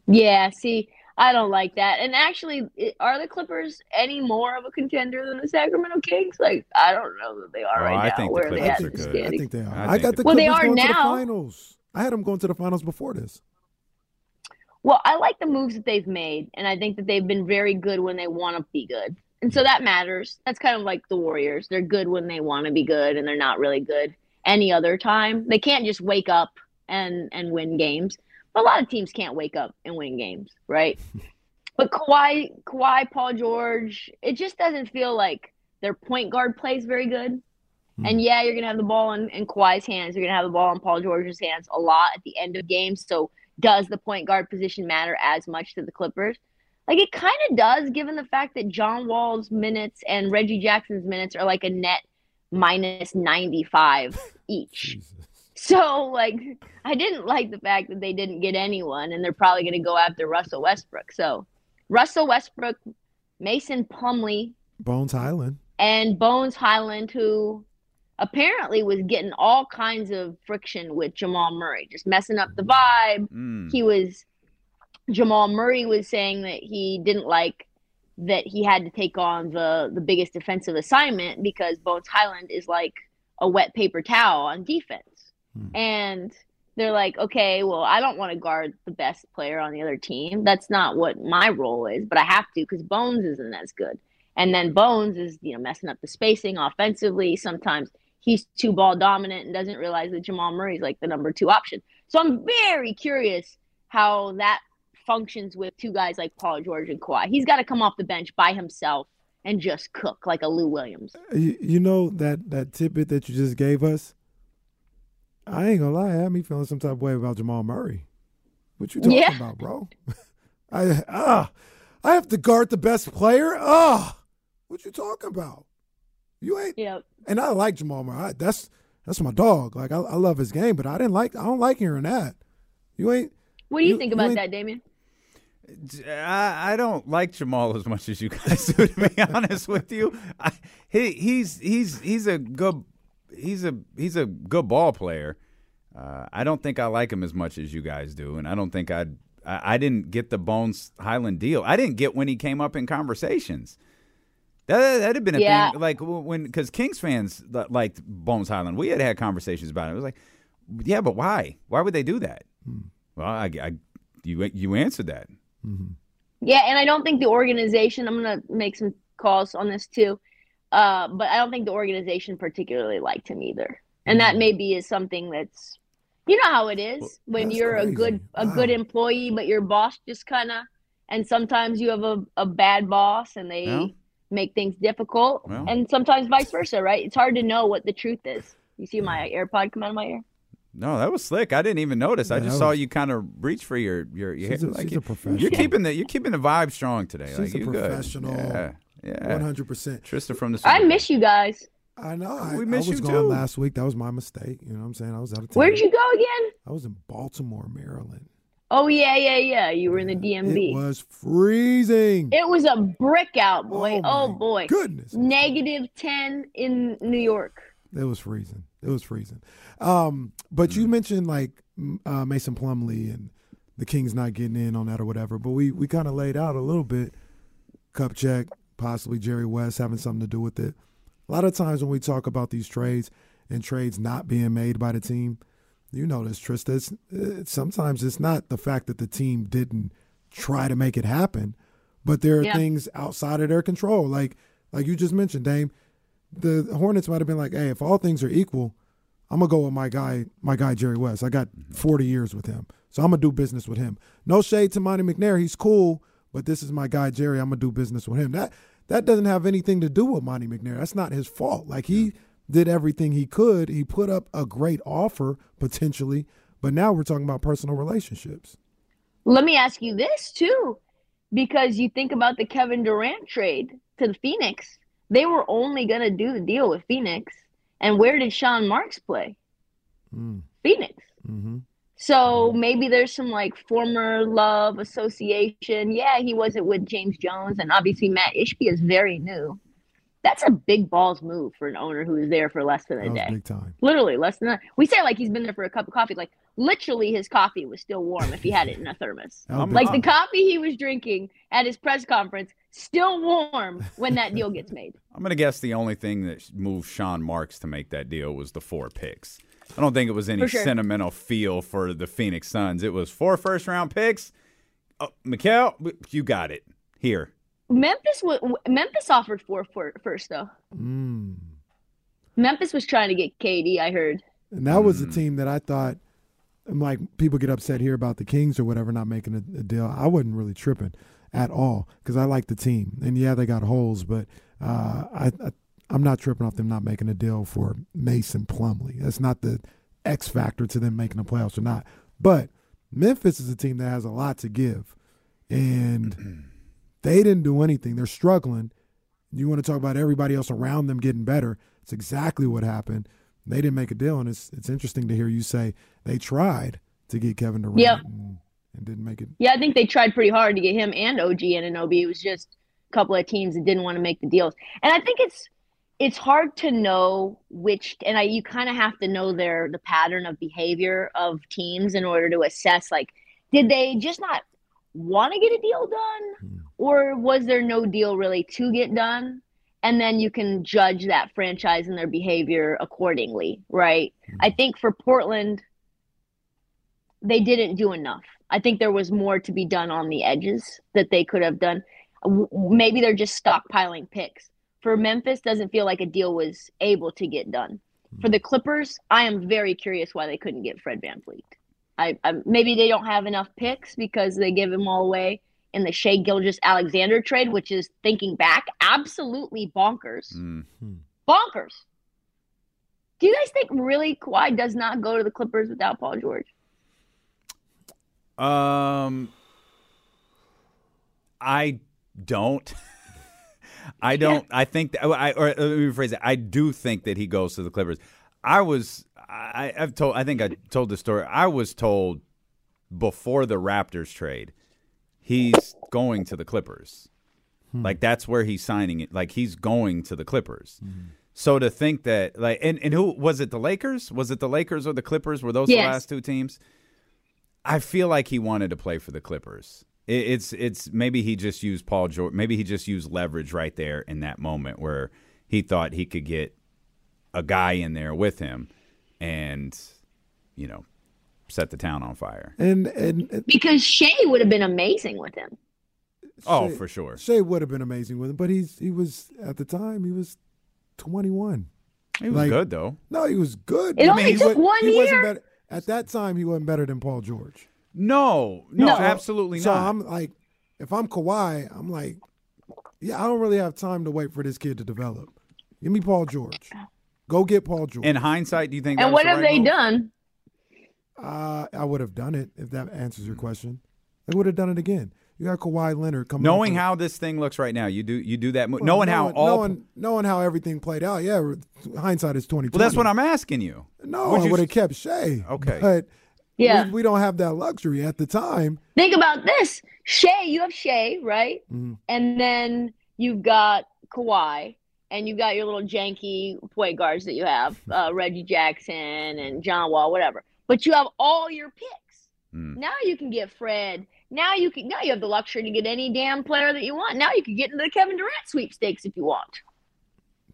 Yeah, see, I don't like that. And actually, are the Clippers any more of a contender than the Sacramento Kings? Like, I don't know that they are oh, right I now. Think Where the Clippers are, are good. Standing. I think they are. I, I got the Clippers well, they are going now. To the finals. I had them going to the finals before this. Well, I like the moves that they've made, and I think that they've been very good when they want to be good. And so that matters. That's kind of like the Warriors. They're good when they want to be good, and they're not really good any other time. They can't just wake up and, and win games. A lot of teams can't wake up and win games, right? But Kawhi, Kawhi, Paul George, it just doesn't feel like their point guard plays very good. Mm. And, yeah, you're going to have the ball in, in Kawhi's hands. You're going to have the ball in Paul George's hands a lot at the end of games. So does the point guard position matter as much to the Clippers? Like, it kind of does, given the fact that John Wall's minutes and Reggie Jackson's minutes are like a net minus ninety-five each. Jesus. So, like, I didn't like the fact that they didn't get anyone, and they're probably going to go after Russell Westbrook. So, Russell Westbrook, Mason Plumlee. Bones Highland. And Bones Highland, who apparently was getting all kinds of friction with Jamal Murray, just messing up the vibe. Mm. He was – Jamal Murray was saying that he didn't like that he had to take on the, the biggest defensive assignment because Bones Highland is like a wet paper towel on defense. And they're like, okay, well, I don't want to guard the best player on the other team. That's not what my role is, but I have to because Bones isn't as good. And then Bones is, you know, messing up the spacing offensively. Sometimes he's too ball dominant and doesn't realize that Jamal Murray's like the number two option. So I'm very curious how that functions with two guys like Paul George and Kawhi. He's got to come off the bench by himself and just cook like a Lou Williams. You, you know that, that tidbit that you just gave us? I ain't gonna lie, I had me feeling some type of way about Jamal Murray. What you talking yeah. about, bro? I ah, uh, I have to guard the best player. Ah, uh, what you talking about? You ain't. Yep. And I like Jamal Murray. I, that's that's my dog. Like I, I love his game, but I didn't like. I don't like hearing that. You ain't. What do you, you think about you that, Damian? I, I don't like Jamal as much as you guys do. To be honest with you, I, he he's he's he's a good. he's a he's a good ball player. Uh, I don't think I like him as much as you guys do, and I don't think I'd, I I didn't get the Bones Highland deal. I didn't get when he came up in conversations. That that had been a yeah. thing, like when because Kings fans liked Bones Highland. We had had conversations about it. It was like, yeah, but why? Why would they do that? Hmm. Well, I, I you you answered that. Mm-hmm. Yeah, and I don't think the organization. I'm gonna make some calls on this too, uh, but I don't think the organization particularly liked him either. And that maybe is something that's, you know how it is well, when you're crazy. a good a wow. good employee, but your boss just kind of, and sometimes you have a, a bad boss and they well, make things difficult, well, and sometimes vice versa, right? It's hard to know what the truth is. You see my AirPod come out of my ear? No, that was slick. I didn't even notice. Yeah, I just was, saw you kind of reach for your your. your she's a, like she's you, a professional. You're keeping the you're keeping the vibe strong today. She's like, a you're professional. Good. Yeah, one hundred percent. Trista from the. Super I miss you guys. I know. I, we miss I was you gone too. last week. That was my mistake. You know what I'm saying? I was out of town. Where'd you go again? I was in Baltimore, Maryland. Oh, yeah, yeah, yeah. You were yeah, in the D M V. It was freezing. It was a brick out, boy. Oh, oh boy. Goodness. negative ten in New York. It was freezing. It was freezing. Um, but mm. you mentioned, like, uh, Mason Plumlee and the Kings not getting in on that or whatever. But we, we kind of laid out a little bit. Kupchak, possibly Jerry West having something to do with it. A lot of times when we talk about these trades and trades not being made by the team, you know this, Trista, it's, it's, sometimes it's not the fact that the team didn't try to make it happen, but there are yeah. things outside of their control. Like like you just mentioned, Dame, the Hornets might have been like, hey, if all things are equal, I'm going to go with my guy, my guy Jerry West. I got forty years with him, so I'm going to do business with him. No shade to Monte McNair. He's cool, but this is my guy Jerry. I'm going to do business with him. That That doesn't have anything to do with Monte McNair. That's not his fault. Like, he yeah. did everything he could. He put up a great offer, potentially. But now we're talking about personal relationships. Let me ask you this, too, because you think about the Kevin Durant trade to the Phoenix. They were only going to do the deal with Phoenix. And where did Sean Marks play? Mm. Phoenix. Mm-hmm. So maybe there's some, like, former love association. Yeah, he wasn't with James Jones, and obviously Matt Ishbia is very new. That's a big balls move for an owner who is there for less than a that day. Big time. Literally less than a We say, like, he's been there for a cup of coffee. Like, literally his coffee was still warm if he had it in a thermos. Like, the coffee he was drinking at his press conference, still warm when that deal gets made. I'm going to guess the only thing that moved Sean Marks to make that deal was the four picks. I don't think it was any sure. sentimental feel for the Phoenix Suns. It was four first-round picks. Oh, Mikal, you got it. Here. Memphis w- Memphis offered four for- first, though. Mm. Memphis was trying to get K D, I heard. And that was mm. a team that I thought, like, people get upset here about the Kings or whatever not making a, a deal. I wasn't really tripping at all because I like the team. And, yeah, they got holes, but uh, I, I I'm not tripping off them not making a deal for Mason Plumlee. That's not the X factor to them making the playoffs or not. But Memphis is a team that has a lot to give, and they didn't do anything. They're struggling. You want to talk about everybody else around them getting better. It's exactly what happened. They didn't make a deal, and it's it's interesting to hear you say they tried to get Kevin Durant yep. and, and didn't make it. Yeah, I think they tried pretty hard to get him and O G Anunoby. It was just a couple of teams that didn't want to make the deals. And I think it's – It's hard to know which, and I, you kind of have to know their the pattern of behavior of teams in order to assess, like, did they just not want to get a deal done, or was there no deal really to get done? And then you can judge that franchise and their behavior accordingly, right? I think for Portland, they didn't do enough. I think there was more to be done on the edges that they could have done. Maybe they're just stockpiling picks. For Memphis, doesn't feel like a deal was able to get done. For the Clippers, I am very curious why they couldn't get Fred VanVleet. I, I maybe they don't have enough picks because they give him all away in the Shai Gilgeous-Alexander trade, which is, thinking back, absolutely bonkers. Mm-hmm. Bonkers. Do you guys think really Kawhi does not go to the Clippers without Paul George? Um, I don't. I don't. I think. That, I, or let me rephrase it. I do think that he goes to the Clippers. I was. I, I've told. I think I told the story. I was told before the Raptors trade, he's going to the Clippers. Hmm. Like, that's where he's signing it. Like, he's going to the Clippers. Hmm. So to think that, like, and, and who was it? The Lakers? Was it the Lakers or the Clippers? Were those yes. the last two teams? I feel like he wanted to play for the Clippers. It, it's it's maybe he just used Paul George. Maybe he just used leverage right there in that moment where he thought he could get a guy in there with him, and you know, set the town on fire. And and because Shea would have been amazing with him. Shea, oh, for sure. Shea would have been amazing with him, but he's he was at the time he was. twenty-one. He was like, good, though. No, he was good. It I only mean, took was, one year. Better, at that time, he wasn't better than Paul George. No, no, no. absolutely so not. So I'm like, if I'm Kawhi, I'm like, yeah, I don't really have time to wait for this kid to develop. Give me Paul George. Go get Paul George. In hindsight, do you think? And what have they done? Uh, I would have done it if that answers your question. They would have done it again. You got Kawhi Leonard coming. Knowing how this thing looks right now, you do you do that. Mo- well, knowing, knowing how all knowing, knowing how everything played out, yeah. Hindsight is twenty twenty. Well, that's what I'm asking you. No, would I would have kept Shea. Okay, but yeah, we, we don't have that luxury at the time. Think about this: Shea, you have Shea, right? Mm-hmm. And then you've got Kawhi, and you've got your little janky point guards that you have, uh, Reggie Jackson and John Wall, whatever. But you have all your picks. Mm. Now you can get Fred. Now you can. Now you have the luxury to get any damn player that you want. Now you can get into the Kevin Durant sweepstakes if you want.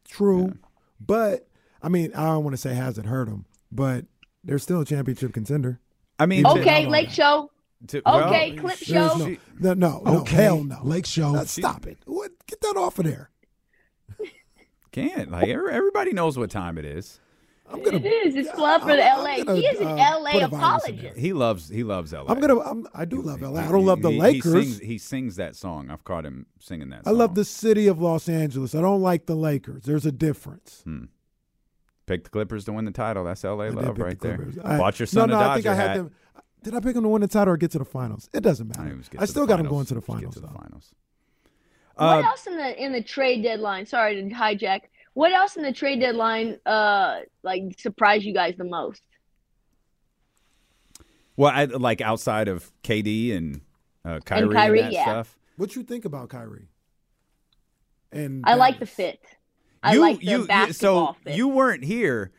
True, yeah. But I mean, I don't want to say hasn't hurt him, but they're still a championship contender. I mean, okay, to, Lake know. Show. To, well, okay, clip show. No, no, no, okay. no, hell no, Lake Show. Now, stop it. What? Get that off of there. Can't like everybody knows what time it is. I'm gonna, it is. It's love for the L A. Gonna, he is an uh, L A apologist. He loves. He loves L A. I'm gonna. I'm, I do love L A. I don't love the he, Lakers. He sings, he sings that song. I've caught him singing that song. I love the city of Los Angeles. I don't like the Lakers. There's a difference. Hmm. Pick the Clippers to win the title. That's L A I love right the there. I, Watch your son no, no, a Dodger I think I had hat. Them, did I pick him to win the title or get to the finals? It doesn't matter. I, I still got him going to the finals. Get to the finals. Uh, what else in the in the trade deadline? Sorry to hijack. What else in the trade deadline, uh, like, surprised you guys the most? Well, I, like outside of K D and uh, Kyrie and, Kyrie, and that yeah. stuff. What you think about Kyrie? And I Dallas. like the fit. I you, like the you, basketball so fit. So you weren't here.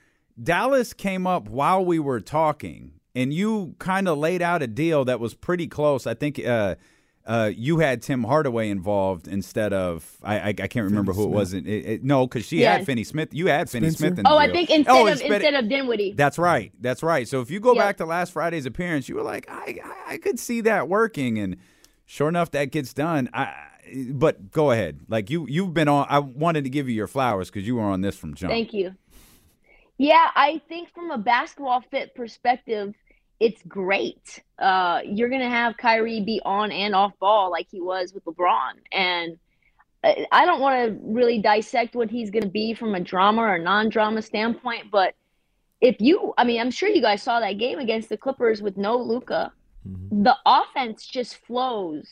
Dallas came up while we were talking, and you kind of laid out a deal that was pretty close. I think uh, Uh, you had Tim Hardaway involved instead of I I, I can't remember Finney who it Smith. was. It, it, no, because she yes. had Finney Smith. You had Finney Spencer. Smith. In the oh, deal. I think instead oh, of instead, instead of Dinwiddie. That's right. That's right. So if you go yep. back to last Friday's appearance, you were like, I, I I could see that working, and sure enough, that gets done. I but go ahead. Like you you've been on. I wanted to give you your flowers because you were on this from jump. Thank you. Yeah, I think from a basketball fit perspective, it's great. Uh, you're going to have Kyrie be on and off ball like he was with LeBron. And I don't want to really dissect what he's going to be from a drama or non-drama standpoint. But if you – I mean, I'm sure you guys saw that game against the Clippers with no Luka. Mm-hmm. The offense just flows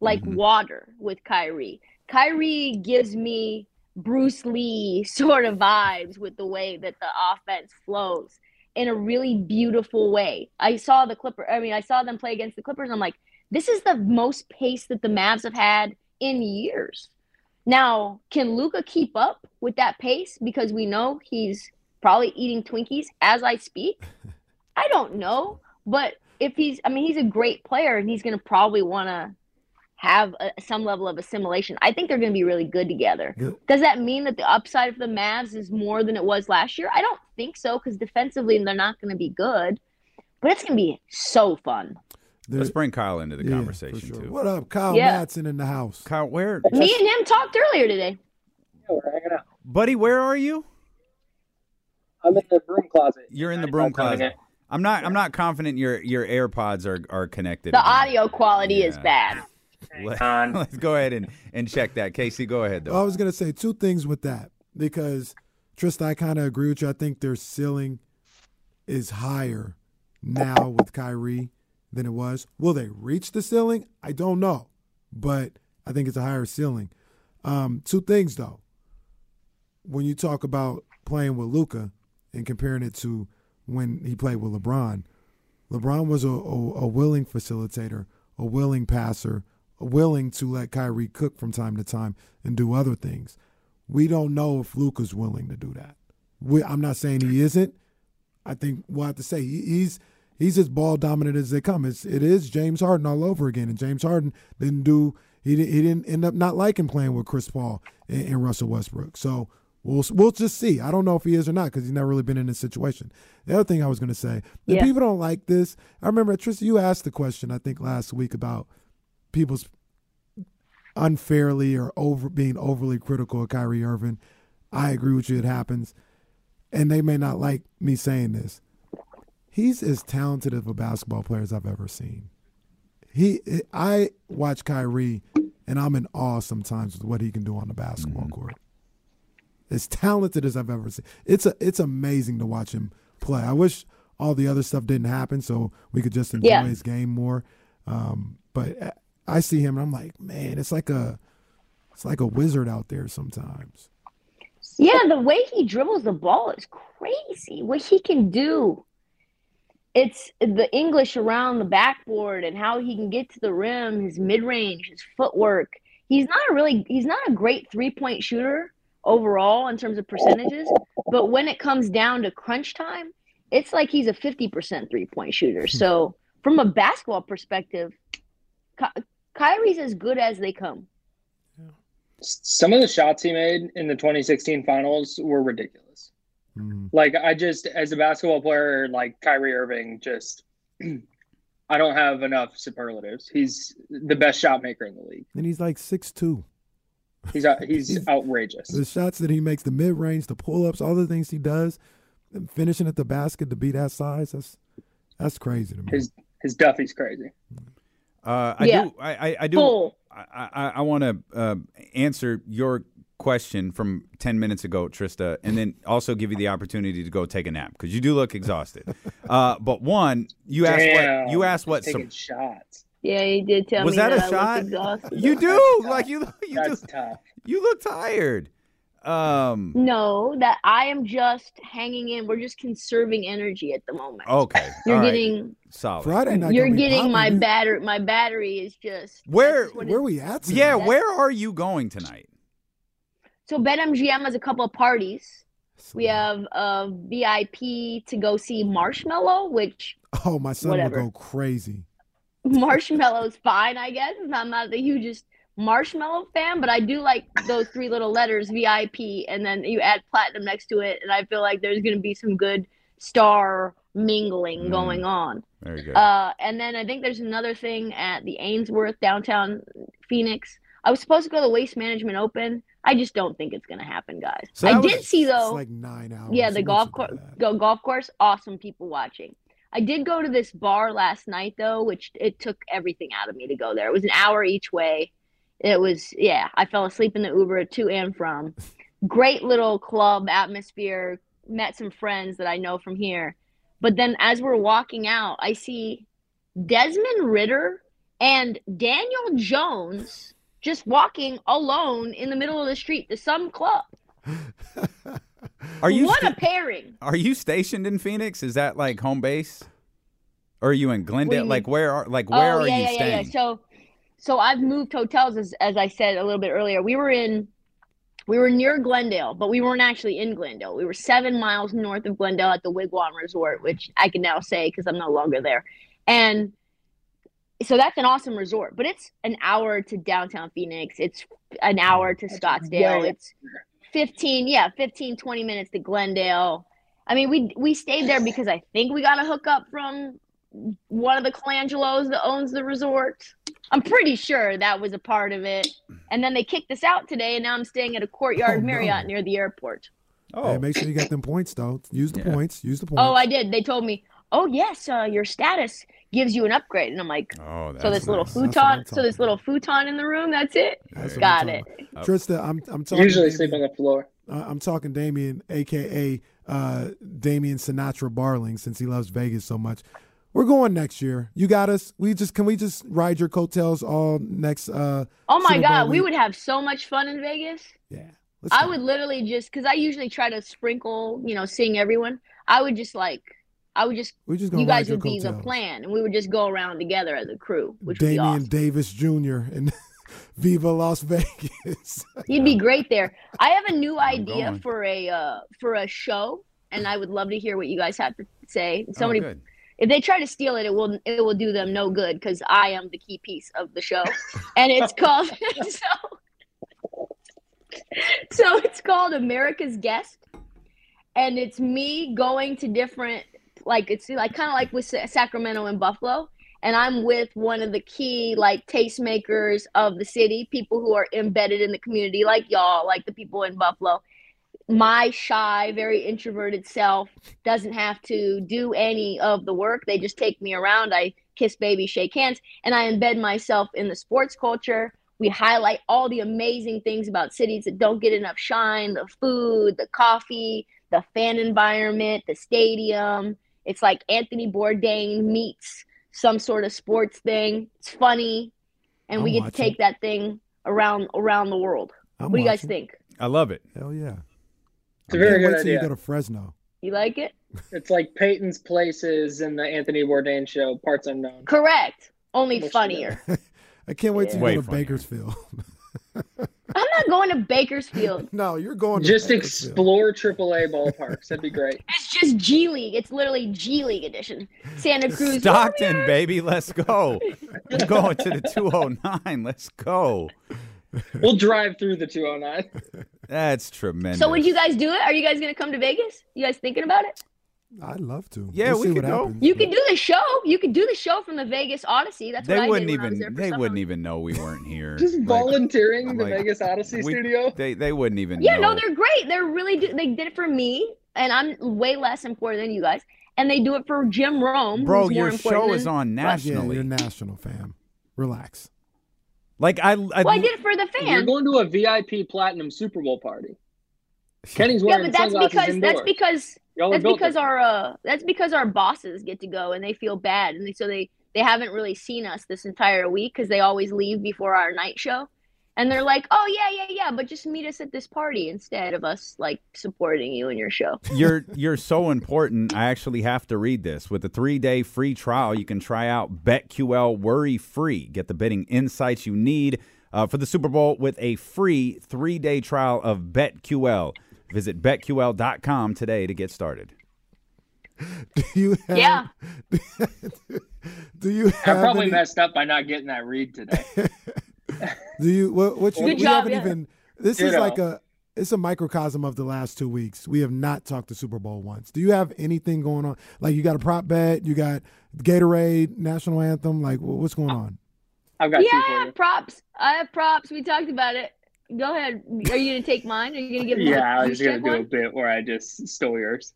like mm-hmm. water with Kyrie. Kyrie gives me Bruce Lee sort of vibes with the way that the offense flows. In a really beautiful way. I saw the Clipper. I mean, I saw them play against the Clippers. And I'm like, this is the most pace that the Mavs have had in years. Now, can Luka keep up with that pace? Because we know he's probably eating Twinkies as I speak. I don't know. But if he's, I mean, he's a great player and he's going to probably want to have a, some level of assimilation. I think they're going to be really good together. Yeah. Does that mean that the upside of the Mavs is more than it was last year? I don't think so, because defensively they're not going to be good. But it's going to be so fun. The, Let's bring Kyle into the yeah, conversation, sure. too. What up, Kyle yeah. Mattson in the house? Kyle, where? Me and him talked earlier today. Yeah, we're hanging out. Buddy, where are you? I'm in the broom closet. You're in the broom I'm closet. I'm not I'm not confident your, your AirPods are, are connected. The audio quality yeah. is bad. Let, let's go ahead and, and check that. Casey, go ahead, though. Well, I was going to say two things with that because, Trista, I kind of agree with you. I think their ceiling is higher now with Kyrie than it was. Will they reach the ceiling? I don't know, but I think it's a higher ceiling. Um, two things, though. When you talk about playing with Luka and comparing it to when he played with LeBron, LeBron was a, a, a willing facilitator, a willing passer, willing to let Kyrie cook from time to time and do other things. We don't know if Luka's willing to do that. We, I'm not saying he isn't. I think we'll have to say he, he's he's as ball dominant as they come. It's, it is James Harden all over again, and James Harden didn't do he he didn't end up not liking playing with Chris Paul and, and Russell Westbrook. So we'll we'll just see. I don't know if he is or not because he's never really been in this situation. The other thing I was going to say, yeah. people don't like this. I remember Trista, you asked the question I think last week about people's unfairly or over being overly critical of Kyrie Irving. I agree with you. It happens. And they may not like me saying this. He's as talented of a basketball player as I've ever seen. He, I watch Kyrie, and I'm in awe sometimes with what he can do on the basketball mm-hmm. court. As talented as I've ever seen. It's a, it's amazing to watch him play. I wish all the other stuff didn't happen so we could just enjoy yeah. his game more. Um, but I see him, and I'm like, man, it's like a, it's like a wizard out there sometimes. Yeah, the way he dribbles the ball is crazy. What he can do. It's the English around the backboard and how he can get to the rim, his mid-range, his footwork. He's not a really he's not a great three-point shooter overall in terms of percentages, but when it comes down to crunch time, it's like he's a fifty percent three-point shooter. So, from a basketball perspective, Ky- Kyrie's as good as they come. Some of the shots he made in the twenty sixteen finals were ridiculous. Mm. Like, I just, as a basketball player, like Kyrie Irving, just, I don't have enough superlatives. He's the best shot maker in the league. And he's like six two. He's, he's, he's outrageous. The shots that he makes, the mid-range, the pull-ups, all the things he does, and finishing at the basket to be that size, that's that's crazy to me. His, his Duffy's crazy. Uh, I, yeah. do, I, I, I do. Full. I, I, I want to uh, answer your question from ten minutes ago, Trista, and then also give you the opportunity to go take a nap because you do look exhausted. Uh, but one, you asked Damn, what you asked what some shots. Yeah, you did tell was me that, that a shot? Exhausted. You do like you you That's do, tough. You look tired. Um, no, that I am just hanging in. We're just conserving energy at the moment. Okay, you're all getting right. Solid. Friday night you're getting my battery. My battery is just where. Where we at? Tonight? Yeah, where are you going tonight? So BetMGM has a couple of parties. Sweet. We have a V I P to go see Marshmello, which oh my son whatever. Will go crazy. Marshmello's fine, I guess. I'm not the hugest Marshmello fan, but I do like those three little letters V I P, and then you add platinum next to it, and I feel like there's going to be some good star mingling mm. going on. There you go. Uh, and then I think there's another thing at the Ainsworth downtown Phoenix. I was supposed to go to the Waste Management Open. I just don't think it's going to happen, guys. So I did was, see though. It's like nine hours. Yeah, the golf course. Go golf course. Awesome people watching. I did go to this bar last night though, which it took everything out of me to go there. It was an hour each way. It was, yeah, I fell asleep in the Uber to and from. Great little club atmosphere. Met some friends that I know from here. But then as we're walking out, I see Desmond Ritter and Daniel Jones just walking alone in the middle of the street to some club. Are you what sta- a pairing. Are you stationed in Phoenix? Is that like home base? Or are you in Glendale? You like where are like where oh, are yeah, you yeah, staying? Yeah, yeah. So So I've moved hotels, as as I said a little bit earlier. We were in, we were near Glendale, but we weren't actually in Glendale. We were seven miles north of Glendale at the Wigwam Resort, which I can now say because I'm no longer there. And so that's an awesome resort, but it's an hour to downtown Phoenix. It's an hour to Scottsdale. It's fifteen, yeah, fifteen, twenty minutes to Glendale. I mean, we we stayed there because I think we got a hookup from one of the Colangelos that owns the resort. I'm pretty sure that was a part of it. And then they kicked us out today, and now I'm staying at a Courtyard oh, Marriott no. near the airport. Oh, hey, make sure you got them points, though. Use the yeah. points. Use the points. Oh, I did. They told me, oh, yes, uh, your status gives you an upgrade. And I'm like, oh, so this nice. little futon so this little futon in the room, that's it? That's got it. Oh. Trista, I'm, I'm talking usually sleep on the floor. Uh, I'm talking Damian, a k a. Uh, Damian Sinatra Barling, since he loves Vegas so much. We're going next year. You got us. We just can we just ride your coattails all next. Uh, oh my God, we would have so much fun in Vegas. Yeah, I would literally just because I usually try to sprinkle, you know, seeing everyone. I would just like, I would just. We're just you guys would be the plan, and we would just go around together as a crew, which would be awesome. Damian Davis Junior and Viva Las Vegas. He'd be great there. I have a new idea for a uh, for a show, and I would love to hear what you guys have to say. Somebody, oh, if they try to steal it, it will it will do them no good because I am the key piece of the show, and it's called so, so it's called America's Guest, and it's me going to different like it's like kind of like with Sacramento and Buffalo. And I'm with one of the key, like, tastemakers of the city, people who are embedded in the community, like y'all, like the people in Buffalo. My shy, very introverted self doesn't have to do any of the work. They just take me around. I kiss babies, shake hands, and I embed myself in the sports culture. We highlight all the amazing things about cities that don't get enough shine, the food, the coffee, the fan environment, the stadium. It's like Anthony Bourdain meets some sort of sports thing. It's funny, and I'm we get watching. to take that thing around around the world. I'm what do watching. you guys think? I love it. Hell yeah! It's I a very good idea. You go to Fresno. You like it? It's like Peyton's Places and the Anthony Bourdain show, parts unknown. Correct. Only Most funnier. I can't wait yeah. to go Way to funnier. Bakersfield. I'm not going to Bakersfield. No, you're going to Just explore triple A ballparks. That'd be great. It's just G League. It's literally G League edition. Santa Cruz. Stockton, Warriors. Baby. Let's go. We're going to the two oh nine. Let's go. We'll drive through the two oh nine. That's tremendous. So would you guys do it? Are you guys going to come to Vegas? You guys thinking about it? I'd love to. Yeah, we'll we could go. Happens. You could do the show. You could do the show from the Vegas Odyssey. That's they what wouldn't I did when even. I was there for they summer. Wouldn't even know we weren't here. Just like, volunteering I'm the like, Vegas Odyssey we, studio. They they wouldn't even. Yeah, know. No, they're great. They're really do, they did it for me, and I'm way less important than you guys. And they do it for Jim Rome. Bro, your show is on nationally. Yeah, you're national, fam. Relax. Like I. I well, I did it for the fans. You're going to a V I P Platinum Super Bowl party. Kenny's wearing yeah, but that's because indoors. that's because. Y'all that's because them. our uh, that's because our bosses get to go and they feel bad and they, so they, they haven't really seen us this entire week because they always leave before our night show, and they're like, oh yeah yeah yeah, but just meet us at this party instead of us like supporting you in your show. You're you're so important. I actually have to read this. With a three day free trial, you can try out BetQL worry free. Get the betting insights you need uh, for the Super Bowl with a free three day trial of BetQL. Visit bet Q L dot com today to get started. Do you have, yeah. Do you have I probably any, messed up by not getting that read today. Do you what, what you Good we job, haven't yeah. even this Ditto. Is like a it's a microcosm of the last two weeks. We have not talked to Super Bowl once. Do you have anything going on? Like you got a prop bet, you got Gatorade, National Anthem, like what's going on? I've got Yeah, two I have props. I have props. We talked about it. Go ahead. Are you going to take mine? Are you going to give me Yeah, a, I was going to do one? a bit where I just stole yours.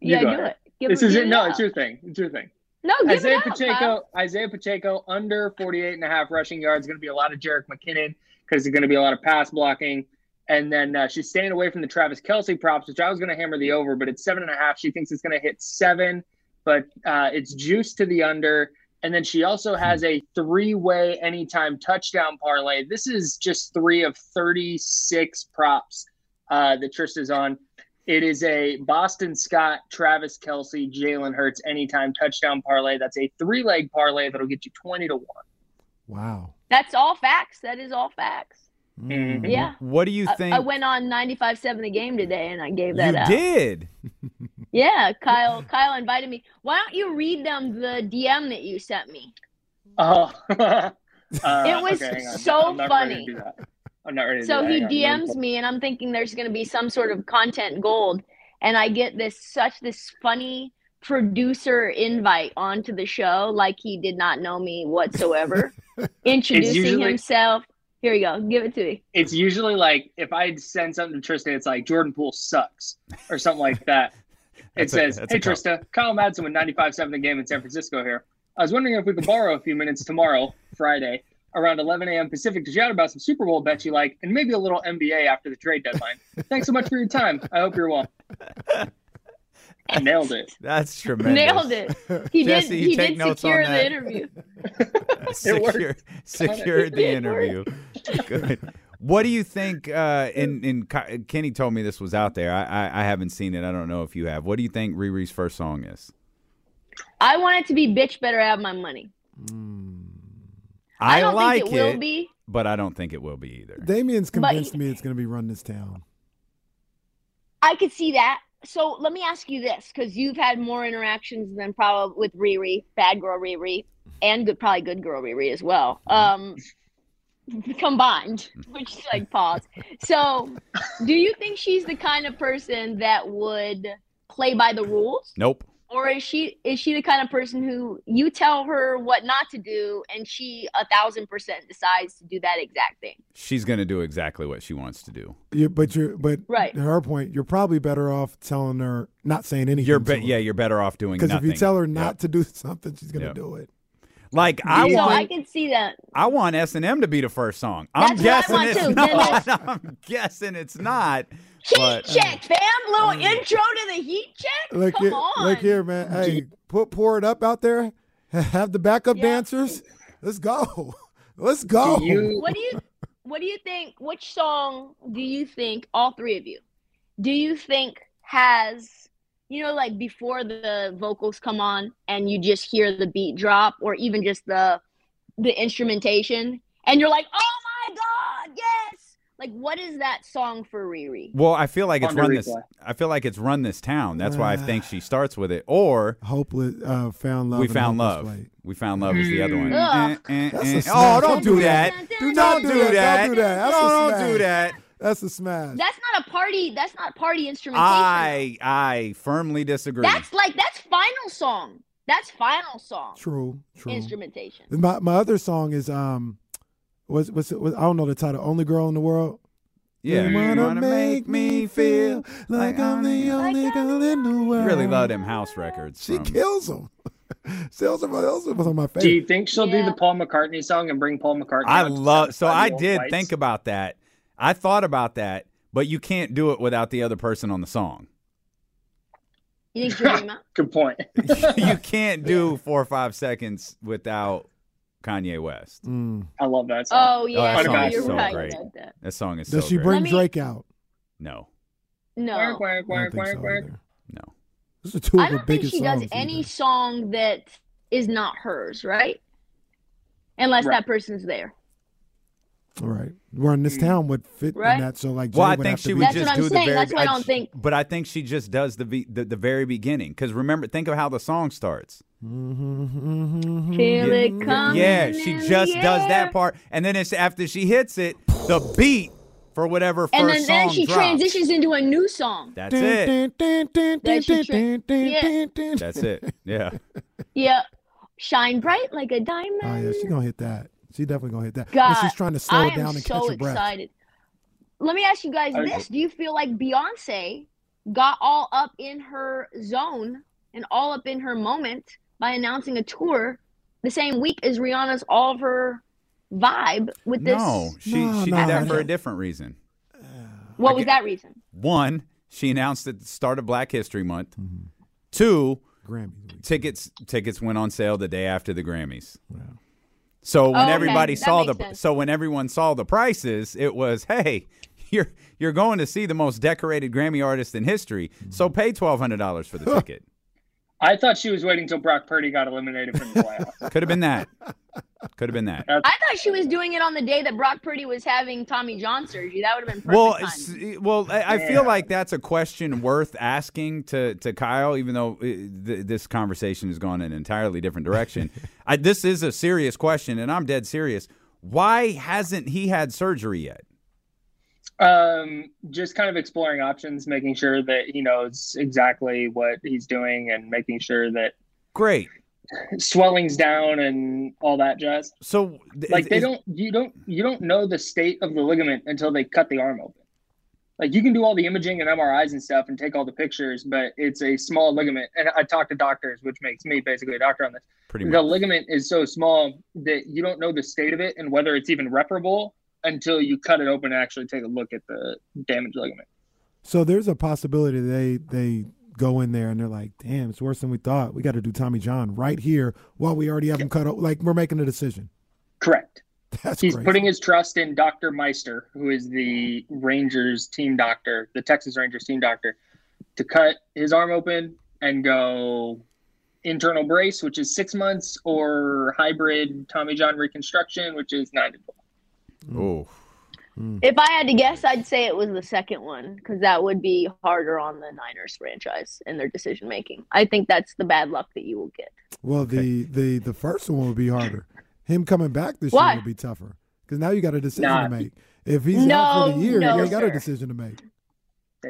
You yeah, do ahead. it. Give this is it. No, it's your thing. It's your thing. No, give Isaiah it Pacheco, out, Isaiah Pacheco under forty-eight and a half rushing yards. Going to be a lot of Jerick McKinnon because there's going to be a lot of pass blocking. And then uh, she's staying away from the Travis Kelce props, which I was going to hammer the over, but it's seven and a half. She thinks it's going to hit seven, but uh, it's juiced to the under. And then she also has a three-way anytime touchdown parlay. This is just three of thirty-six props uh, that Trista's on. It is a Boston Scott, Travis Kelce, Jalen Hurts anytime touchdown parlay. That's a three-leg parlay that'll get you twenty to one. Wow. That's all facts. That is all facts. Mm-hmm. Yeah. What do you think? I, I went on ninety-five seven The Game today, and I gave that you out. You did? Yeah, Kyle Kyle invited me. Why don't you read them the D M that you sent me? Oh. uh, it was okay, so I'm funny. I'm not ready to do that. So he D Ms me, and I'm thinking there's going to be some sort of content gold, and I get this such this funny producer invite onto the show like he did not know me whatsoever, introducing usually- himself. Here you go. Give it to me. It's usually like if I send something to Trista, it's like Jordan Poole sucks or something like that. It says, a, hey, Trista, Kyle Mattson with ninety-five seven The Game in San Francisco here. I was wondering if we could borrow a few minutes tomorrow, Friday, around eleven a.m. Pacific to chat about some Super Bowl bets you like and maybe a little N B A after the trade deadline. Thanks so much for your time. I hope you're well. I nailed it. That's tremendous. Nailed it. He Jesse, did, he did secure the interview. Secure, secured the interview. Good. What do you think, uh, and, and Kenny told me this was out there. I, I, I haven't seen it. I don't know if you have. What do you think Riri's first song is? I want it to be Bitch Better Have My Money. Mm. I, I don't like think it, it will be. but I don't think it will be either. Damian's convinced but, me it's going to be run this town. I could see that. So let me ask you this, because you've had more interactions than probably with Riri, bad girl Riri, and good, probably good girl Riri as well, um, combined, which is like pause. So do you think she's the kind of person that would play by the rules? Nope. Or is she is she the kind of person who you tell her what not to do and she a thousand percent decides to do that exact thing? She's going to do exactly what she wants to do. Yeah, but you're but right. To her point, you're probably better off telling her not saying anything. You're be- yeah, you're better off doing nothing. Because if you tell her not yep. to do something, she's going to yep. do it. Like I yeah, want, so I can see that. I want S and M to be the first song. I'm That's guessing it's too. not. I'm guessing it's not. Heat but, check, fam. Little um, intro to the heat check. Look Come here, on. Look here, man. Hey, put pour it up out there. Have the backup yeah. dancers. Let's go. Let's go. Do you, what do you? What do you think? Which song do you think? All three of you. Do you think has? You know, like before the vocals come on and you just hear the beat drop or even just the the instrumentation and you're like, oh, my God, yes. Like, what is that song for Riri? Well, I feel like it's run this. I feel like it's run this town. That's uh, why I think she starts with it. Or hopeless uh, found love. We found love. Plate. We found love is the other one. Eh, eh, eh. Oh, don't do that. Do not do that. Don't do that. Don't do that. That's a smash. That's not a party. That's not party instrumentation. I I firmly disagree. That's like that's final song. That's final song. True. True. Instrumentation. My my other song is um, was was I don't know the title. Only Girl in the World. Yeah. You wanna, you wanna make, make me feel like I'm the only like girl in the world. Really love them house records. She from... kills them. Sales of my face. Do you think she'll yeah. do the Paul McCartney song and bring Paul McCartney? I love. So I did lights. think about that. I thought about that, but you can't do it without the other person on the song. You think you're not? Good point. You can't do four or five seconds without Kanye West. Mm. I love that song. Oh, yeah. Oh, that song is so great. That song is so great. Does she bring me... Drake out? No. No. Work, work, work, work, work. No. This is two of the biggest songs. I don't think she does any either. song that is not hers, right? Unless right. that person's there. All right. We're in this town would fit right? in that. So like, Jay well, I think she would be- just That's what I'm do saying. the very. That's what I don't I, think. But I think she just does the the, the very beginning because remember, think of how the song starts. Feel yeah. it coming. Yeah, she just does that part, and then it's after she hits it, the beat for whatever first song drops. And then, then she drops. transitions into a new song. That's it. That's it. Yeah. Yeah. Shine bright like a diamond. Oh yeah, she's gonna hit that. She definitely gonna hit that. God, she's trying to slow it down and so catch her breath. I'm so excited. Let me ask you guys I, this: do you feel like Beyonce got all up in her zone and all up in her moment by announcing a tour the same week as Rihanna's all of her vibe with this? No, she no, she no, did that no. for a different reason. Uh, what like, was that reason? One, she announced at the start of Black History Month. Mm-hmm. Two, Grammys tickets tickets went on sale the day after the Grammys. Wow. So when oh, okay. everybody that saw the sense. so when everyone saw the prices, it was, hey, you're you're going to see the most decorated Grammy artist in history, mm-hmm. so pay twelve hundred dollars for the ticket. I thought she was waiting until Brock Purdy got eliminated from the playoffs. Could have been that. Could have been that. I thought she was doing it on the day that Brock Purdy was having Tommy John surgery. That would have been perfect. Well, time. well, I, I yeah. feel like that's a question worth asking to, to Kyle, even though it, th- this conversation has gone in an entirely different direction. I, this is a serious question, and I'm dead serious. Why hasn't he had surgery yet? Um, just kind of exploring options, making sure that he knows exactly what he's doing, and making sure that great. swelling's down and all that jazz. So like is, they don't you don't you don't know the state of the ligament until they cut the arm open. Like you can do all the imaging and M R Is and stuff and take all the pictures, but it's a small ligament. And I talked to doctors, which makes me basically a doctor on this. Pretty much. The ligament is so small that you don't know the state of it and whether it's even reparable until you cut it open and actually take a look at the damaged ligament. So there's a possibility they they go in there and they're like, damn, it's worse than we thought. We got to do Tommy John right here while we already have yeah. him cut off. Like, we're making a decision. Correct. That's He's crazy. Putting his trust in Doctor Meister, who is the Rangers team doctor, the Texas Rangers team doctor, to cut his arm open and go internal brace, which is six months, or hybrid Tommy John reconstruction, which is nine to twelve. Oh. Mm. If I had to guess, I'd say it was the second one because that would be harder on the Niners franchise and their decision making. I think that's the bad luck that you will get. Well, okay. the, the, the first one would be harder. Him coming back this Why? year would be tougher because now you got a decision nah. to make. If he's no, out for the year, no, you ain't got a decision to make.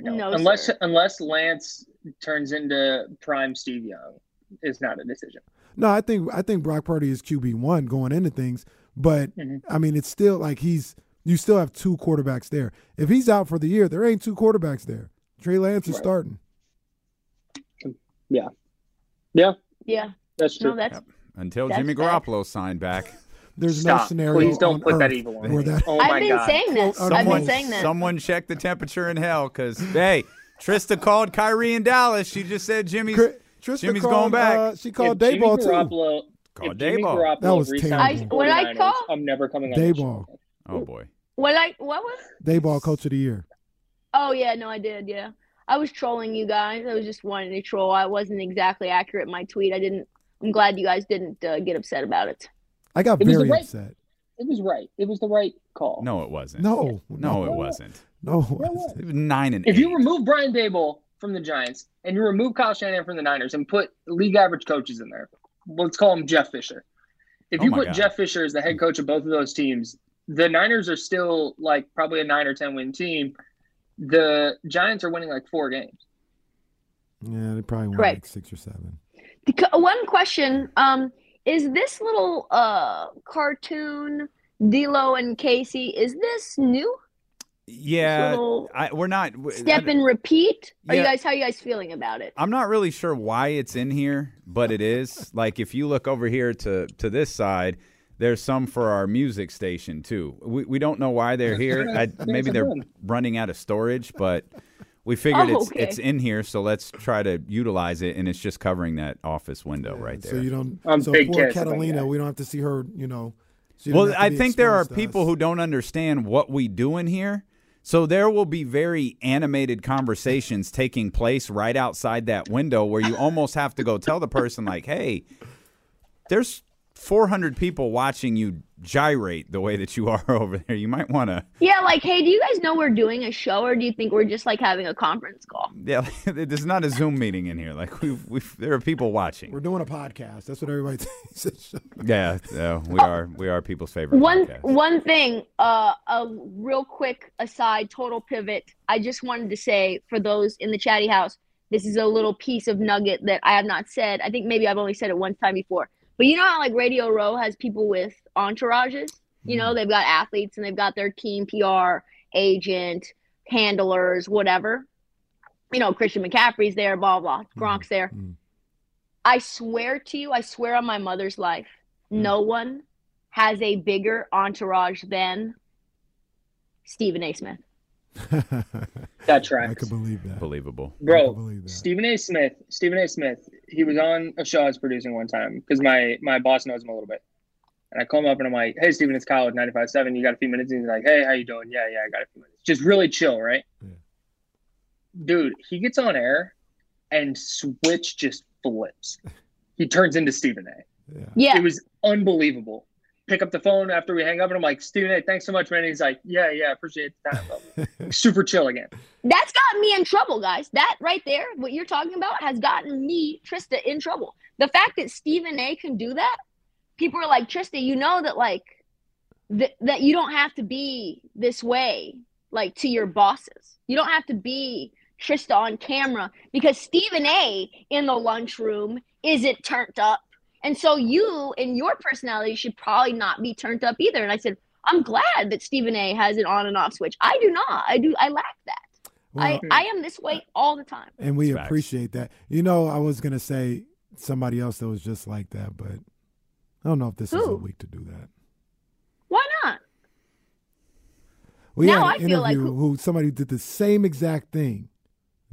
No, unless sir. unless Lance turns into prime Steve Young, it's not a decision. No, I think I think Brock Purdy is Q B one going into things, but mm-hmm. I mean it's still like he's. You still have two quarterbacks there. If he's out for the year, there ain't two quarterbacks there. Trey Lance is right. starting. Yeah. Yeah. Yeah. That's true. No, that's, yep. Until that's Jimmy Garoppolo bad. signed back. There's Stop. no scenario Please don't on put Earth that evil on me. That... Oh, I've been God. saying this. Someone, I've been saying that. Someone check the temperature in hell because, hey, Trista called Kyrie in Dallas. She just said Jimmy's, Trista Jimmy's called, going back. Uh, she called if Dayball, Jimmy Garoppolo, too. Called Dayball. That was terrible. When I call, I'm never coming out Dayball. Oh, boy. What I what was Dayball Coach of the Year? Oh yeah, no, I did. Yeah, I was trolling you guys. I was just wanting to troll. I wasn't exactly accurate in my tweet. I didn't. I'm glad you guys didn't uh, get upset about it. I got it very right, upset. It was right. It was the right call. No, it wasn't. No, yeah. no, no, it wasn't. No, it wasn't. It was nine and. If eight. you remove Brian Dayball from the Giants and you remove Kyle Shanahan from the Niners and put league average coaches in there, let's call him Jeff Fisher. If oh you put God. Jeff Fisher as the head coach of both of those teams. The Niners are still, like, probably a nine or ten win team. The Giants are winning, like, four games. Yeah, they probably won, right. like, six or seven. One question. Um, is this little uh, cartoon, D'Lo and Casey, is this new? Yeah. Little I, we're not. Step I, and repeat? Are yeah, you guys? How are you guys feeling about it? I'm not really sure why it's in here, but it is. Like, if you look over here to, to this side – there's some for our music station, too. We we don't know why they're here. I, maybe they're running out of storage, but we figured oh, it's okay. it's in here, so let's try to utilize it, and it's just covering that office window yeah, right there. So you don't. I'm so poor Catalina, we don't have to see her, you know. Well, I think there are people who don't understand what we do in here, so there will be very animated conversations taking place right outside that window where you almost have to go tell the person, like, hey, there's – four hundred people watching you gyrate the way that you are over there. You might want to. Yeah, like, hey, do you guys know we're doing a show, or do you think we're just like having a conference call? Yeah, there's not a Zoom meeting in here. Like, we we there are people watching. We're doing a podcast. That's what everybody thinks. yeah, yeah, we oh, are we are people's favorite. One podcast. one thing, uh, a real quick aside, total pivot. I just wanted to say for those in the chatty house, this is a little piece of nugget that I have not said. I think maybe I've only said it one time before. But you know how, like, Radio Row has people with entourages? You know, they've got athletes and they've got their team P R, agent, handlers, whatever. You know, Christian McCaffrey's there, blah, blah, Gronk's there. Mm-hmm. I swear to you, I swear on my mother's life, mm-hmm. no one has a bigger entourage than Stephen A. Smith. That's right. I can believe that. Believable, bro. That. Stephen A. Smith. Stephen A. Smith. He was on a show I was producing one time because my my boss knows him a little bit, and I call him up and I'm like, "Hey, Stephen, it's Kyle with ninety-five point seven. You got a few minutes?" And he's like, "Hey, how you doing? Yeah, yeah, I got a few minutes." Just really chill, right? Yeah. Dude, he gets on air, and switch just flips. He turns into Stephen A. Yeah. yeah, it was unbelievable. Pick up the phone after we hang up, and I'm like, Stephen A, thanks so much, man. And he's like, yeah, yeah, appreciate the time. Super chill again. That's gotten me in trouble, guys. That right there, what you're talking about, has gotten me, Trista, in trouble. The fact that Stephen A can do that, people are like, Trista, you know that, like, th- that you don't have to be this way, like, to your bosses. You don't have to be Trista on camera because Stephen A in the lunchroom isn't turned up. And so you and your personality should probably not be turned up either. And I said, I'm glad that Stephen A has an on and off switch. I do not. I do. I lack that. Well, I, I am this way all the time. And we That's appreciate facts. that. You know, I was going to say somebody else that was just like that, but I don't know if this Who? is a week to do that. Why not? We now had an I feel like who, who somebody did the same exact thing.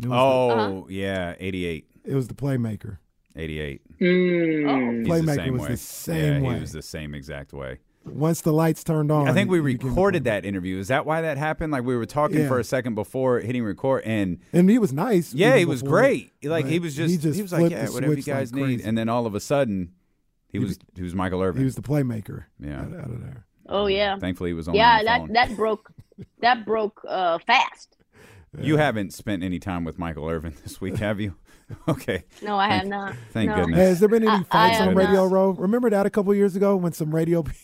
Oh, the, uh-huh. yeah. eighty-eight. It was the playmaker. eighty-eight. Mm. Oh. Playmaker the was way. the same yeah, way. He was the same exact way. Once the lights turned on. I think we recorded that interview. Is that why that happened? Like, we were talking yeah. for a second before hitting record. And and he was nice. Yeah, he was great. Like, he was just, he just he was like, yeah, whatever you guys like need. And then all of a sudden, he, he was he was Michael Irvin. He was the playmaker yeah. out, out of there. Oh yeah. Thankfully, he was on. Yeah, that phone. that broke. That broke uh, fast. You haven't spent any time with Michael Irvin this week, have you? Okay. No, I thank, have not. Thank no. goodness. Hey, has there been any I, fights I on Radio not. Row? Remember that a couple years ago when some radio people...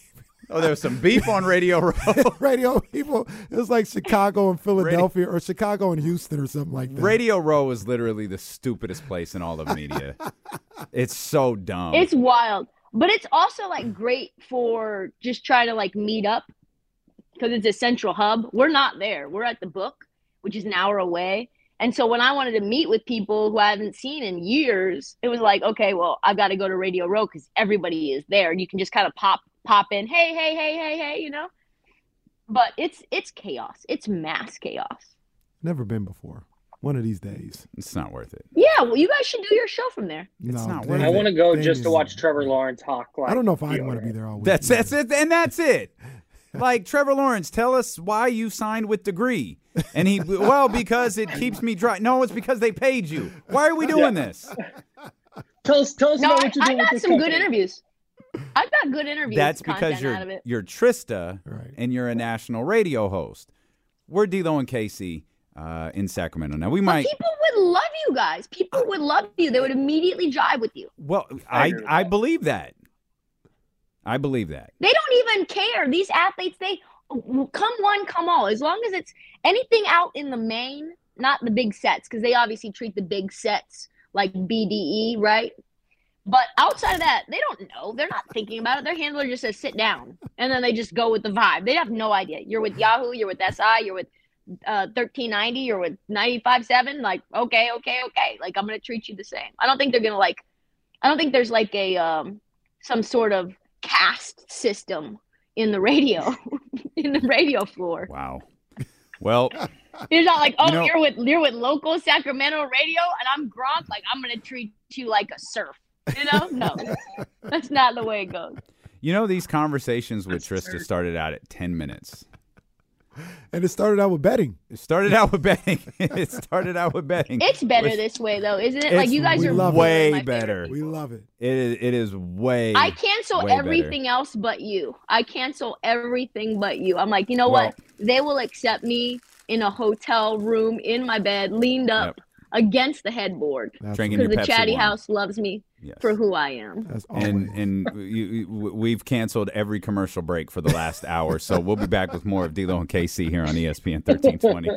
Oh, there was some beef on Radio Row. Radio people. It was like Chicago and Philadelphia radio... or Chicago and Houston or something like that. Radio Row is literally the stupidest place in all of media. It's so dumb. It's wild. But it's also like great for just trying to like meet up because it's a central hub. We're not there. We're at the Book, which is an hour away. And so when I wanted to meet with people who I haven't seen in years, it was like, okay, well, I've got to go to Radio Row because everybody is there. And you can just kind of pop pop in, hey, hey, hey, hey, hey, you know. But it's it's chaos. It's mass chaos. Never been before. One of these days. It's not worth it. Yeah, well, you guys should do your show from there. No, it's not worth it. I want to go just to watch Trevor Lawrence talk. Like I don't know if I'd want to be there all week. That's, that's it, and that's it. Like, Trevor Lawrence, tell us why you signed with Degree. And he, well, because it keeps me dry. No, it's because they paid you. Why are we doing yeah. this? Tell us, tell us no, about what you're doing. I've got some company. good interviews. I've got good interviews. That's because you're you're Trista right. and you're a national radio host. We're D-Lo and Casey uh, in Sacramento. Now, we might. But people would love you guys. People would love you. They would immediately jive with you. Well, I, I, I believe that. I believe that. They don't even care. These athletes, they come one, come all. As long as it's anything out in the main, not the big sets, because they obviously treat the big sets like B D E, right? But outside of that, they don't know. They're not thinking about it. Their handler just says, sit down. And then they just go with the vibe. They have no idea. You're with Yahoo. You're with S I. You're with uh, thirteen ninety. You're with ninety-five point seven. Like, okay, okay, okay. Like, I'm going to treat you the same. I don't think they're going to like – I don't think there's like a um, some sort of – caste system in the radio in the radio floor. Wow. Well, it's not like, oh, you know, you're with you're with local Sacramento radio and I'm Gronk, like I'm gonna treat you like a serf, you know. No, that's not the way it goes. You know, these conversations with that's Trista absurd. started out at ten minutes, and it started out with betting. It started out with betting. it started out with betting. It's better Which, this way, though, isn't it? Like you guys are way better. We love it. It is. It is way. I cancel way everything better. else but you. I cancel everything but you. I'm like, you know well, what? They will accept me in a hotel room in my bed, leaned up yep. against the headboard, because the Pepsi chatty wine. house loves me yes. for who I am. That's and and you, we've canceled every commercial break for the last hour, so we'll be back with more of D-Lo and K C here on E S P N thirteen twenty.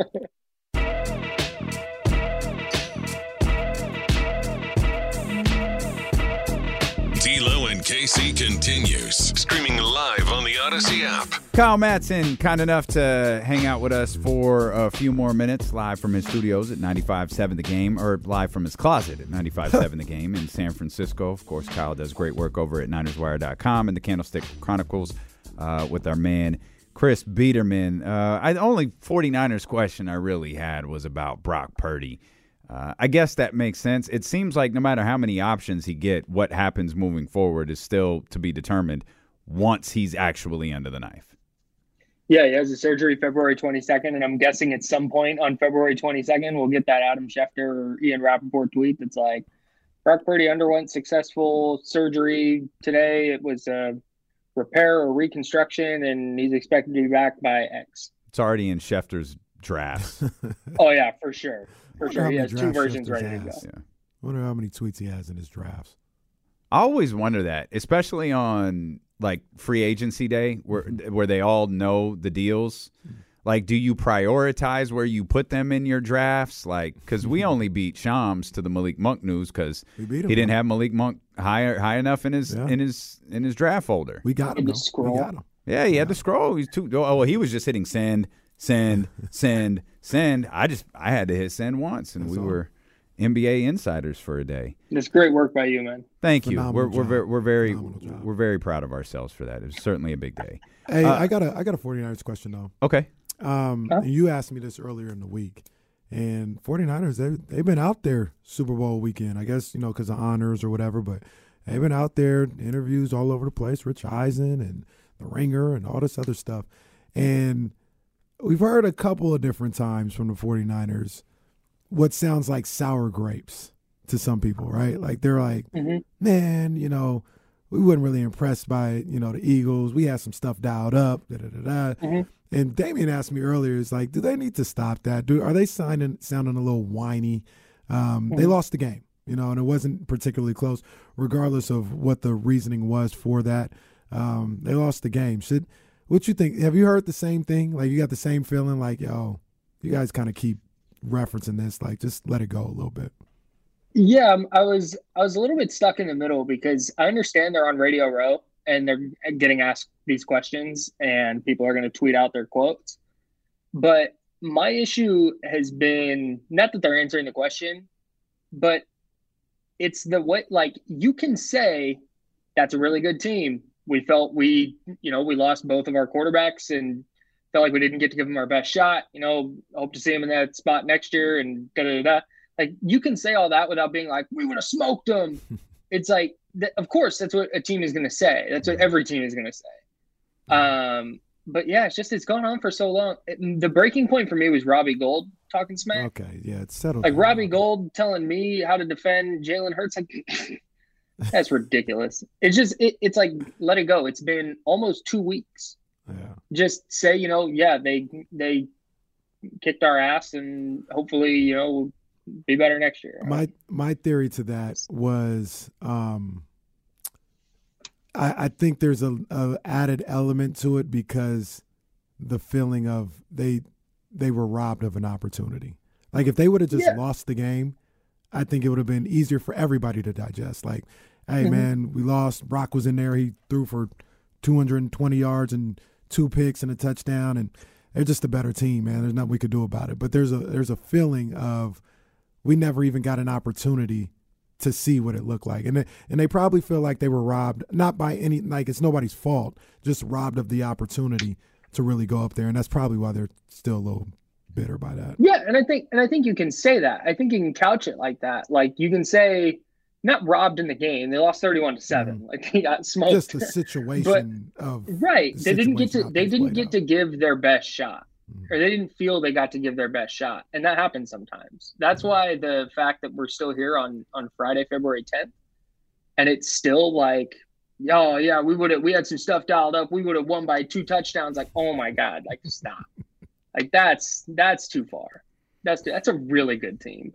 D-Lo and K C continues, streaming live on the Odyssey app. Kyle Mattson, kind enough to hang out with us for a few more minutes, live from his studios at ninety-five point seven The Game, or live from his closet at ninety-five point seven The Game in San Francisco. Of course, Kyle does great work over at Niners Wire dot com and the Candlestick Chronicles uh, with our man Chris Biederman. Uh, I, the only forty-niners question I really had was about Brock Purdy. Uh, I guess that makes sense. It seems like no matter how many options he get, what happens moving forward is still to be determined once he's actually under the knife. Yeah, he has a surgery February twenty-second, and I'm guessing at some point on February twenty-second we'll get that Adam Schefter or Ian Rappaport tweet that's like, Brock Purdy underwent successful surgery today. It was a repair or reconstruction, and he's expected to be back by X. It's already in Schefter's drafts. Oh, yeah, for sure. For sure, he has two versions ready to go. Yeah. I wonder how many tweets he has in his drafts. I always wonder that, especially on like free agency day where where they all know the deals. Like, do you prioritize where you put them in your drafts? Like, because we only beat Shams to the Malik Monk news because he didn't have Malik Monk high high enough in his yeah. in his in his draft folder. We got him. We got him. Yeah, he yeah. had to scroll. He's too. Oh, well, he was just hitting send. Send, send, send. I just I had to hit send once, and That's we all. were N B A insiders for a day. It's great work by you, man. Thank Phenomenal you. We're we're, we're very we're very proud of ourselves for that. It was certainly a big day. Hey, uh, I got a I got a forty-niners question though. Okay. Um, huh? You asked me this earlier in the week, and forty-niners they they've been out there Super Bowl weekend. I guess you know because of honors or whatever, but they've been out there interviews all over the place. Rich Eisen and The Ringer and all this other stuff, and we've heard a couple of different times from the forty-niners what sounds like sour grapes to some people, right? Like they're like, mm-hmm. man, you know, we weren't really impressed by, you know, the Eagles. We had some stuff dialed up, da da da da. Mm-hmm. And Damian asked me earlier, it's like, do they need to stop that? Do are they sounding sounding a little whiny? Um, mm-hmm. They lost the game, you know, and it wasn't particularly close, regardless of what the reasoning was for that. Um, they lost the game. Should what you think? Have you heard the same thing? Like, you got the same feeling? Like, yo, you guys kind of keep referencing this. Like, just let it go a little bit. Yeah, I was I was a little bit stuck in the middle because I understand they're on Radio Row and they're getting asked these questions and people are going to tweet out their quotes. But my issue has been not that they're answering the question, but it's the way, like, you can say that's a really good team. We felt we, you know, we lost both of our quarterbacks and felt like we didn't get to give them our best shot. You know, hope to see them in that spot next year and da da da. Like, you can say all that without being like, we would have smoked them. It's like, th- of course, that's what a team is going to say. That's what every team is going to say. Um, but, yeah, it's just it's gone on for so long. It, the breaking point for me was Robbie Gould talking smack. Okay, yeah, it's settled. Like, Robbie Gould telling me how to defend Jalen Hurts. Like, that's ridiculous. It's just it, – it's like, let it go. It's been almost two weeks. Yeah. Just say, you know, yeah, they they kicked our ass and hopefully, you know, be better next year. My my theory to that was um, I, I think there's a, a added element to it because the feeling of they they were robbed of an opportunity. Like, if they would have just yeah. lost the game, I think it would have been easier for everybody to digest. Like, hey, mm-hmm. man, we lost. Brock was in there. He threw for two hundred twenty yards and two picks and a touchdown, and they're just a better team, man. There's nothing we could do about it. But there's a there's a feeling of we never even got an opportunity to see what it looked like. And they, and they probably feel like they were robbed, not by any, like it's nobody's fault, just robbed of the opportunity to really go up there. And that's probably why they're still a little bitter by that. Yeah, and I think and I think you can say that. I think you can couch it like that. Like, you can say, not robbed in the game. They lost thirty-one to seven. Mm-hmm. Like, they got smoked. Just the situation but, of right. The they didn't get to they didn't get out. to give their best shot. Or they didn't feel they got to give their best shot. And that happens sometimes. That's why the fact that we're still here on, on Friday, February tenth, and it's still like, oh, yeah, we would have, we had some stuff dialed up. We would have won by two touchdowns. Like, oh, my God, like, stop. Like, that's that's too far. That's that's a really good team.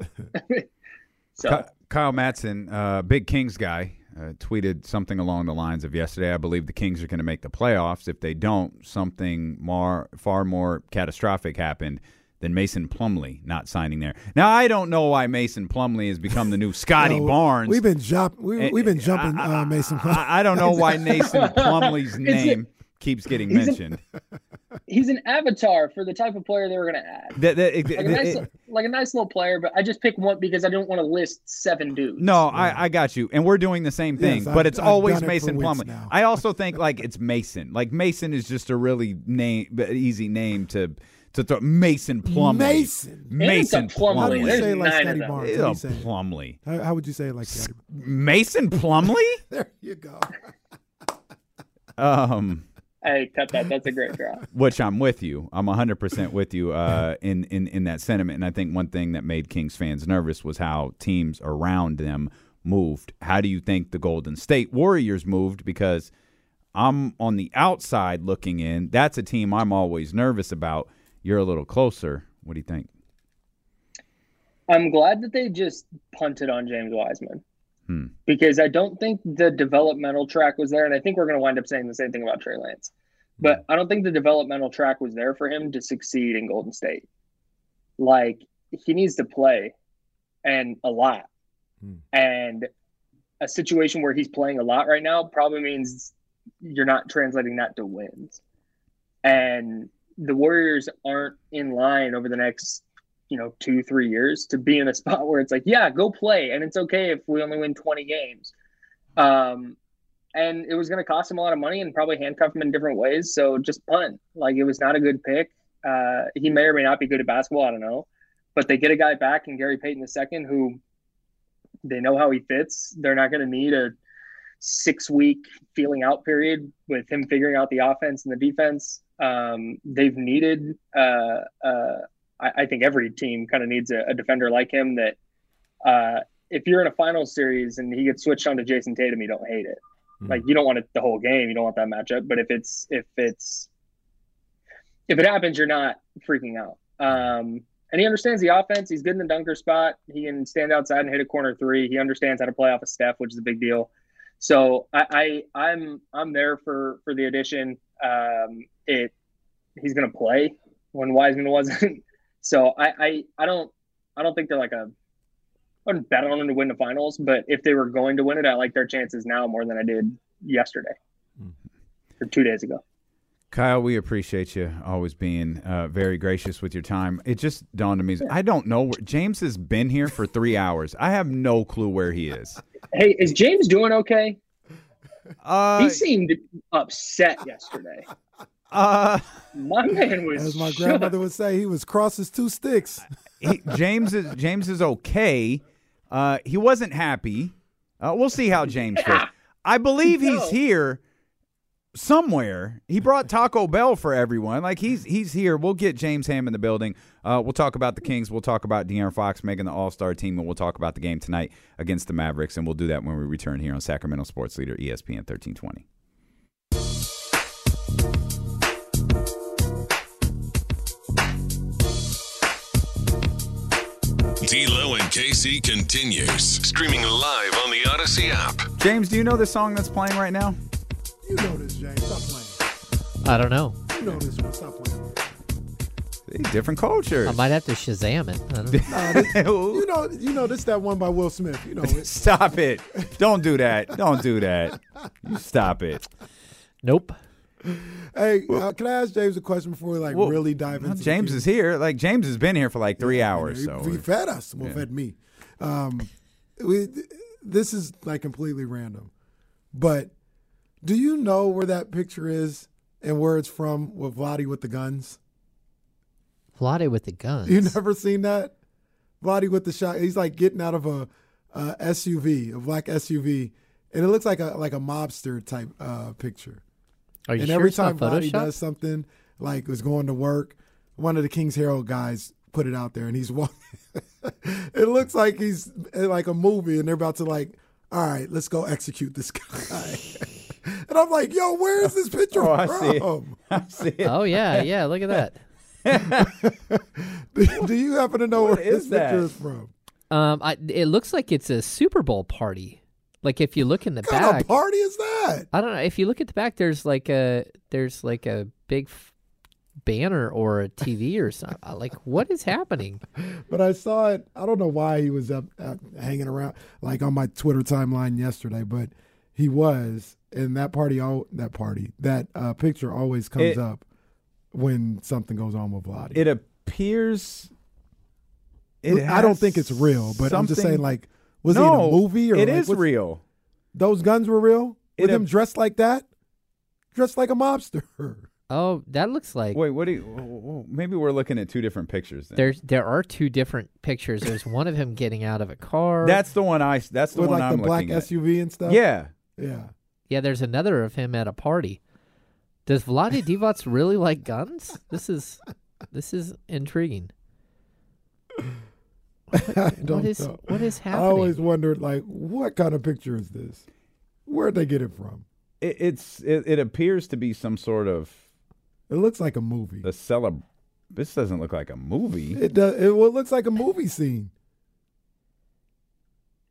So Kyle Mattson, uh, big Kings guy, uh, tweeted something along the lines of yesterday, I believe the Kings are going to make the playoffs. If they don't, something more, far more catastrophic happened than Mason Plumlee not signing there. Now, I don't know why Mason Plumlee has become the new Scotty no, Barnes. We've been, jump, we, we've been jumping I, I, uh, Mason Plumlee. I, I don't know why Mason Plumlee's name keeps getting he's mentioned. An, he's an avatar for the type of player they were going to add. That, that, like, a that, nice, it, like a nice little player, but I just picked one because I don't want to list seven dudes. No, yeah. I, I got you. And we're doing the same thing, yes, but I've, it's I've always Mason it Plumlee. I also think, like, it's Mason. Like, Mason is just a really name, easy name to to throw. Mason Plumlee. Mason. Mason Plumlee. How do you say it like Scotty Barnes? It's how a Plumlee. How, how would you say it like Scotty Barnes? Mason Plumlee? There you go. um... Hey, cut that. That's a great drop. Which I'm with you. I'm one hundred percent with you uh, in, in, in that sentiment. And I think one thing that made Kings fans nervous was how teams around them moved. How do you think the Golden State Warriors moved? Because I'm on the outside looking in. That's a team I'm always nervous about. You're a little closer. What do you think? I'm glad that they just punted on James Wiseman. Hmm. Because I don't think the developmental track was there, and I think we're going to wind up saying the same thing about Trey Lance. But I don't think the developmental track was there for him to succeed in Golden State. Like, he needs to play, and a lot. Hmm. And a situation where he's playing a lot right now probably means you're not translating that to wins. And the Warriors aren't in line over the next – you know, two, three years to be in a spot where it's like, yeah, go play. And it's okay if we only win twenty games. Um, and it was going to cost him a lot of money and probably handcuff him in different ways. So just punt. Like, it was not a good pick. Uh, he may or may not be good at basketball. I don't know. But they get a guy back in Gary Payton the second who they know how he fits. They're not going to need a six-week feeling out period with him figuring out the offense and the defense. Um, they've needed uh, uh, I think every team kind of needs a, a defender like him that uh, if you're in a final series and he gets switched on to Jason Tatum, you don't hate it. Mm-hmm. Like, you don't want it the whole game. You don't want that matchup. But if it's if it's if it happens, you're not freaking out. Um, and he understands the offense. He's good in the dunker spot. He can stand outside and hit a corner three. He understands how to play off of Steph, which is a big deal. So I, I I'm I'm there for for the addition. Um, it he's gonna play when Wiseman wasn't. So I, I I don't I don't think they're like a I wouldn't bet on them to win the finals, but if they were going to win it, I like their chances now more than I did yesterday mm-hmm. or two days ago. Kyle, we appreciate you always being uh, very gracious with your time. It just dawned on me. I don't know where James has been here for three hours. I have no clue where he is. Hey, is James doing okay? Uh, he seemed upset yesterday. Uh, my man was. As my shook. grandmother would say, he was cross as two sticks. he, James is James is okay. Uh, he wasn't happy. Uh, we'll see how James yeah. feels. I believe no. he's here. Somewhere he brought Taco Bell for everyone. Like he's he's here. We'll get James Hamm in the building. Uh, we'll talk about the Kings. We'll talk about De'Aaron Fox making the All-Star team, and we'll talk about the game tonight against the Mavericks. And we'll do that when we return here on Sacramento Sports Leader E S P N thirteen twenty. D'Lo and K C continues streaming live on the Odyssey app. James, do you know the song that's playing right now? You know this, James. Stop playing. I don't know. You know this one. Stop playing. Hey, different cultures. I might have to Shazam it. I don't know. Nah, this, you know, you know this that one by Will Smith. You know it. Stop it. Don't do that. Don't do that. You stop it. Nope. Hey, uh, can I ask James a question before we like well, really dive into it? James is here. Like James has been here for like three yeah, hours. You know, so he fed us. Well, yeah. fed me. Um, we, this is like completely random, but. Do you know where that picture is and where it's from with Vlade with the guns? Vlade with the guns? You never seen that? Vlade with the shot. He's like getting out of a, a S U V, a black S U V, and it looks like a like a mobster type uh, picture. Are you and sure every it's time not Vlade Photoshop? Does something, like was going to work, one of the King's Herald guys put it out there, and he's walking. It looks like he's in like a movie, and they're about to like, all right, let's go execute this guy. And I'm like, yo, where is this picture oh, I from? See I see it. Oh, yeah, yeah, look at that. do, do you happen to know what where this that? picture is from? Um, I, it looks like it's a Super Bowl party. Like if you look in the what back. What kind of party is that? I don't know. If you look at the back, there's like a there's like a big f- banner or a T V or something. Like, what is happening? But I saw it. I don't know why he was up, up hanging around, like on my Twitter timeline yesterday, but he was. And that party, all that party, that uh, picture always comes it, up when something goes on with Vlade. It appears. It I don't think it's real, but I'm just saying, like, was no, it in a movie? Or it like, is real. Those guns were real? With him dressed like that? Dressed like a mobster. Oh, that looks like. Wait, what do you. Oh, maybe we're looking at two different pictures. Then. There's there are two different pictures. There's one of him getting out of a car. That's the one I. That's the with, one like, I'm the looking at. With like the black S U V and stuff. Yeah, yeah. Yeah, there's another of him at a party. Does Vlade Divac really like guns? This is this is intriguing. What, I don't what is know. What is happening? I always wondered, like, what kind of picture is this? Where'd they get it from? It, it's it, it appears to be some sort of. It looks like a movie. The celeb. This doesn't look like a movie. It does. It, well, it looks like a movie scene.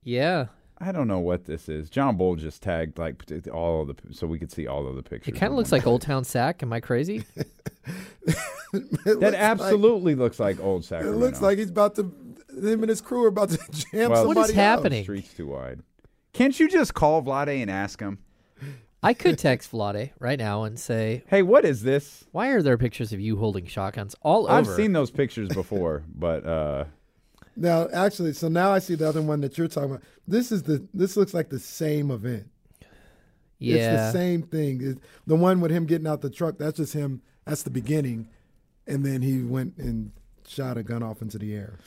Yeah. I don't know what this is. John Bull just tagged like all of the, so we could see all of the pictures. It kind of looks like Old Town Sac. Am I crazy? That absolutely like, looks like Old Sacramento. It looks like he's about to, him and his crew are about to jam well, somebody out. What is happening? The street's too wide. Can't you just call Vlade and ask him? I could text Vlade right now and say, hey, what is this? Why are there pictures of you holding shotguns all over? I've seen those pictures before, but... uh Now, actually, so now I see the other one that you're talking about. This is the this looks like the same event. Yeah, it's the same thing. It, the one with him getting out the truck, that's just him. That's the beginning, and then he went and shot a gun off into the air.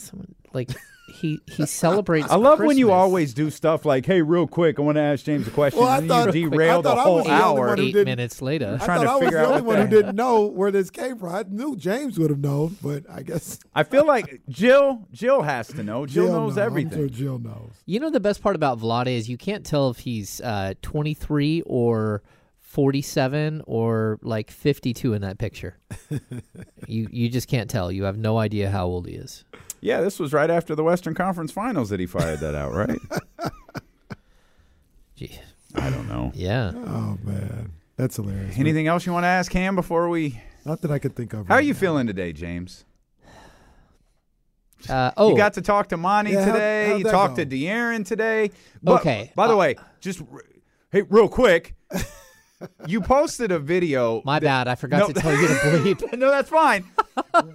Someone like he he celebrates. I love Christmas. When you always do stuff like, "Hey, real quick, I want to ask James a question." Well, I and thought you derailed the whole the hour. Eight minutes later, I'm trying I thought to I was the only one who didn't know where this came from. I knew James would have known, but I guess I feel like Jill Jill has to know. Jill, Jill knows, knows everything. I'm sure Jill knows. You know, the best part about Vlade is you can't tell if he's uh, twenty-three or forty-seven or like fifty-two in that picture. you you just can't tell. You have no idea how old he is. Yeah, this was right after the Western Conference Finals that he fired that out, right? Gee. I don't know. Yeah. Oh, man. That's hilarious. Anything else you want to ask Ham before we... Not that I could think of. How right are you now. feeling today, James? Uh, oh. You got to talk to Monty yeah, today. How, you talked go? to De'Aaron today. But, okay. By the uh, way, just... Hey, real quick... You posted a video. My that, bad. I forgot no, to tell you to bleep. No, that's fine.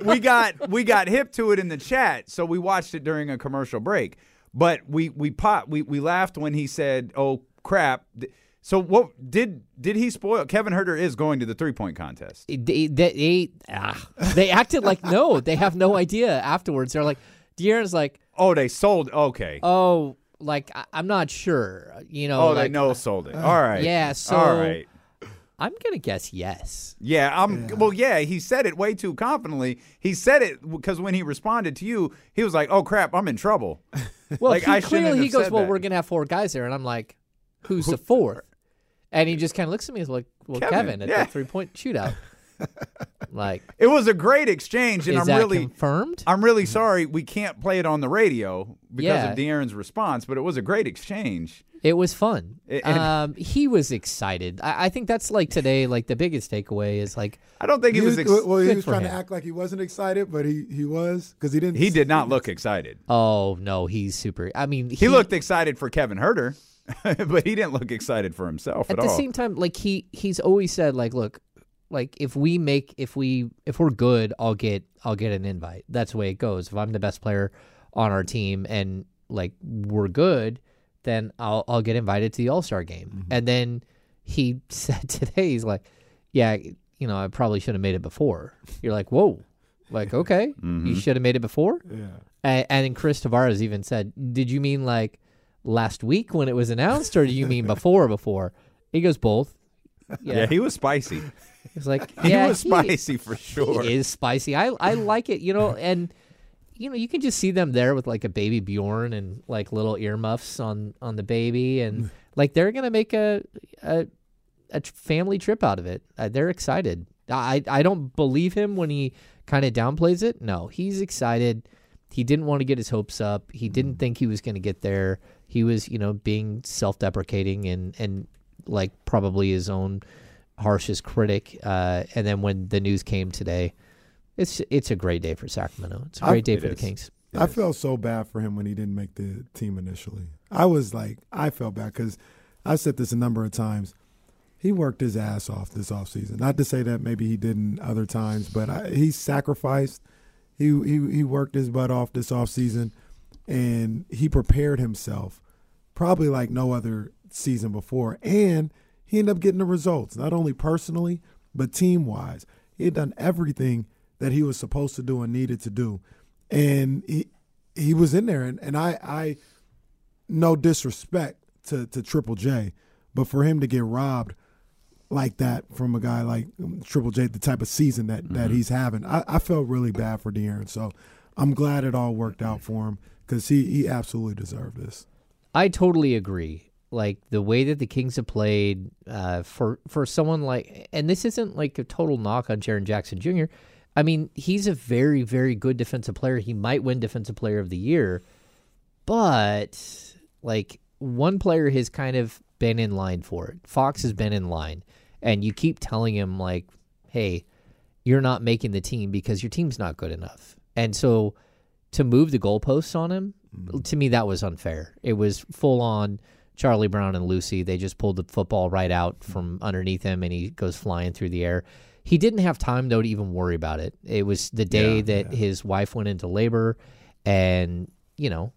We got we got hip to it in the chat, so we watched it during a commercial break. But we we pot, we we laughed when he said, "Oh crap." So what did did he spoil? Kevin Huerter is going to the three-point contest. They they, they, ah, they acted like no, they have no idea afterwards. They're like De'Aaron's like, "Oh, they sold." Okay. Oh, like I, I'm not sure, you know. Oh, like, they know sold it. Uh, All right. Yeah, so All right. I'm going to guess yes. Yeah, I'm. Yeah. Well, yeah, he said it way too confidently. He said it because when he responded to you, he was like, oh, crap, I'm in trouble. Well, like, he, I clearly he goes, well, that. we're going to have four guys there. And I'm like, who's the fourth? And he just kind of looks at me and is like, well, Kevin, Kevin at yeah. the three-point shootout. Like, it was a great exchange, and I'm really confirmed. I'm really sorry we can't play it on the radio because yeah. of De'Aaron's response, but it was a great exchange. It was fun. It, um, he was excited. I, I think that's like today. Like the biggest takeaway is like I don't think he, he was. Ex- well, he was trying him. to act like he wasn't excited, but he, he was because he didn't. He did not look excited. Oh no, he's super. I mean, he, he looked excited for Kevin Huerter, but he didn't look excited for himself at, at all. At the same time, like he he's always said, like, look. Like if we make if we if we're good, I'll get I'll get an invite. That's the way it goes. If I'm the best player on our team and like we're good, then I'll I'll get invited to the All-Star game. Mm-hmm. And then he said today, he's like, yeah, you know, I probably should have made it before. You're like, whoa, like okay, mm-hmm. you should have made it before. Yeah. And, and then Chris Tavares even said, did you mean like last week when it was announced, or do you mean before before? He goes both. Yeah. yeah, he was spicy. He's like, yeah, he was spicy he, for sure. He is spicy. I I like it, you know, and you know you can just see them there with like a baby Bjorn and like little earmuffs on, on the baby, and like they're gonna make a a, a family trip out of it. Uh, they're excited. I I don't believe him when he kind of downplays it. No, he's excited. He didn't want to get his hopes up. He didn't think he was gonna get there. He was, you know, being self-deprecating and and. like probably his own harshest critic. Uh, and then when the news came today, it's it's a great day for Sacramento. It's a great I, day for is. the Kings. It I is. felt so bad for him when he didn't make the team initially. I was like, I felt bad because I've said this a number of times. He worked his ass off this offseason. Not to say that maybe he didn't other times, but I, he sacrificed. He, he, he worked his butt off this offseason, and he prepared himself probably like no other season before, and he ended up getting the results, not only personally but team wise. He had done everything that he was supposed to do and needed to do, and he he was in there. And, and I I no disrespect to, to Triple J, but for him to get robbed like that from a guy like Triple J, the type of season that, mm-hmm. that he's having, I, I felt really bad for De'Aaron. So I'm glad it all worked out for him because he, he absolutely deserved this. I totally agree. Like the way that the Kings have played uh, for for someone like, and this isn't like a total knock on Jaren Jackson Junior I mean, he's a very, very good defensive player. He might win Defensive Player of the Year, but like one player has kind of been in line for it. Fox has been in line, and you keep telling him like, hey, you're not making the team because your team's not good enough. And so to move the goalposts on him, to me, that was unfair. It was full on Charlie Brown and Lucy. They just pulled the football right out from underneath him, and he goes flying through the air. He didn't have time, though, to even worry about it. It was the day yeah, that yeah. his wife went into labor, and, you know,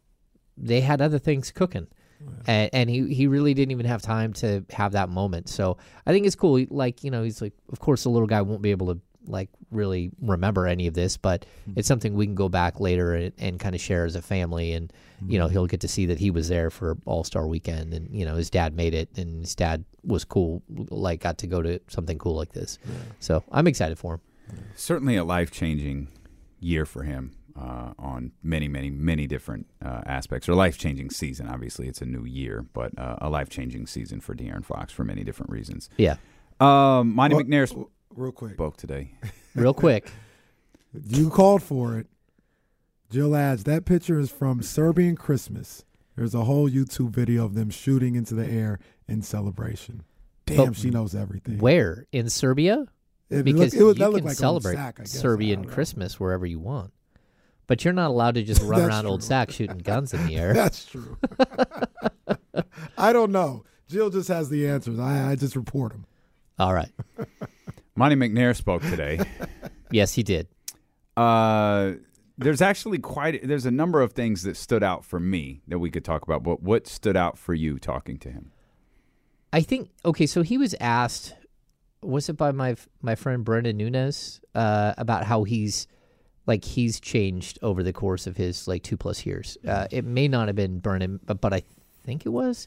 they had other things cooking. Wow. And, and he, he really didn't even have time to have that moment. So I think it's cool. Like, you know, he's like, of course, the little guy won't be able to like really remember any of this, but mm-hmm. it's something we can go back later and, and kind of share as a family. And, mm-hmm. you know, he'll get to see that he was there for All-Star Weekend, and, you know, his dad made it, and his dad was cool, like got to go to something cool like this. Yeah. So I'm excited for him. Yeah. Certainly a life-changing year for him uh, on many, many, many different uh, aspects, or life-changing season. Obviously, it's a new year, but uh, a life-changing season for De'Aaron Fox for many different reasons. Yeah. Um, Monte well, McNair sp- real quick. spoke today. Real quick. You called for it. Jill adds, that picture is from Serbian Christmas. There's a whole YouTube video of them shooting into the air in celebration. Damn, but she knows everything. Where? In Serbia? It because look, it was, you that can like celebrate sack, I guess, Serbian Christmas wherever you want. But you're not allowed to just run around true. Old Sack shooting guns in the air. That's true. I don't know. Jill just has the answers. I, I just report them. All right. Monte McNair spoke today. Yes, he did. Uh, there's actually quite there's a number of things that stood out for me that we could talk about. But what stood out for you talking to him? I think, okay, so he was asked, was it by my my friend Brendan Nunes, uh, about how he's, like, he's changed over the course of his, like, two-plus years. Uh, it may not have been Brendan, but, but I think it was.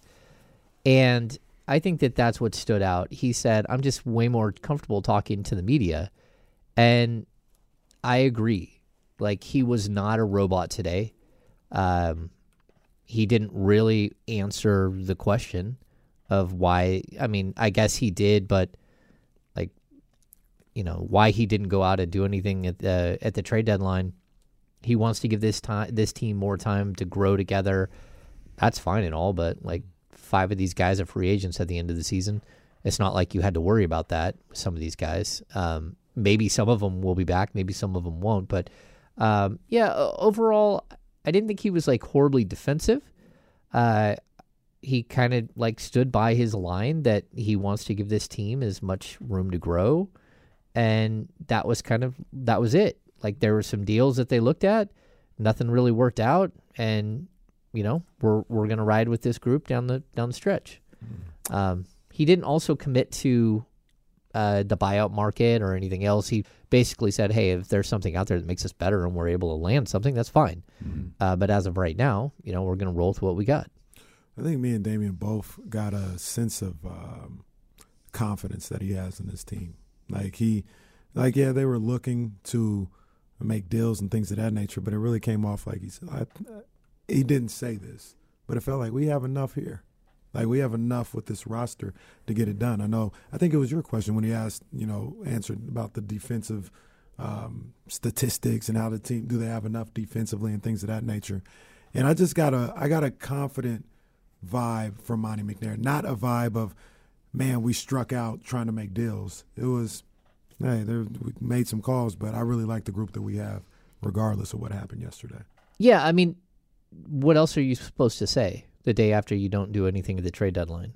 And I think that that's what stood out. He said, I'm just way more comfortable talking to the media. And I agree. Like, he was not a robot today. Um, he didn't really answer the question of why. I mean, I guess he did, but, like, you know, why he didn't go out and do anything at the, at the trade deadline. He wants to give this time, this team more time to grow together. That's fine and all, but, like, five of these guys are free agents at the end of the season. It's not like you had to worry about that with some of these guys. Um, maybe some of them will be back. Maybe some of them won't. But, um, yeah, overall, I didn't think he was, like, horribly defensive. Uh, he kind of, like, stood by his line that he wants to give this team as much room to grow. And that was kind of – that was it. Like, there were some deals that they looked at. Nothing really worked out. And – you know, we're we're going to ride with this group down the down the stretch. Mm. Um, he didn't also commit to uh, the buyout market or anything else. He basically said, hey, if there's something out there that makes us better and we're able to land something, that's fine. Mm. Uh, but as of right now, you know, we're going to roll with what we got. I think me and Damian both got a sense of um, confidence that he has in his team. Like, he, like, yeah, they were looking to make deals and things of that nature, but it really came off like he's I, he didn't say this, but it felt like we have enough here. Like, we have enough with this roster to get it done. I know, I think it was your question when he asked, you know, answered about the defensive um, statistics and how the team, do they have enough defensively and things of that nature. And I just got a, I got a confident vibe from Monte McNair, not a vibe of, man, we struck out trying to make deals. It was, hey, there, we made some calls, but I really like the group that we have regardless of what happened yesterday. Yeah, I mean, what else are you supposed to say the day after you don't do anything at the trade deadline?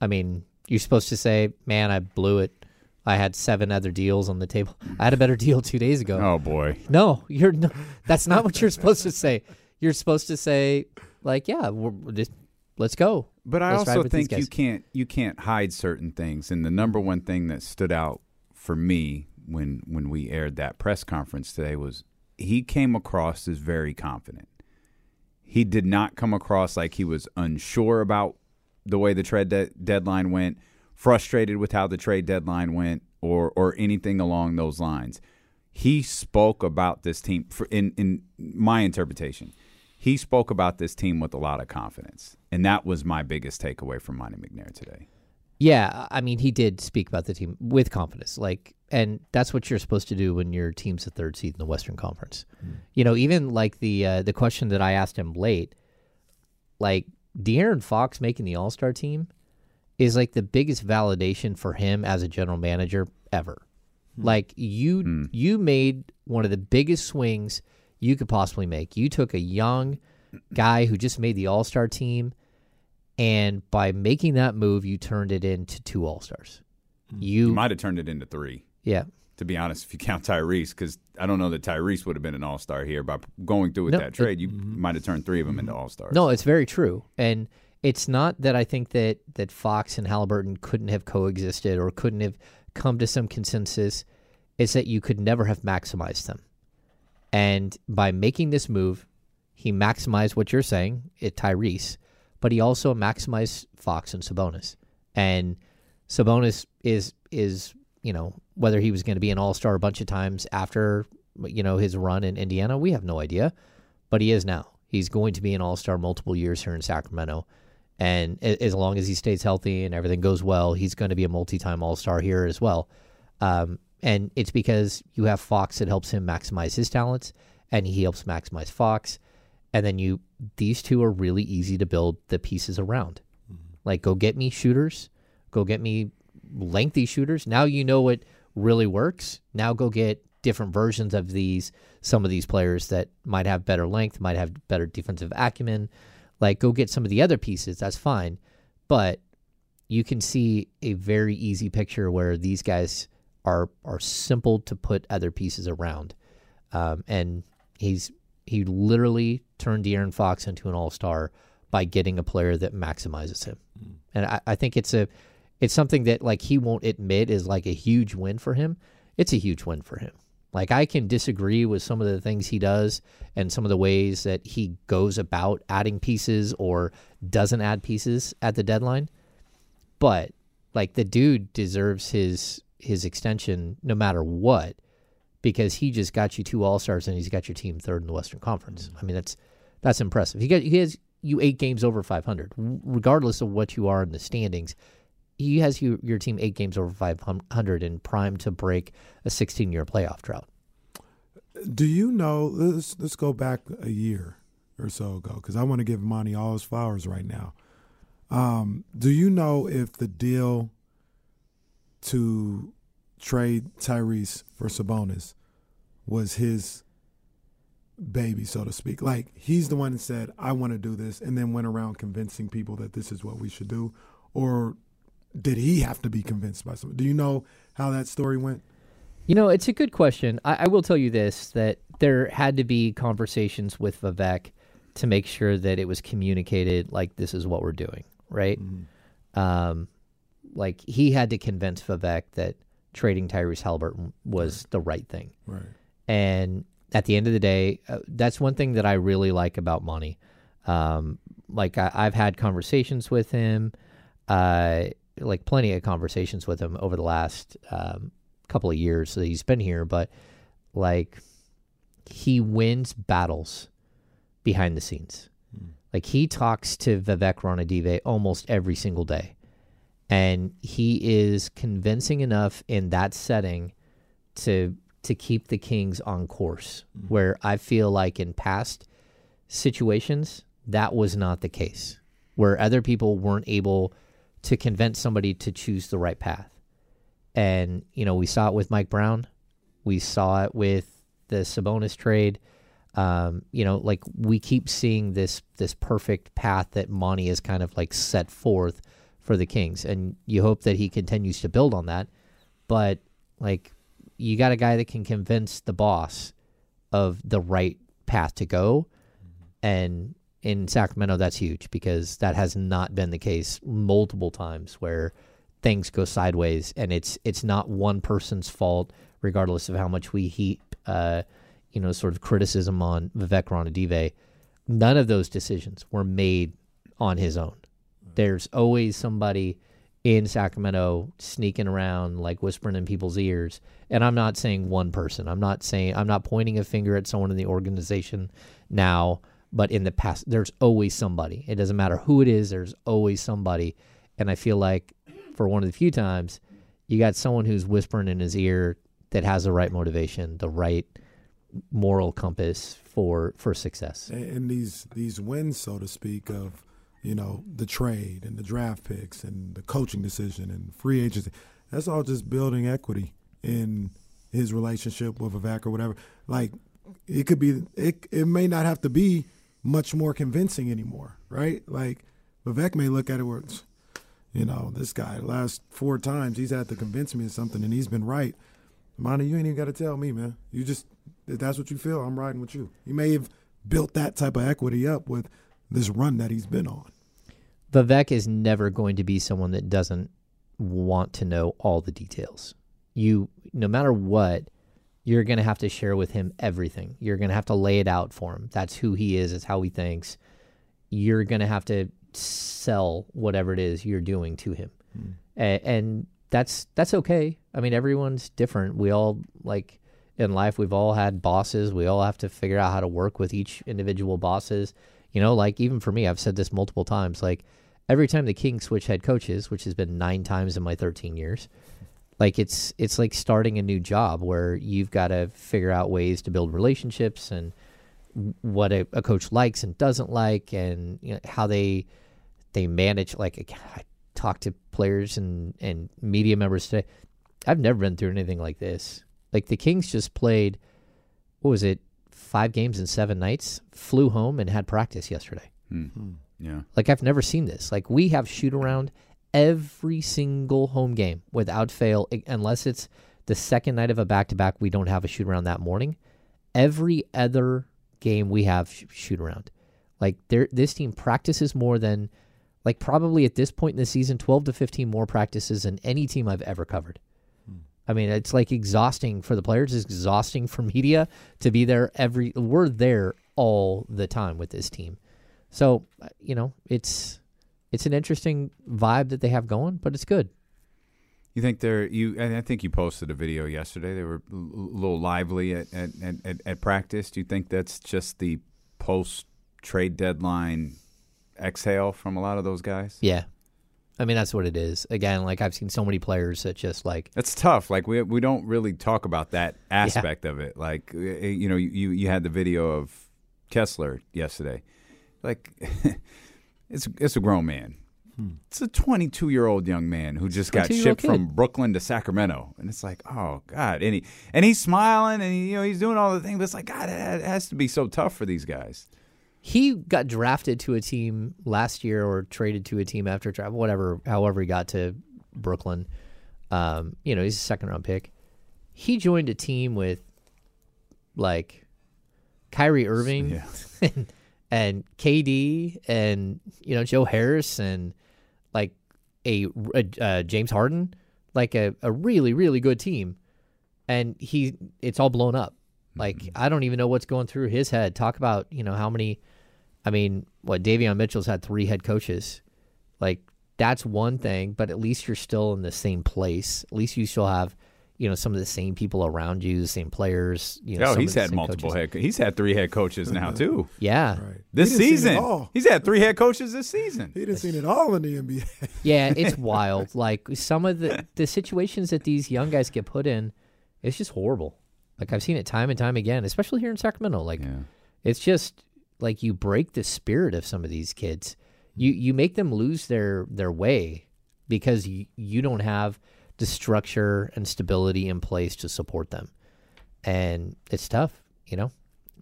I mean, you're supposed to say, man, I blew it. I had seven other deals on the table. I had a better deal two days ago. Oh, boy. No, you're no, that's not what you're supposed to say. You're supposed to say, like, yeah, we're, we're just, let's go. But I let's also think you can't, you can't hide certain things. And the number one thing that stood out for me when, when we aired that press conference today was he came across as very confident. He did not come across like he was unsure about the way the trade de- deadline went, frustrated with how the trade deadline went, or or anything along those lines. He spoke about this team, for, in, in my interpretation, he spoke about this team with a lot of confidence. And that was my biggest takeaway from Monte McNair today. Yeah, I mean, he did speak about the team with confidence. Like, and that's what you're supposed to do when your team's the third seed in the Western Conference. Mm. You know, even like the uh, the question that I asked him late, like De'Aaron Fox making the All-Star team is like the biggest validation for him as a general manager ever. Mm. Like you, mm. you made one of the biggest swings you could possibly make. You took a young guy who just made the All-Star team, and by making that move, you turned it into two All-Stars. Mm. You, you might have turned it into three. Yeah. To be honest, if you count Tyrese, because I don't know that Tyrese would have been an all-star here. By going through with no, that trade, it, you might have turned three of them into all-stars. No, it's very true. And it's not that I think that, that Fox and Halliburton couldn't have coexisted or couldn't have come to some consensus. is that you could never have maximized them. And by making this move, he maximized what you're saying, it Tyrese, but he also maximized Fox and Sabonis. And Sabonis is, is you know, whether he was going to be an all-star a bunch of times after, you know, his run in Indiana, we have no idea. But he is now. He's going to be an all-star multiple years here in Sacramento. And as long as he stays healthy and everything goes well, he's going to be a multi-time all-star here as well. Um, and it's because you have Fox that helps him maximize his talents, and he helps maximize Fox. And then you, these two are really easy to build the pieces around. Mm-hmm. Like, go get me shooters. Go get me lengthy shooters. Now you know what really works. Now go get different versions of these, some of these players that might have better length, might have better defensive acumen. Like, go get some of the other pieces. That's fine. But you can see a very easy picture where these guys are are simple to put other pieces around. Um, and he's he literally turned De'Aaron Fox into an all-star by getting a player that maximizes him. Mm. And I, I think it's a it's something that, like, he won't admit is, like, a huge win for him. It's a huge win for him. Like, I can disagree with some of the things he does and some of the ways that he goes about adding pieces or doesn't add pieces at the deadline. But, like, the dude deserves his his extension no matter what, because he just got you two all-stars and he's got your team third in the Western Conference. Mm-hmm. I mean, that's that's impressive. He got, he has you eight games over five hundred. Regardless of what you are in the standings, he has you, your team eight games over five hundred and primed to break a sixteen-year playoff drought. Do you know, let's, let's go back a year or so ago, because I want to give Monty all his flowers right now. Um, do you know if the deal to trade Tyrese for Sabonis was his baby, so to speak? Like, he's the one that said, I want to do this, and then went around convincing people that this is what we should do? Or did he have to be convinced by someone? Do you know how that story went? You know, it's a good question. I, I will tell you this, that there had to be conversations with Vivek to make sure that it was communicated, like, this is what we're doing, right? Mm-hmm. Um, like, he had to convince Vivek that trading Tyrese Haliburton was right. the right thing. Right. And at the end of the day, uh, that's one thing that I really like about Monty. Um, like, I, I've had conversations with him. Uh like plenty of conversations with him over the last um, couple of years that he's been here, but like he wins battles behind the scenes. Mm. Like he talks to Vivek Ranadive almost every single day, and he is convincing enough in that setting to, to keep the Kings on course, mm. where I feel like in past situations, that was not the case, where other people weren't able to convince somebody to choose the right path. And, you know, we saw it with Mike Brown. We saw it with the Sabonis trade. Um, you know, like we keep seeing this this perfect path that Monty has kind of like set forth for the Kings. And you hope that he continues to build on that. But, like, you got a guy that can convince the boss of the right path to go. And in Sacramento, that's huge, because that has not been the case multiple times where things go sideways, and it's it's not one person's fault, regardless of how much we heap, uh, you know, sort of criticism on Vivek Ranadive. None of those decisions were made on his own. There's always somebody in Sacramento sneaking around, like whispering in people's ears. And I'm not saying one person. I'm not saying I'm not pointing a finger at someone in the organization now. But in the past, there's always somebody. It doesn't matter who it is, there's always somebody. And I feel like for one of the few times, you got someone who's whispering in his ear that has the right motivation, the right moral compass for, for success. And these these wins, so to speak, of, you know, the trade and the draft picks and the coaching decision and free agency, that's all just building equity in his relationship with Vivek or whatever. Like, it could be it, it may not have to be much more convincing anymore, right? Like, Vivek may look at it where, you know, this guy, last four times, he's had to convince me of something, and he's been right. Monty, you ain't even got to tell me, man. You just, if that's what you feel, I'm riding with you. He may have built that type of equity up with this run that he's been on. Vivek is never going to be someone that doesn't want to know all the details. you, no matter what, you're going to have to share with him everything. You're going to have to lay it out for him. That's who he is. It's how he thinks. You're going to have to sell whatever it is you're doing to him. Mm. A- and that's that's okay. I mean, everyone's different. We all, like, in life, we've all had bosses. We all have to figure out how to work with each individual bosses. You know, like, even for me, I've said this multiple times, like, every time the Kings switch head coaches, which has been nine times in my thirteen years, like it's it's like starting a new job where you've got to figure out ways to build relationships and what a, a coach likes and doesn't like, and you know, how they they manage. Like, I talked to players and, and media members today. I've never been through anything like this. Like, the Kings just played, what was it, five games in seven nights, flew home and had practice yesterday. Mm-hmm. Yeah. Like, I've never seen this. Like, we have shoot around every single home game without fail, unless it's the second night of a back-to-back, we don't have a shoot around that morning. Every other game we have sh- shoot around. Like, there, this team practices more than, like, probably at this point in the season, twelve to fifteen more practices than any team I've ever covered. Mm. I mean, it's like exhausting for the players. It's exhausting for media to be there every, we're there all the time with this team. So, you know, it's it's an interesting vibe that they have going, but it's good. You think they're you? I think you posted a video yesterday. They were a little lively at at, at, at practice. Do you think that's just the post trade deadline exhale from a lot of those guys? Yeah, I mean, that's what it is. Again, like, I've seen so many players that just like, that's tough. Like, we we don't really talk about that aspect yeah. of it. Like, you know, you you had the video of Kessler yesterday. Like, it's it's a grown man. Hmm. It's a twenty-two-year-old young man who just got shipped kid. from Brooklyn to Sacramento, and it's like, oh God, and he and he's smiling, and he, you know, he's doing all the things. But it's like, God, it has to be so tough for these guys. He got drafted to a team last year, or traded to a team after draft, whatever. However, he got to Brooklyn. Um, you know, he's a second-round pick. He joined a team with like Kyrie Irving. Yeah. and, And K D and, you know, Joe Harris and, like, a, a uh, James Harden, like a, a really, really good team. And he it's all blown up. Like, mm-hmm. I don't even know what's going through his head. Talk about, you know, how many, I mean, what, Davion Mitchell's had three head coaches. Like, that's one thing, but at least you're still in the same place. At least you still have, you know, some of the same people around you, the same players. You know, oh, he's had multiple coaches. head. He's had three head coaches now too. Yeah, right. This season he's had three head coaches this season. He didn't seen it all in the N B A. Yeah, it's wild. Like, some of the the situations that these young guys get put in, it's just horrible. Like, I've seen it time and time again, especially here in Sacramento. Like, yeah. It's just like, you break the spirit of some of these kids. You you make them lose their their way because you, you don't have the structure and stability in place to support them, and it's tough, you know.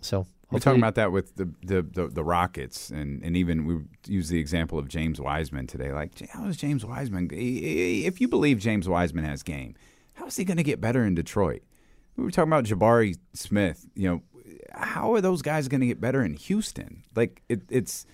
So we're talking about that with the the, the, the Rockets, and, and even we use the example of James Wiseman today. Like, how is James Wiseman? If you believe James Wiseman has game, how is he going to get better in Detroit? We were talking about Jabari Smith. You know, how are those guys going to get better in Houston? Like, it, it's.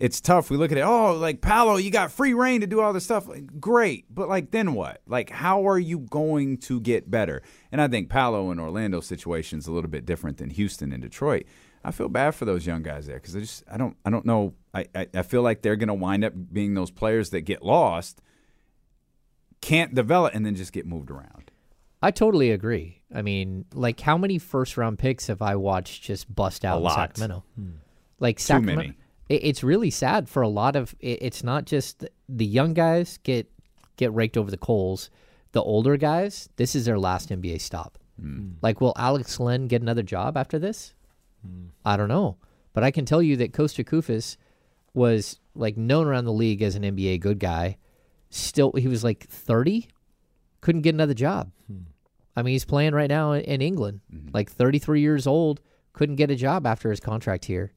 It's tough. We look at it, oh, like, Paolo, you got free reign to do all this stuff. Like, great, but, like, then what? Like, how are you going to get better? And I think Paolo and Orlando's situation is a little bit different than Houston and Detroit. I feel bad for those young guys there because I just I don't I don't know. I, I, I feel like they're going to wind up being those players that get lost, can't develop, and then just get moved around. I totally agree. I mean, like, how many first-round picks have I watched just bust out in Sacramento? Hmm. Like, Sacramento. Too many. It's really sad for a lot of. It's not just the young guys get get raked over the coals. The older guys, this is their last N B A stop. Mm. Like, will Alex Len get another job after this? Mm. I don't know, but I can tell you that Costa Koufis was, like, known around the league as an N B A good guy. Still, he was like thirty, couldn't get another job. Mm. I mean, he's playing right now in England, mm-hmm. like thirty-three years old, couldn't get a job after his contract here.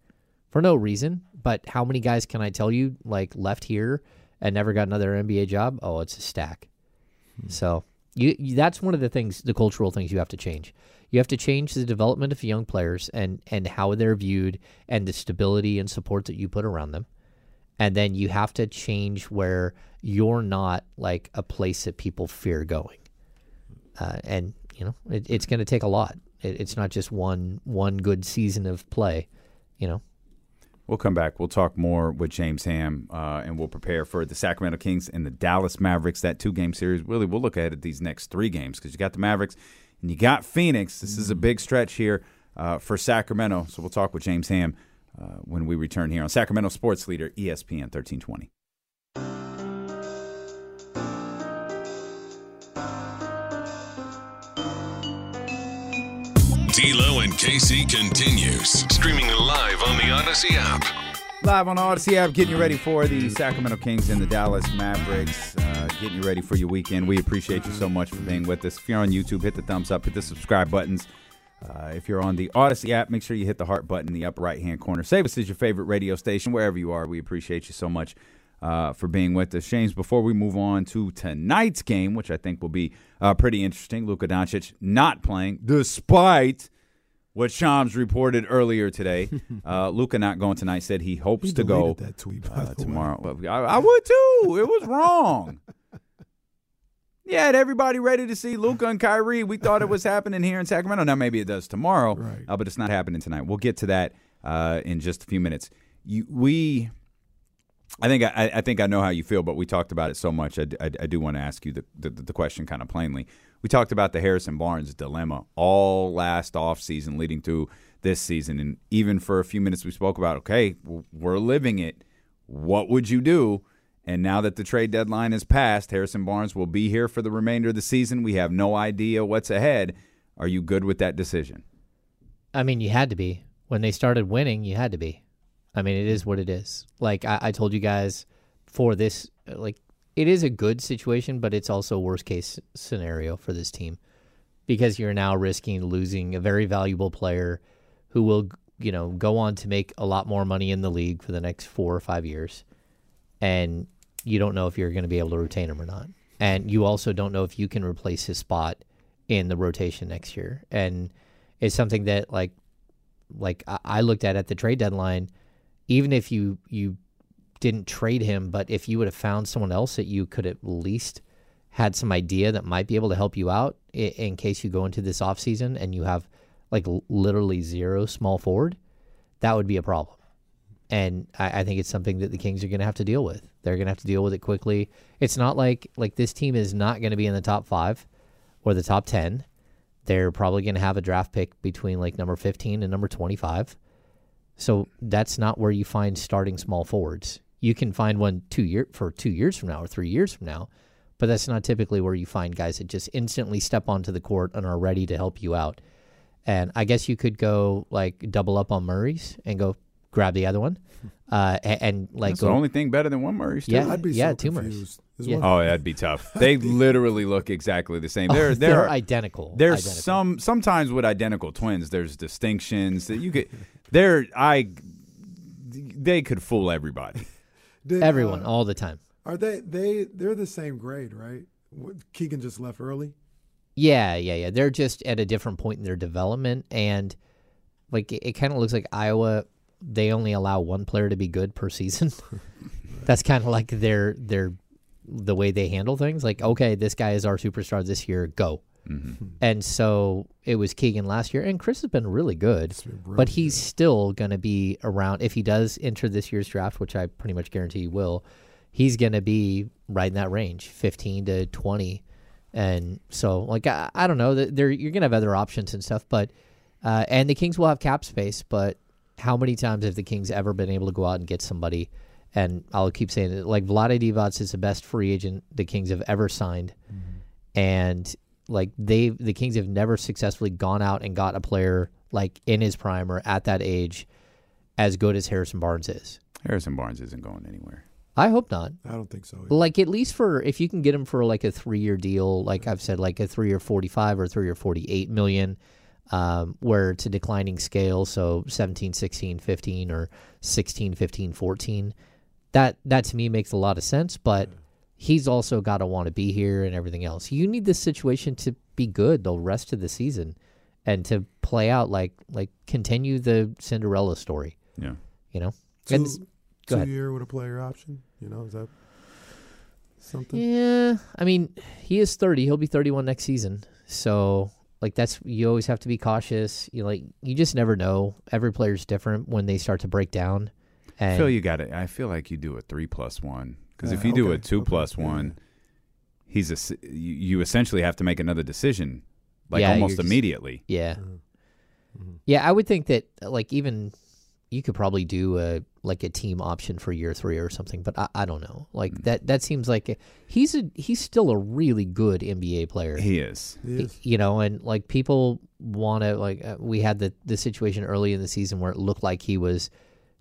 For no reason, but how many guys can I tell you, like, left here and never got another N B A job? Oh, it's a stack. Hmm. So you, you, that's one of the things, the cultural things you have to change. You have to change the development of young players and, and how they're viewed and the stability and support that you put around them. And then you have to change where you're not, like, a place that people fear going. Uh, and, you know, it, it's going to take a lot. It, it's not just one one good season of play, you know. We'll come back. We'll talk more with James Hamm, uh, and we'll prepare for the Sacramento Kings and the Dallas Mavericks, that two-game series. Really, we'll look ahead at these next three games because you got the Mavericks and you got Phoenix. This is a big stretch here uh, for Sacramento. So we'll talk with James Hamm uh, when we return here on Sacramento Sports Leader, E S P N thirteen twenty. D'Lo and K C continues, streaming live on the Odyssey app. Live on the Odyssey app, getting you ready for the Sacramento Kings and the Dallas Mavericks, uh, getting you ready for your weekend. We appreciate you so much for being with us. If you're on YouTube, hit the thumbs up, hit the subscribe buttons. Uh, if you're on the Odyssey app, make sure you hit the heart button in the upper right-hand corner. Save us as your favorite radio station, wherever you are. We appreciate you so much uh, for being with us. James, before we move on to tonight's game, which I think will be uh, pretty interesting, Luka Doncic not playing, despite what Shams reported earlier today. uh, Luka not going tonight, said he hopes he to go that tweet, uh, tomorrow. I, I would too. It was wrong. Yeah, had everybody ready to see Luka and Kyrie. We thought it was happening here in Sacramento. Now maybe it does tomorrow, right. uh, but it's not happening tonight. We'll get to that uh, in just a few minutes. You, we, I think I, I think I know how you feel, but we talked about it so much. I, I, I do want to ask you the, the, the question kind of plainly. We talked about the Harrison Barnes dilemma all last offseason leading through this season. And even for a few minutes we spoke about, okay, we're living it. What would you do? And now that the trade deadline is passed, Harrison Barnes will be here for the remainder of the season. We have no idea what's ahead. Are you good with that decision? I mean, you had to be. When they started winning, you had to be. I mean, it is what it is. Like I, I told you guys for this, like, it is a good situation, but it's also a worst-case scenario for this team because you're now risking losing a very valuable player who will, you know, go on to make a lot more money in the league for the next four or five years, and you don't know if you're going to be able to retain him or not. And you also don't know if you can replace his spot in the rotation next year. And it's something that, like, like I looked at at the trade deadline, even if you you – didn't trade him, but if you would have found someone else that you could at least had some idea that might be able to help you out in, in case you go into this offseason and you have like l- literally zero small forward, that would be a problem. And I, I think it's something that the Kings are going to have to deal with. They're going to have to deal with it quickly. It's not like like this team is not going to be in the top five or the top ten. They're probably going to have a draft pick between like number fifteen and number twenty-five. So that's not where you find starting small forwards. You can find one two year for two years from now or three years from now, but that's not typically where you find guys that just instantly step onto the court and are ready to help you out. And I guess you could go like double up on Murray's and go grab the other one. Uh, and, and like that's go, the only thing better than one Murray's. Too. Yeah, I'd be yeah, so two Murray's. Yeah. Oh, that'd be tough. They literally look exactly the same. They're, oh, they're, they're identical. There's identical. some sometimes with identical twins. There's distinctions that you could. They're I. They could fool everybody. Did, Everyone, uh, all the time. Are they? They they're the same grade, right? Keegan just left early. Yeah, yeah, yeah. They're just at a different point in their development, and like it, it kind of looks like Iowa. They only allow one player to be good per season. That's kind of like their their the way they handle things. Like, okay, this guy is our superstar this year. Go. Mm-hmm. And so it was Keegan last year, and Chris has been really good, been but he's good. Still going to be around. If he does enter this year's draft, which I pretty much guarantee he will, he's going to be right in that range, fifteen to twenty. And so, like, I, I don't know. They're, you're going to have other options and stuff, but uh, and the Kings will have cap space, but how many times have the Kings ever been able to go out and get somebody? And I'll keep saying it. Like, Vlade Divac is the best free agent the Kings have ever signed, mm-hmm. and Like they, the Kings have never successfully gone out and got a player like in his prime or at that age, as good as Harrison Barnes is. Harrison Barnes isn't going anywhere. I hope not. I don't think so either. Like at least for if you can get him for like a three-year deal, like I've said, like a three or forty-five or three or forty-eight million, um, where it's a declining scale, so seventeen, sixteen, fifteen, or sixteen, fifteen, fourteen. That that to me makes a lot of sense, but. Yeah. He's also got to want to be here and everything else. You need this situation to be good the rest of the season and to play out like like continue the Cinderella story. Yeah. You know? Two, and, go two ahead. Year with a player option? You know, is that something? Yeah. I mean, he is thirty. He'll be thirty-one next season. So, like, that's, you always have to be cautious. You like, you just never know. Every player's different when they start to break down. And I feel you got it. I feel like you do a three plus one. Because uh, if you okay. do a two okay. plus one, he's a, you essentially have to make another decision, like yeah, almost immediately. Just, yeah. Mm-hmm. Yeah, I would think that, like, even you could probably do a, like a team option for year three or something, but I, I don't know. Like mm-hmm. that, that seems like a, he's a he's still a really good N B A player. He is, he is. You know, and like people want to like uh, we had the the situation early in the season where it looked like he was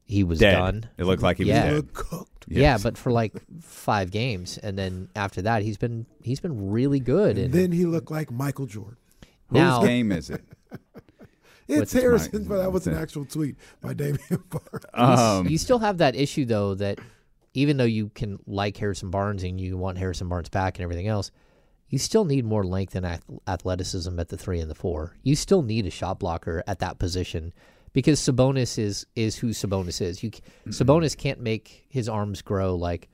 he was dead. done. It looked like he yeah. was dead. cooked. Yes. Yeah, but for like five games, and then after that, he's been he's been really good. And, and then he looked like Michael Jordan. Now, whose game is it? It's Harrison, but that was an actual tweet by Damian Barnes. Um, you still have that issue, though, that even though you can like Harrison Barnes and you want Harrison Barnes back and everything else, you still need more length and athleticism at the three and the four. You still need a shot blocker at that position because Sabonis is is who Sabonis is. You, mm-hmm. Sabonis can't make his arms grow like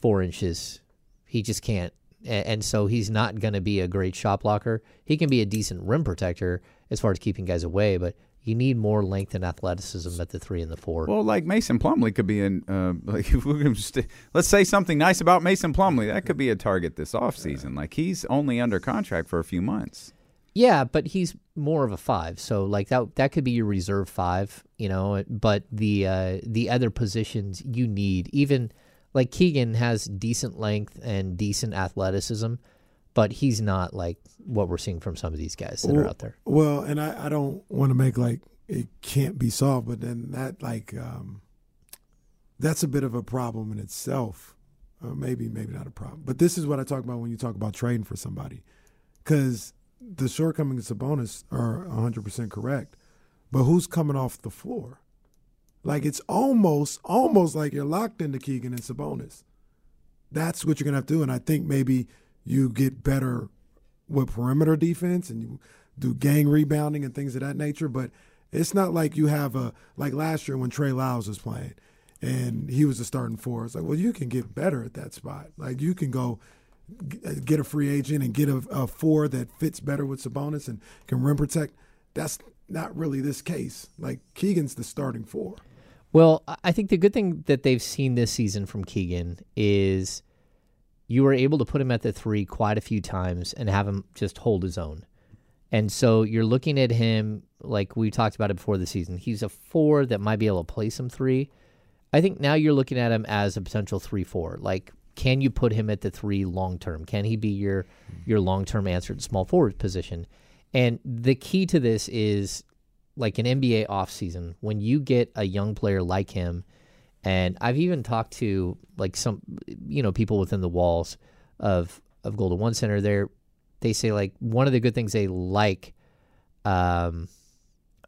four inches. He just can't. And so he's not going to be a great shot blocker. He can be a decent rim protector as far as keeping guys away, but you need more length and athleticism at the three and the four. Well, like Mason Plumlee could be in uh, – like if we're st- let's say something nice about Mason Plumlee. That could be a target this offseason. Like he's only under contract for a few months. Yeah, but he's more of a five. So like that that could be your reserve five, you know. But the uh, the other positions you need, even – like Keegan has decent length and decent athleticism, but he's not like what we're seeing from some of these guys that well, are out there. Well, and I, I don't want to make like it can't be solved, but then that like um, that's a bit of a problem in itself. Uh, maybe, maybe not a problem. But this is what I talk about when you talk about trading for somebody, because the shortcomings of Sabonis are one hundred percent correct, but who's coming off the floor? Like it's almost, almost like you're locked into Keegan and Sabonis. That's what you're gonna have to do, and I think maybe you get better with perimeter defense and you do gang rebounding and things of that nature. But it's not like you have a like last year when Trey Lyles was playing and he was a starting four. It's like, well, you can get better at that spot. Like you can go get a free agent and get a, a four that fits better with Sabonis and can rim protect. That's not really this case. Like Keegan's the starting four. Well, I think the good thing that they've seen this season from Keegan is you were able to put him at the three quite a few times and have him just hold his own. And so you're looking at him, like we talked about it before the season, he's a four that might be able to play some three. I think now you're looking at him as a potential three four. Like, can you put him at the three long-term? Can he be your, your long-term answer to small forward position? And the key to this is, like an N B A offseason, when you get a young player like him, and I've even talked to like some, you know, people within the walls of of Golden One Center there, they say like one of the good things they like um,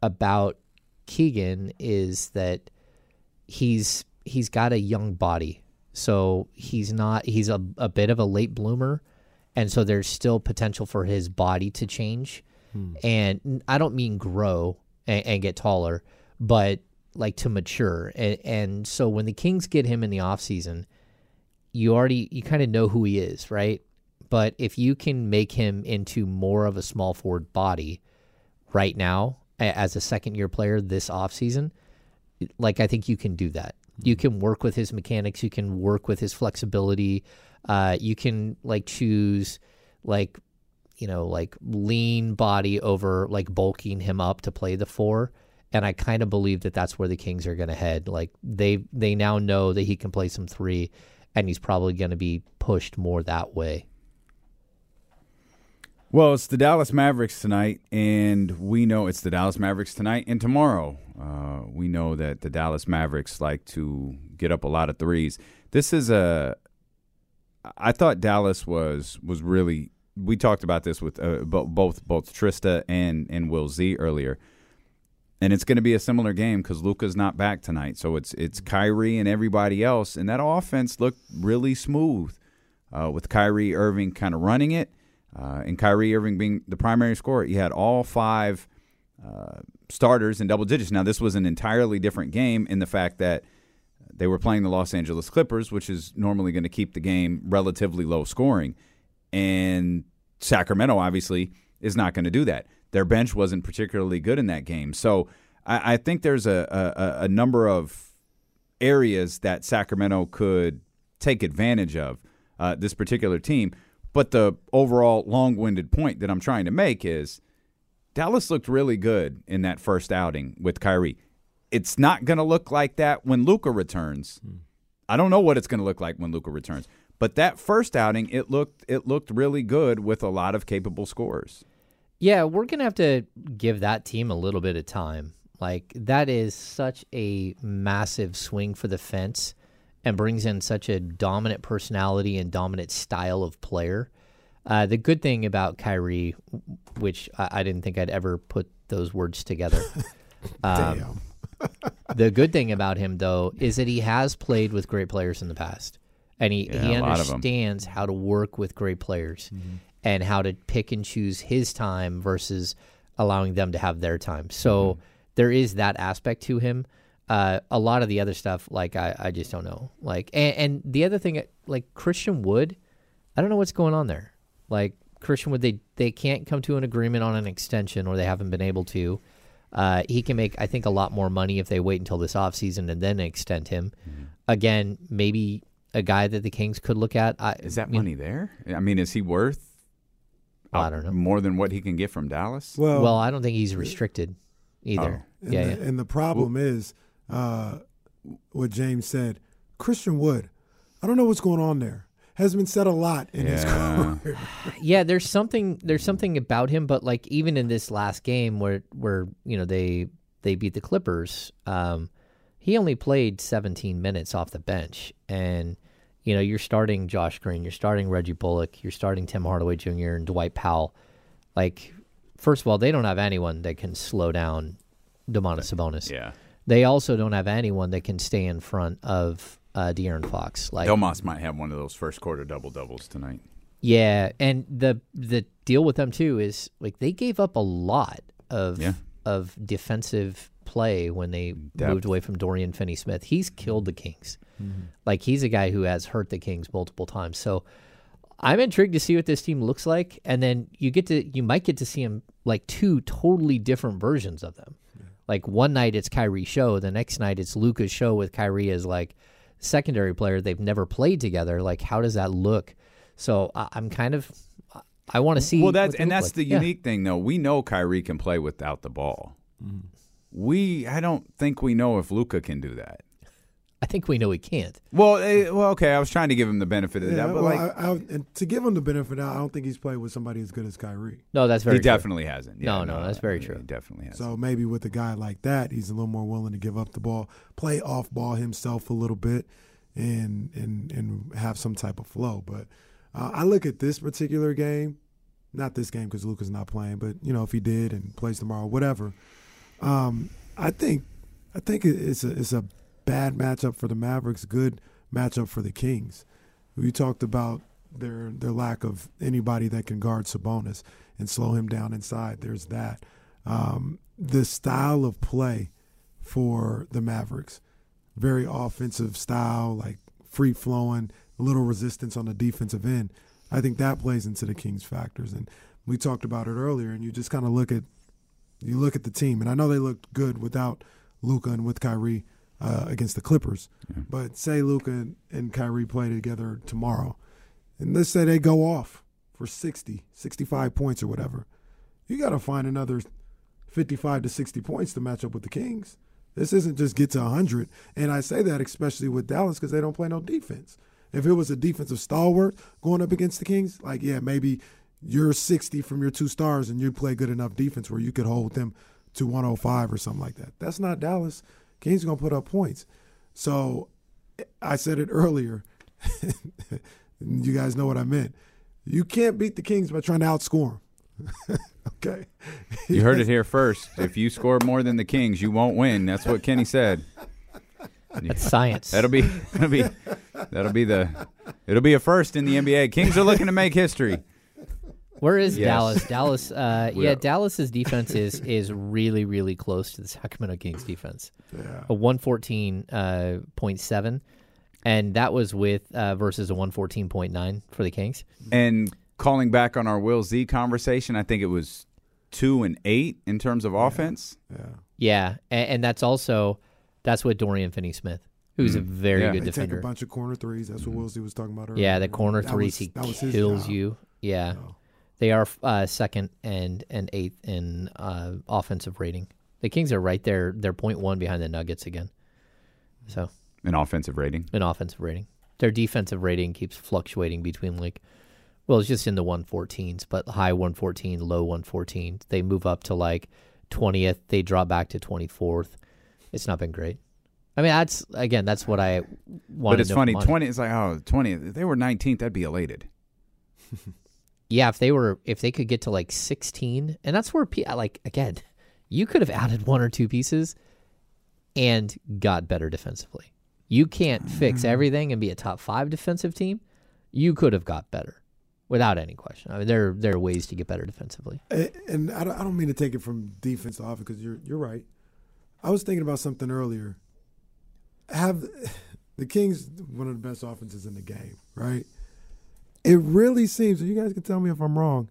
about Keegan is that he's he's got a young body, so he's not he's a, a bit of a late bloomer, and so there's still potential for his body to change, hmm. and I don't mean grow. And, and get taller, but like to mature. And, and so when the Kings get him in the offseason, you already, you kind of know who he is, right? But if you can make him into more of a small forward body right now as a second year player this offseason, like I think you can do that. You can work with his mechanics. You can work with his flexibility. Uh, you can like choose like, you know, like lean body over like bulking him up to play the four. And I kind of believe that that's where the Kings are going to head. Like they, they now know that he can play some three and he's probably going to be pushed more that way. Well, it's the Dallas Mavericks tonight and we know it's the Dallas Mavericks tonight and tomorrow. Uh, we know that the Dallas Mavericks like to get up a lot of threes. This is a, I thought Dallas was, was really, we talked about this with uh, both both Trista and, and Will Z earlier, and it's going to be a similar game because Luka's not back tonight, so it's it's Kyrie and everybody else, and that offense looked really smooth uh, with Kyrie Irving kind of running it, uh, and Kyrie Irving being the primary scorer. He had all five uh, starters in double digits. Now, this was an entirely different game in the fact that They were playing the Los Angeles Clippers, which is normally going to keep the game relatively low scoring. And Sacramento, obviously, is not going to do that. Their bench wasn't particularly good in that game. So I, I think there's a, a, a number of areas that Sacramento could take advantage of uh, this particular team. But the overall long-winded point that I'm trying to make is Dallas looked really good in that first outing with Kyrie. It's not going to look like that when Luka returns. I don't know what it's going to look like when Luka returns. But that first outing, it looked it looked really good with a lot of capable scorers. Yeah, we're going to have to give that team a little bit of time. Like, that is such a massive swing for the fence and brings in such a dominant personality and dominant style of player. Uh, the good thing about Kyrie, which I, I didn't think I'd ever put those words together. um, Damn. The good thing about him, though, is that he has played with great players in the past. And he, yeah, he understands how to work with great players mm-hmm. and how to pick and choose his time versus allowing them to have their time. So mm-hmm. there is that aspect to him. Uh, a lot of the other stuff, like, I, I just don't know. Like, and, and the other thing, like, Christian Wood, I don't know what's going on there. Like, Christian Wood, they, they can't come to an agreement on an extension, or they haven't been able to. Uh, he can make, I think, a lot more money if they wait until this offseason and then extend him. Mm-hmm. Again, maybe a guy that the Kings could look at. I, is that money know, there? I mean, is he worth well, I don't know. more than what he can get from Dallas? Well, well I don't think he's restricted either. Oh. And, yeah, the, yeah. and the problem well, is uh, what James said. Christian Wood, I don't know what's going on there. Has been said a lot in yeah. his career. yeah, there's something there's something about him, but like even in this last game where where you know they they beat the Clippers, um, he only played seventeen minutes off the bench, and you know you're starting Josh Green, you're starting Reggie Bullock, you're starting Tim Hardaway Junior and Dwight Powell. Like, first of all, they don't have anyone that can slow down Domantas Sabonis. Yeah, they also don't have anyone that can stay in front of. Uh, De'Aaron Fox. Like, Domas might have one of those first quarter double doubles tonight. Yeah, and the the deal with them too is like they gave up a lot of yeah. of defensive play when they Depth. moved away from Dorian Finney-Smith. He's killed the Kings. Mm-hmm. Like, he's a guy who has hurt the Kings multiple times. So I'm intrigued to see what this team looks like, and then you get to you might get to see him like two totally different versions of them. Yeah. Like, one night it's Kyrie's show, the next night it's Luka's show with Kyrie as like. Secondary player they've never played together. Like, how does that look? So I, I'm kind of I want to see. Well, that's and that's like. the unique yeah. thing, though. We know Kyrie can play without the ball. Mm. We I don't think we know if Luka can do that. I think we know he can't. Well, eh, well, okay. I was trying to give him the benefit of yeah, that, but well, like I, I, and to give him the benefit, I don't think he's played with somebody as good as Kyrie. No, that's very. He true. definitely hasn't. Yeah, no, no, no, that's very true. He definitely hasn't. So maybe with a guy like that, he's a little more willing to give up the ball, play off ball himself a little bit, and and and have some type of flow. But uh, I look at this particular game, not this game because Luka's not playing, but you know if he did and plays tomorrow, whatever. Um, I think I think it's a it's a bad matchup for the Mavericks, good matchup for the Kings. We talked about their their lack of anybody that can guard Sabonis and slow him down inside. There's that. Um, the style of play for the Mavericks, very offensive style, like free-flowing, little resistance on the defensive end. I think that plays into the Kings' factors. And we talked about it earlier, and you just kind of look at you look at the team. And I know they looked good without Luka and with Kyrie, Uh, against the Clippers. Yeah. But say Luka and, and Kyrie play together tomorrow, and let's say they go off for sixty, sixty-five points or whatever. You got to find another fifty-five to sixty points to match up with the Kings. This isn't just get to one hundred. And I say that especially with Dallas because they don't play no defense. If it was a defensive stalwart going up against the Kings, like, yeah, maybe you're sixty from your two stars and you play good enough defense where you could hold them to one oh five or something like that. That's not Dallas. Kings are going to put up points. So I said it earlier. You guys know what I meant. You can't beat the Kings by trying to outscore them. Okay? You heard it here first. If you score more than the Kings, you won't win. That's what Kenny said. That's science. That'll be that'll be that'll be the it'll be a first in the N B A. Kings are looking to make history. Where is yes. Dallas? Dallas, uh, yeah, are. Dallas's defense is is really, really close to the Sacramento Kings defense. Yeah. A one fourteen point seven, and that was with uh, versus a one fourteen point nine for the Kings. And calling back on our Will Z conversation, I think it was two and eight in terms of yeah. offense. Yeah, yeah, and, and that's also that's with Dorian Finney-Smith. Who's mm-hmm. a very yeah. good they defender. Take a bunch of corner threes. That's what Willsey was talking about earlier. Yeah, the corner that threes, was, he that was kills you. Yeah. No. They are uh, second and, and eighth in uh, offensive rating. The Kings are right there. They're point one behind the Nuggets again. So An offensive rating? An offensive rating. Their defensive rating keeps fluctuating between like, well, it's just in the one fourteens, but high one fourteen, low one fourteen. They move up to like twentieth. They drop back to twenty-fourth. It's not been great. I mean, that's again, that's what I wanted to But it's to funny, twenty it's like, oh, twenty, if they were nineteenth, I'd be elated. Yeah, if they were if they could get to like sixteen, and that's where like again, you could have added one or two pieces and got better defensively. You can't fix everything and be a top five defensive team. You could have got better. Without any question. I mean, there there are ways to get better defensively. And, and I don't I don't mean to take it from defense to offense because you're you're right. I was thinking about something earlier. Have the Kings one of the best offenses in the game, right? It really seems, and you guys can tell me if I'm wrong,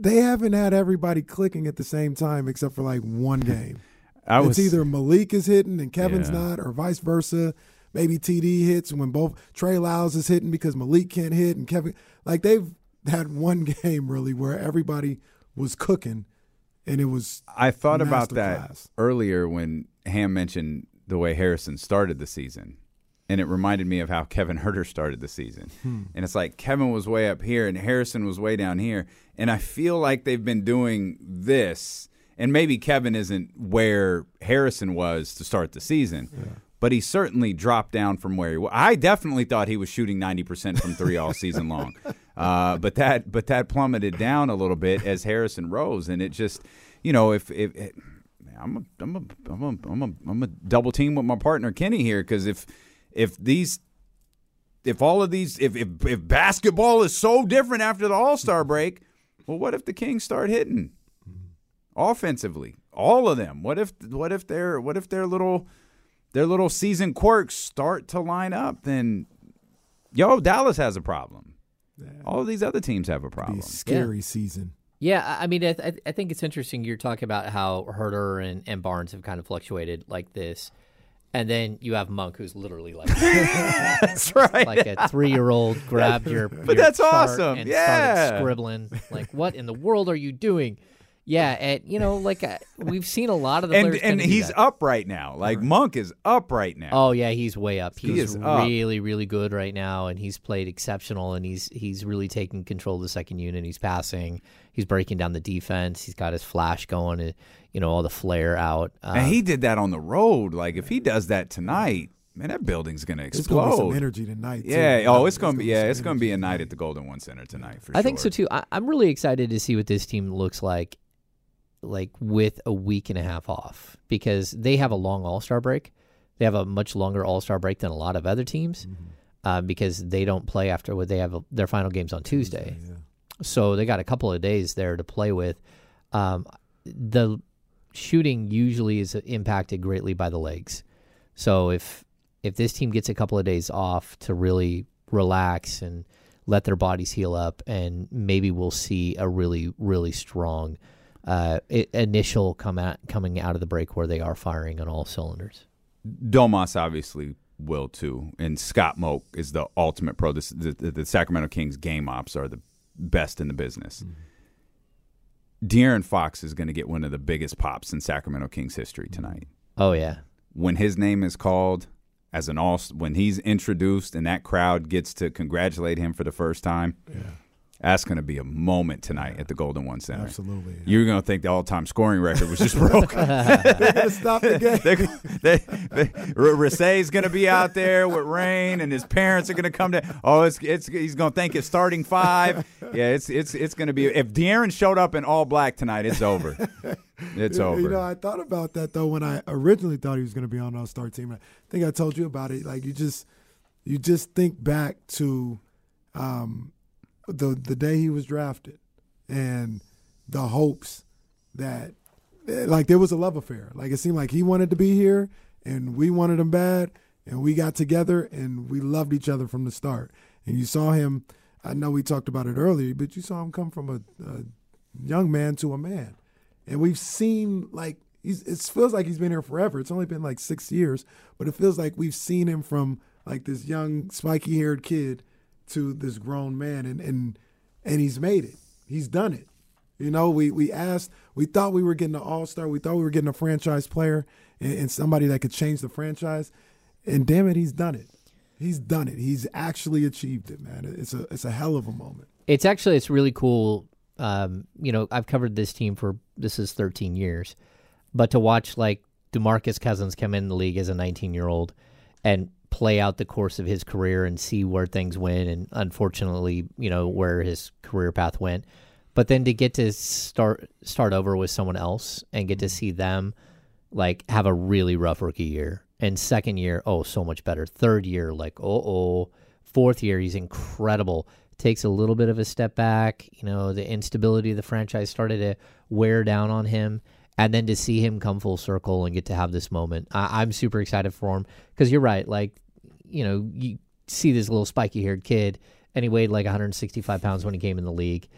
they haven't had everybody clicking at the same time except for like one game. I it's was, either Malik is hitting and Kevin's yeah. not, or vice versa. Maybe T D hits when both Trey Lyles is hitting because Malik can't hit and Kevin. Like they've had one game really where everybody was cooking, and it was. I thought about that class. earlier when Hamm mentioned the way Harrison started the season. And it reminded me of how Kevin Huerter started the season. Hmm. And it's like Kevin was way up here and Harrison was way down here. And I feel like they've been doing this. And maybe Kevin isn't where Harrison was to start the season. Yeah. But he certainly dropped down from where he was. I definitely thought he was shooting ninety percent from three all season long. Uh, but that but that plummeted down a little bit as Harrison rose. And it just, you know, if if it, I'm a, I'm a, I'm a, I'm a, I'm a double team with my partner Kenny here because if if these if all of these if, if if basketball is so different after the All-Star break, well, what if the Kings start hitting offensively, all of them? What if what if their what if their little their little season quirks start to line up? Then yo, Dallas has a problem. All of these other teams have a problem. It'd be a scary yeah. season. Yeah, I mean, I, th- I think it's interesting you're talking about how Huerter and, and Barnes have kind of fluctuated like this. And then you have Monk, who's literally like that's right. like a three-year-old grabbed your, but your that's chart awesome. and yeah. started scribbling. Like, what in the world are you doing? Yeah, and, you know, like uh, we've seen a lot of the players. And, and he's up right now. Like, right. Monk is up right now. Oh, yeah, he's way up. He's he is really, up. really good right now, and he's played exceptional, and he's he's really taking control of the second unit. He's passing. He's breaking down the defense. He's got his flash going, and, you know, all the flare out. Um, and he did that on the road. Like, if he does that tonight, man, that building's going to explode. It's going to be some energy tonight, too. Yeah, oh, it's going to be yeah, it's going to be a night at the Golden One Center tonight, for sure. I think so, too. I, I'm really excited to see what this team looks like. like with a week and a half off because they have a long all-star break. They have a much longer all-star break than a lot of other teams mm-hmm. uh, because they don't play after what they have a, their final games on Tuesday. Tuesday yeah. So they got a couple of days there to play with. Um, the shooting usually is impacted greatly by the legs. So if, if this team gets a couple of days off to really relax and let their bodies heal up, and maybe we'll see a really, really strong Uh, it, initial come out, coming out of the break where they are firing on all cylinders. Domas obviously will too, and Scott Moak is the ultimate pro. This, the, the Sacramento Kings game ops are the best in the business. Mm-hmm. De'Aaron Fox is going to get one of the biggest pops in Sacramento Kings history tonight. Oh yeah, when his name is called as an all, when he's introduced and that crowd gets to congratulate him for the first time. Yeah. That's going to be a moment tonight yeah. at the Golden One Center. Absolutely. Yeah. You're going to think the all-time scoring record was just broken. They're going to stop the game. they, they, they, Rasay's going to be out there with rain, and his parents are going to come down. Oh, it's it's he's going to think it's starting five. Yeah, it's it's it's going to be – if De'Aaron showed up in all black tonight, it's over. It's you, over. You know, I thought about that, though, when I originally thought he was going to be on the All-Star team. I think I told you about it. Like, you just, you just think back to um, – The the day he was drafted, and the hopes that, like, there was a love affair. Like, it seemed like he wanted to be here, and we wanted him bad, and we got together, and we loved each other from the start. And you saw him, I know we talked about it earlier, but you saw him come from a, a young man to a man. And we've seen, like, he's, it feels like he's been here forever. It's only been like six years, but it feels like we've seen him from, like, this young, spiky-haired kid to this grown man, and and, and he's made it. He's done it. You know, we, we asked, we thought we were getting an all-star. We thought we were getting a franchise player and, and somebody that could change the franchise. And damn it, he's done it. He's done it. He's actually achieved it, man. It's a it's a hell of a moment. It's actually, it's really cool. Um, you know, I've covered this team for, this is thirteen years, but to watch, like, DeMarcus Cousins come in the league as a nineteen-year-old and play out the course of his career and see where things went and, unfortunately, you know, where his career path went. But then to get to start start over with someone else and get to see them, like, have a really rough rookie year. And second year, oh, so much better. Third year, like, uh-oh. Fourth year, he's incredible. Takes a little bit of a step back. You know, the instability of the franchise started to wear down on him. And then to see him come full circle and get to have this moment. I- I'm super excited for him. Because you're right, like, you know, you see this little spiky-haired kid, and he weighed like one hundred sixty-five pounds when he came in the league.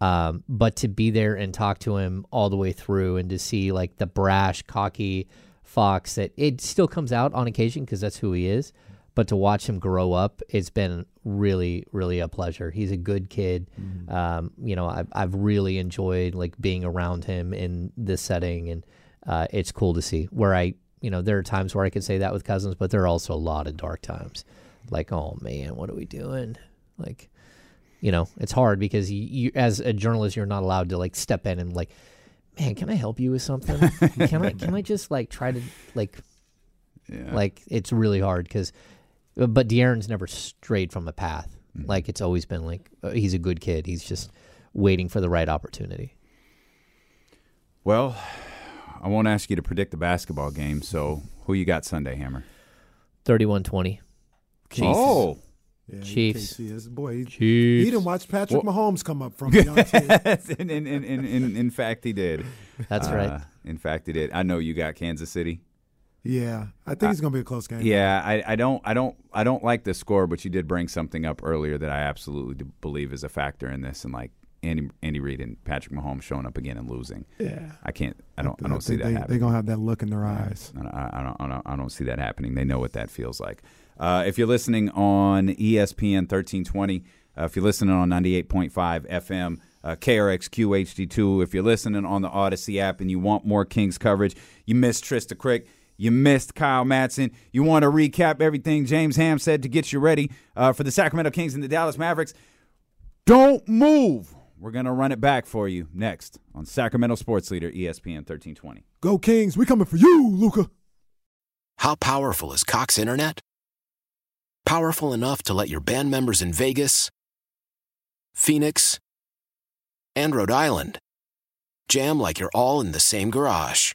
Um, but to be there and talk to him all the way through and to see, like, the brash, cocky Fox that it still comes out on occasion because that's who he is, but to watch him grow up, it's been really, really a pleasure. He's a good kid. Mm-hmm. Um, you know, I've, I've really enjoyed, like, being around him in this setting, and uh, it's cool to see where I, you know, there are times where I could say that with Cousins, but there are also a lot of dark times. Like, oh man, what are we doing? Like, you know, it's hard because you, you as a journalist, you're not allowed to, like, step in and, like, man, can I help you with something? Can I can I just, like, try to, like, yeah. like, it's really hard because, but De'Aaron's never strayed from a path. Mm-hmm. Like, it's always been, like, uh, he's a good kid. He's just waiting for the right opportunity. Well, I won't ask you to predict the basketball game, so who you got Sunday, Hammer? thirty-one twenty. Chiefs. Oh. Yeah, Chiefs. His boy, he, Chiefs. He didn't watch Patrick well, Mahomes come up from yes, in, in, in, in, in fact, he did. That's uh, right. In fact, he did. I know you got Kansas City. Yeah, I think I, it's going to be a close game. Yeah, I, I don't, I don't, I don't like the score, but you did bring something up earlier that I absolutely believe is a factor in this, and, like, Andy, Andy Reid and Patrick Mahomes showing up again and losing. Yeah, I can't. I don't. I, I don't I see that they, happening. They're gonna have that look in their eyes. I don't, I don't. I don't. I don't see that happening. They know what that feels like. Uh, if you're listening on E S P N thirteen twenty, uh, if you're listening on ninety-eight point five F M, uh, K R X Q H D two, if you're listening on the Odyssey app and you want more Kings coverage, you missed Trista Crick, you missed Kyle Mattson, you want to recap everything James Hamm said to get you ready uh, for the Sacramento Kings and the Dallas Mavericks, don't move. We're going to run it back for you next on Sacramento Sports Leader E S P N thirteen twenty. Go Kings, we coming for you, Luka. How powerful is Cox Internet? Powerful enough to let your band members in Vegas, Phoenix, and Rhode Island jam like you're all in the same garage.